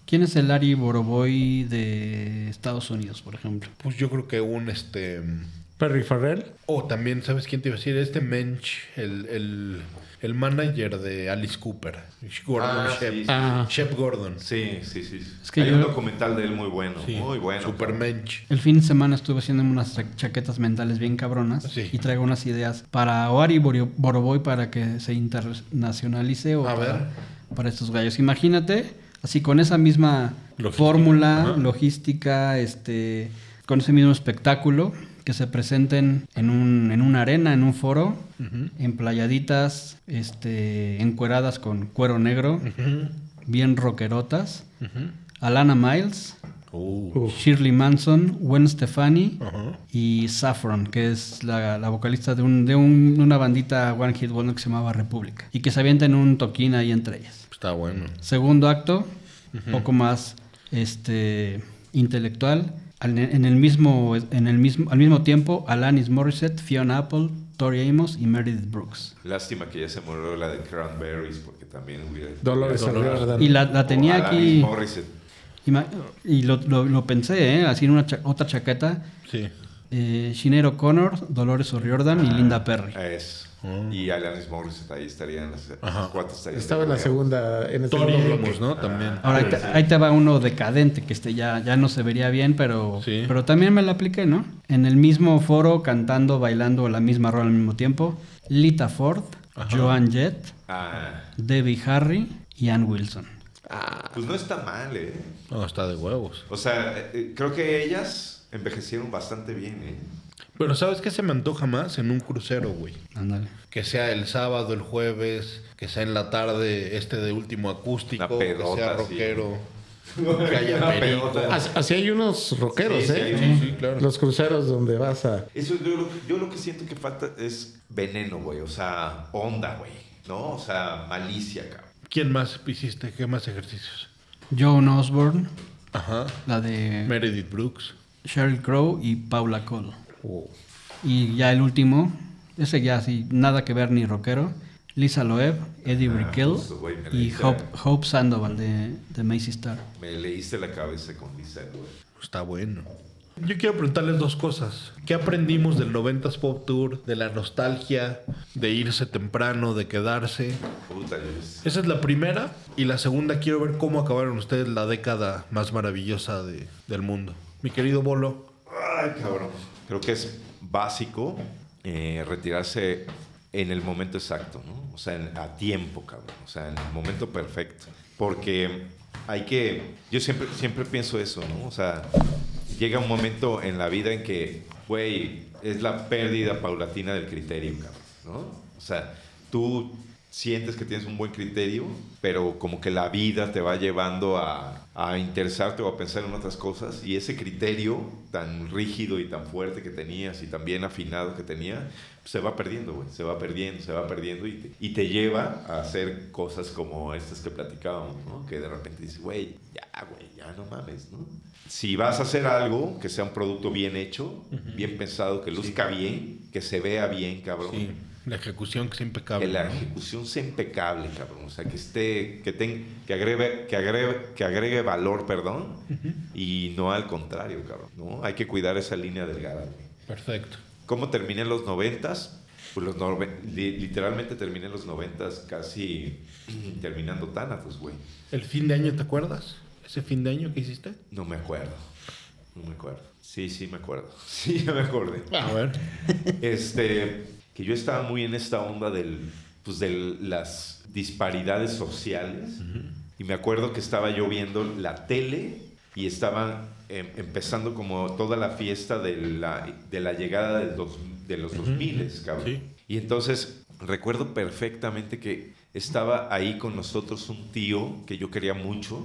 ¿Quién es el Ari Boroboy de Estados Unidos, por ejemplo? Pues yo creo que un, este... Perry Farrell. O oh, también, ¿sabes quién te iba a decir? Este Mensch, el... el... El manager de Alice Cooper, Gordon ah, Shep. Sí, sí. Ah. Shep Gordon. Sí, sí, sí. Es que hay yo... un documental de él muy bueno. Sí. Muy bueno. Supermensch. El fin de semana estuve haciéndome unas chaquetas mentales bien cabronas. Sí. Y traigo unas ideas para Ari Boroboy para que se internacionalice o a para, ver. para estos gallos. Imagínate, así con esa misma logística. fórmula, Ajá. logística, este, con ese mismo espectáculo. Que se presenten en un en una arena, en un foro, uh-huh. en playaditas, este, encueradas con cuero negro, uh-huh. bien rockerotas, uh-huh. Alana Miles, uh-huh. Shirley Manson, Gwen Stefani uh-huh. y Saffron, que es la, la vocalista de, un, de un, una bandita One Hit Wonder que se llamaba República, y que se avienta en un toquín ahí entre ellas. Está bueno. Segundo acto, uh-huh. poco más este, intelectual. Al, en el mismo, en el mismo, al mismo tiempo, Alanis Morissette, Fiona Apple, Tori Amos y Meredith Brooks. Lástima que ya se murió la de Cranberries, porque también hubiera... Dolores O'Riordan. Y la, la tenía Alanis aquí... Morissette. Y lo, lo, lo pensé, ¿eh? Así en una cha- otra chaqueta. Sí. Eh, Sinead O'Connor, Dolores O'Riordan ah, y Linda Perry. Es. Mm. Y Alanis Morissette ahí estarían las, las cuatro. Estarían Estaba en la segunda, en el Tori Amos, ¿no? Ah, también. Ahora ahí te, ahí te va uno decadente que este ya, ya no se vería bien, pero, sí. pero también me la apliqué, ¿no? En el mismo foro, cantando, bailando la misma rola al mismo tiempo. Lita Ford, ajá. Joan Jett, ah. Debbie Harry y Ann Wilson. Ah, pues no está mal, ¿eh? No, está de huevos. O sea, eh, creo que ellas envejecieron bastante bien, ¿eh? Pero ¿sabes qué se me antoja más? En un crucero, güey. Ándale. Que sea el sábado, el jueves, que sea en la tarde, este de último acústico, pedota, que sea rockero. Sí. Así, así hay unos rockeros, sí, ¿eh? Sí, sí, sí, claro. Los cruceros donde vas a... Eso yo, lo, yo lo que siento que falta es veneno, güey. O sea, onda, güey. ¿No? O sea, malicia, cabrón. ¿Quién más hiciste? ¿Qué más ejercicios? Joan Osborne. Ajá. La de... Meredith Brooks. Sheryl Crow y Paula Cole. Oh. Y ya el último, ese ya sí, nada que ver ni rockero. Lisa Loeb, Eddie ah, Brickell y Hope, Hope Sandoval de, de Macy Star. Me leíste la cabeza con Lisa Loeb. Está bueno. Yo quiero preguntarles dos cosas. ¿Qué aprendimos del noventas Pop Tour? De la nostalgia, de irse temprano, de quedarse. Puta, esa es la primera. Y la segunda, quiero ver cómo acabaron ustedes la década más maravillosa de, del mundo. Mi querido Bolo. Ay, cabrón. Creo que es básico eh, retirarse en el momento exacto, ¿no? O sea, en, a tiempo, cabrón. O sea, en el momento perfecto. Porque hay que... Yo siempre, siempre pienso eso, ¿no? O sea... Llega un momento en la vida en que, güey, es la pérdida paulatina del criterio, cabrón, ¿no? O sea, tú sientes que tienes un buen criterio, pero como que la vida te va llevando a, a interesarte o a pensar en otras cosas, y ese criterio tan rígido y tan fuerte que tenías y tan bien afinado que tenías, pues se va perdiendo, güey, se va perdiendo, se va perdiendo y te, y te lleva a hacer cosas como estas que platicábamos, ¿no? Que de repente dices, güey, ya, güey, ya no mames, ¿no? Si vas a hacer algo, que sea un producto bien hecho, uh-huh. bien pensado, que luzca sí. bien, que se vea bien, cabrón. Sí. La ejecución que sea impecable. Que la ¿no? ejecución sea impecable, cabrón. O sea, que esté, que tenga, que agregue, que agregue, que agregue valor, perdón, uh-huh. y no al contrario, cabrón, ¿no? Hay que cuidar esa línea delgada. Perfecto. ¿Cómo terminé los noventas? Pues los norve- li- literalmente terminé los noventas casi terminando Thanatos, güey. ¿El fin de año te acuerdas? ¿Ese fin de año que hiciste? No me acuerdo. No me acuerdo. Sí, sí me acuerdo. Sí, ya me acordé. A ver. Este, que yo estaba muy en esta onda del, pues, de las disparidades sociales. Uh-huh. Y me acuerdo que estaba yo viendo la tele y estaba eh, empezando como toda la fiesta de la, de la llegada de los, de los uh-huh. dos mil, cabrón. Sí. Y entonces recuerdo perfectamente que estaba ahí con nosotros un tío que yo quería mucho.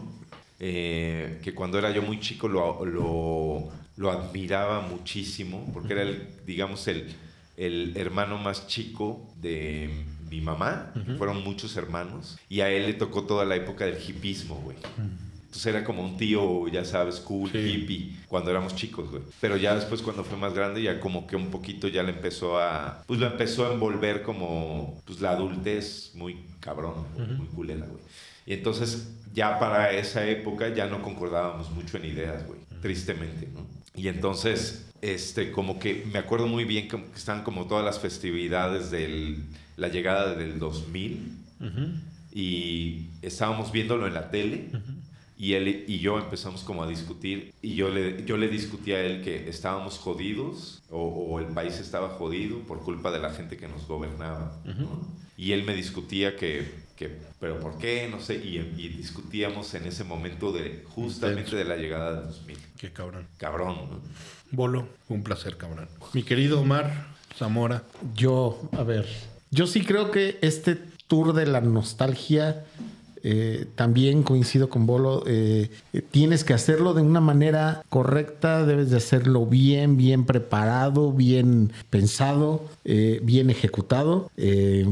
Eh, que cuando era yo muy chico lo, lo, lo admiraba muchísimo porque era el, digamos el, el hermano más chico de mi mamá, uh-huh. fueron muchos hermanos y a él le tocó toda la época del hipismo, güey. Uh-huh. Entonces era como un tío, ya sabes, cool, sí. hippie, cuando éramos chicos, güey. Pero ya después cuando fue más grande, ya como que un poquito ya le empezó a... Pues lo empezó a envolver como... Pues la adultez muy cabrón, güey, uh-huh. muy culera, güey. Y entonces ya para esa época ya no concordábamos mucho en ideas, güey. Uh-huh. Tristemente, ¿no? Y entonces, este, como que me acuerdo muy bien que están como todas las festividades de la llegada del dos mil. Uh-huh. Y estábamos viéndolo en la tele. Uh-huh. Y él y yo empezamos como a discutir y yo le, yo le discutí a él que estábamos jodidos o, o el país estaba jodido por culpa de la gente que nos gobernaba, uh-huh. ¿no? Y él me discutía que, que pero ¿por qué? No sé, y, y discutíamos en ese momento de justamente de la llegada de dos mil. Qué cabrón. Cabrón, ¿no? Bolo, un placer, cabrón. Mi querido Omar Zamora. Yo, a ver, yo sí creo que este tour de la nostalgia... Eh, también coincido con Bolo, eh, eh, tienes que hacerlo de una manera correcta, debes de hacerlo bien, bien preparado, bien pensado, eh, bien ejecutado, eh,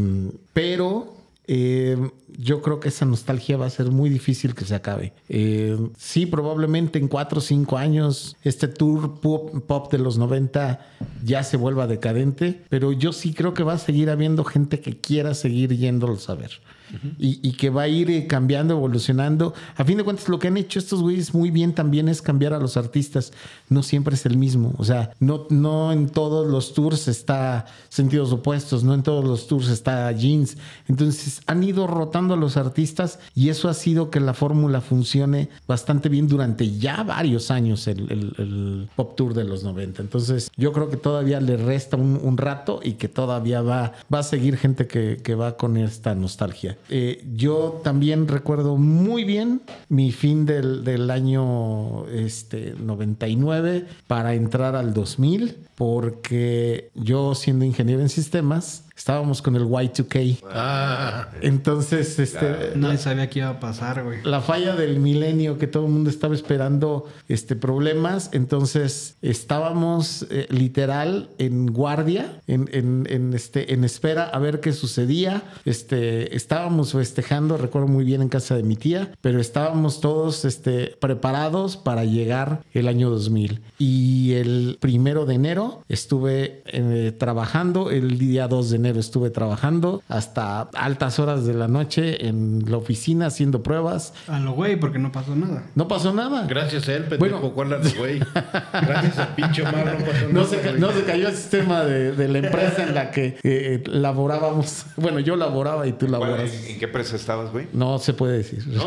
pero Eh, yo creo que esa nostalgia va a ser muy difícil que se acabe. Eh, sí, probablemente en cuatro o cinco años este tour pop, pop de los noventa ya se vuelva decadente, pero yo sí creo que va a seguir habiendo gente que quiera seguir yéndolos a ver. Uh-huh. y, y que va a ir cambiando, evolucionando. A fin de cuentas, lo que han hecho estos güeyes muy bien también es cambiar a los artistas. No siempre es el mismo. O sea, no, no en todos los tours está Sentidos Opuestos, no en todos los tours está Jeans. Entonces han ido rotando a los artistas y eso ha sido que la fórmula funcione bastante bien durante ya varios años el, el, el pop tour de los noventa. Entonces yo creo que todavía le resta un, un rato y que todavía va, va a seguir gente que, que va con esta nostalgia. Eh, yo también recuerdo muy bien mi fin del, del año este, noventa y nueve para entrar al dos mil, porque yo, siendo ingeniero en sistemas, estábamos con el Y dos K. Ah, Entonces, este... nadie sabía qué iba a pasar, güey. La falla del milenio, que todo el mundo estaba esperando este, problemas. Entonces, estábamos eh, literal en guardia, en, en, en, este, en espera a ver qué sucedía. Este, estábamos festejando, recuerdo muy bien, en casa de mi tía, pero estábamos todos este, preparados para llegar el año dos mil. Y el primero de enero estuve eh, trabajando, el día dos de enero estuve trabajando hasta altas horas de la noche en la oficina haciendo pruebas. A lo güey, porque no pasó nada. No pasó nada. Gracias a él, pendejo, bueno. Cuáles güey. Gracias a pincho mal, no pasó no nada. Se ca- no se cayó el sistema de, de la empresa en la que eh, laborábamos. Bueno, yo laboraba y tú laboras. ¿En qué empresa estabas, güey? No se puede decir. ¿No?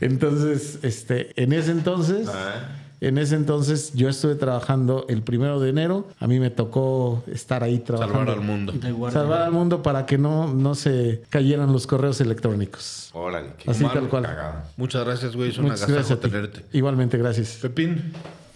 Entonces, este, en ese entonces... Ah. En ese entonces yo estuve trabajando el primero de enero. A mí me tocó estar ahí trabajando. Salvar al mundo. Salvar al mundo para que no, no se cayeran los correos electrónicos. Órale. Así tal cual. Cagado. Muchas gracias, güey. Es una agasajo tenerte. Igualmente, gracias. Pepín.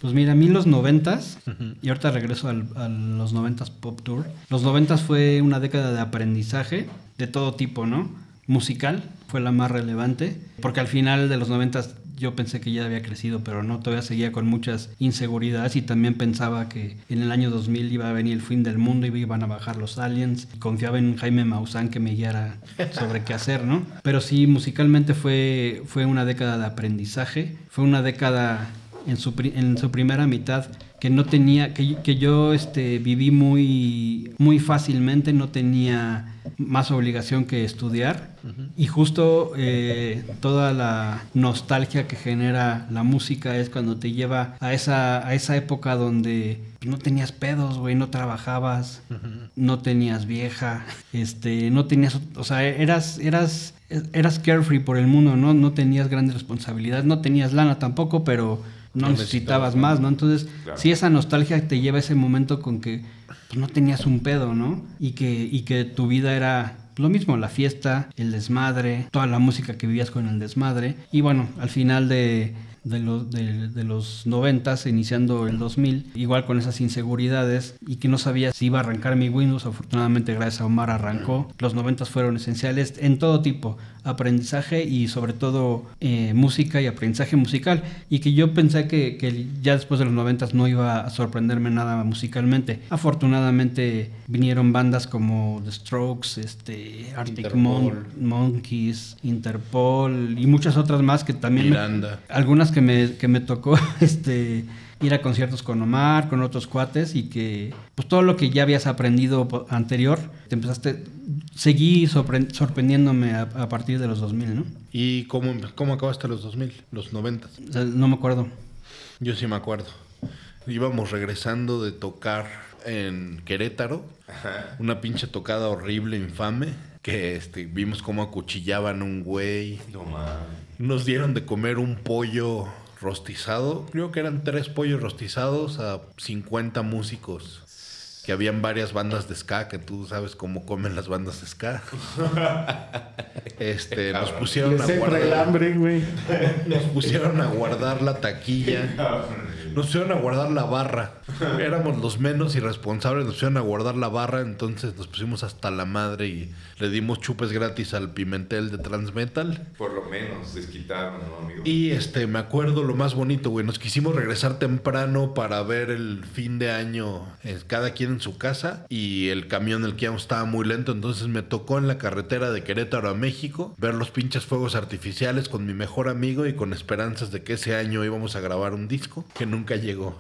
Pues mira, a mí los noventas, uh-huh. y ahorita regreso al, a los noventas Pop Tour. Los noventas fue una década de aprendizaje de todo tipo, ¿no? Musical fue la más relevante. Porque al final de los noventas... yo pensé que ya había crecido, pero no, todavía seguía con muchas inseguridades y también pensaba que en el año dos mil iba a venir el fin del mundo y iban a bajar los aliens. Confiaba en Jaime Maussan que me guiara sobre qué hacer, ¿no? Pero sí, musicalmente fue, fue una década de aprendizaje, fue una década en su, en su primera mitad que no tenía, que, que yo este, viví muy, muy fácilmente, no tenía... más obligación que estudiar. Uh-huh. Y justo eh, toda la nostalgia que genera la música es cuando te lleva a esa, a esa época donde no tenías pedos, güey, no trabajabas, uh-huh. no tenías vieja, este, no tenías, o sea, eras, eras, eras carefree por el mundo, ¿no? No tenías grandes responsabilidades, no tenías lana tampoco, pero no necesitabas más, ¿no? Entonces, claro. Si esa nostalgia te lleva a ese momento con que pues, no tenías un pedo, ¿no? Y que, y que tu vida era lo mismo, la fiesta, el desmadre, toda la música que vivías con el desmadre. Y bueno, al final de, de, lo, de, de los noventas, iniciando el dos mil, igual con esas inseguridades y que no sabía si iba a arrancar mi Windows. Afortunadamente, gracias a Omar, arrancó. Los noventas fueron esenciales en todo tipo. Aprendizaje y sobre todo eh, música y aprendizaje musical, y que yo pensé que, que ya después de los noventas no iba a sorprenderme nada musicalmente. Afortunadamente vinieron bandas como The Strokes, este, Arctic Mon- Monkeys, Interpol y muchas otras más que también Miranda. Me, algunas que me, que me tocó este, ir a conciertos con Omar, con otros cuates, y que pues todo lo que ya habías aprendido anterior, te empezaste... Seguí sorpre- sorprendiéndome a, a partir de los dos mil, ¿no? ¿Y cómo, cómo acabaste los dos mil? ¿Los noventa? O sea, no me acuerdo. Yo sí me acuerdo. Íbamos regresando de tocar en Querétaro. Ajá. Una pinche tocada horrible, infame, que este, vimos cómo acuchillaban a un güey. No mames. Nos dieron de comer un pollo rostizado. Creo que eran tres pollos rostizados a cincuenta músicos. Que habían varias bandas de ska, que tú sabes cómo comen las bandas de ska. Este, nos pusieron a guardar el hambre, güey. Nos pusieron a guardar la taquilla. Nos pusieron a guardar la barra. Éramos los menos irresponsables, nos pusieron a guardar la barra, entonces nos pusimos hasta la madre y le dimos chupes gratis al Pimentel de Transmetal. Por lo menos desquitaron, ¿no, amigo? Y este, me acuerdo lo más bonito, güey. Nos quisimos regresar temprano para ver el fin de año, eh, cada quien en su casa, y el camión en el que íbamos estaba muy lento, entonces me tocó en la carretera de Querétaro a México ver los pinches fuegos artificiales con mi mejor amigo y con esperanzas de que ese año íbamos a grabar un disco que nunca llegó.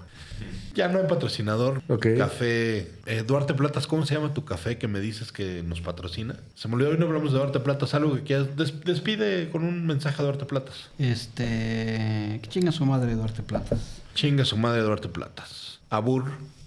Ya no hay patrocinador. Okay. Café. Eh, Duarte Platas, ¿cómo se llama tu café que me dices que nos patrocina? Se me olvidó, hoy no hablamos de Duarte Platas. Algo que quieras. Des- despide con un mensaje a Duarte Platas. Este. Que chinga su madre Duarte Platas. Chinga su madre Duarte Platas. Abur.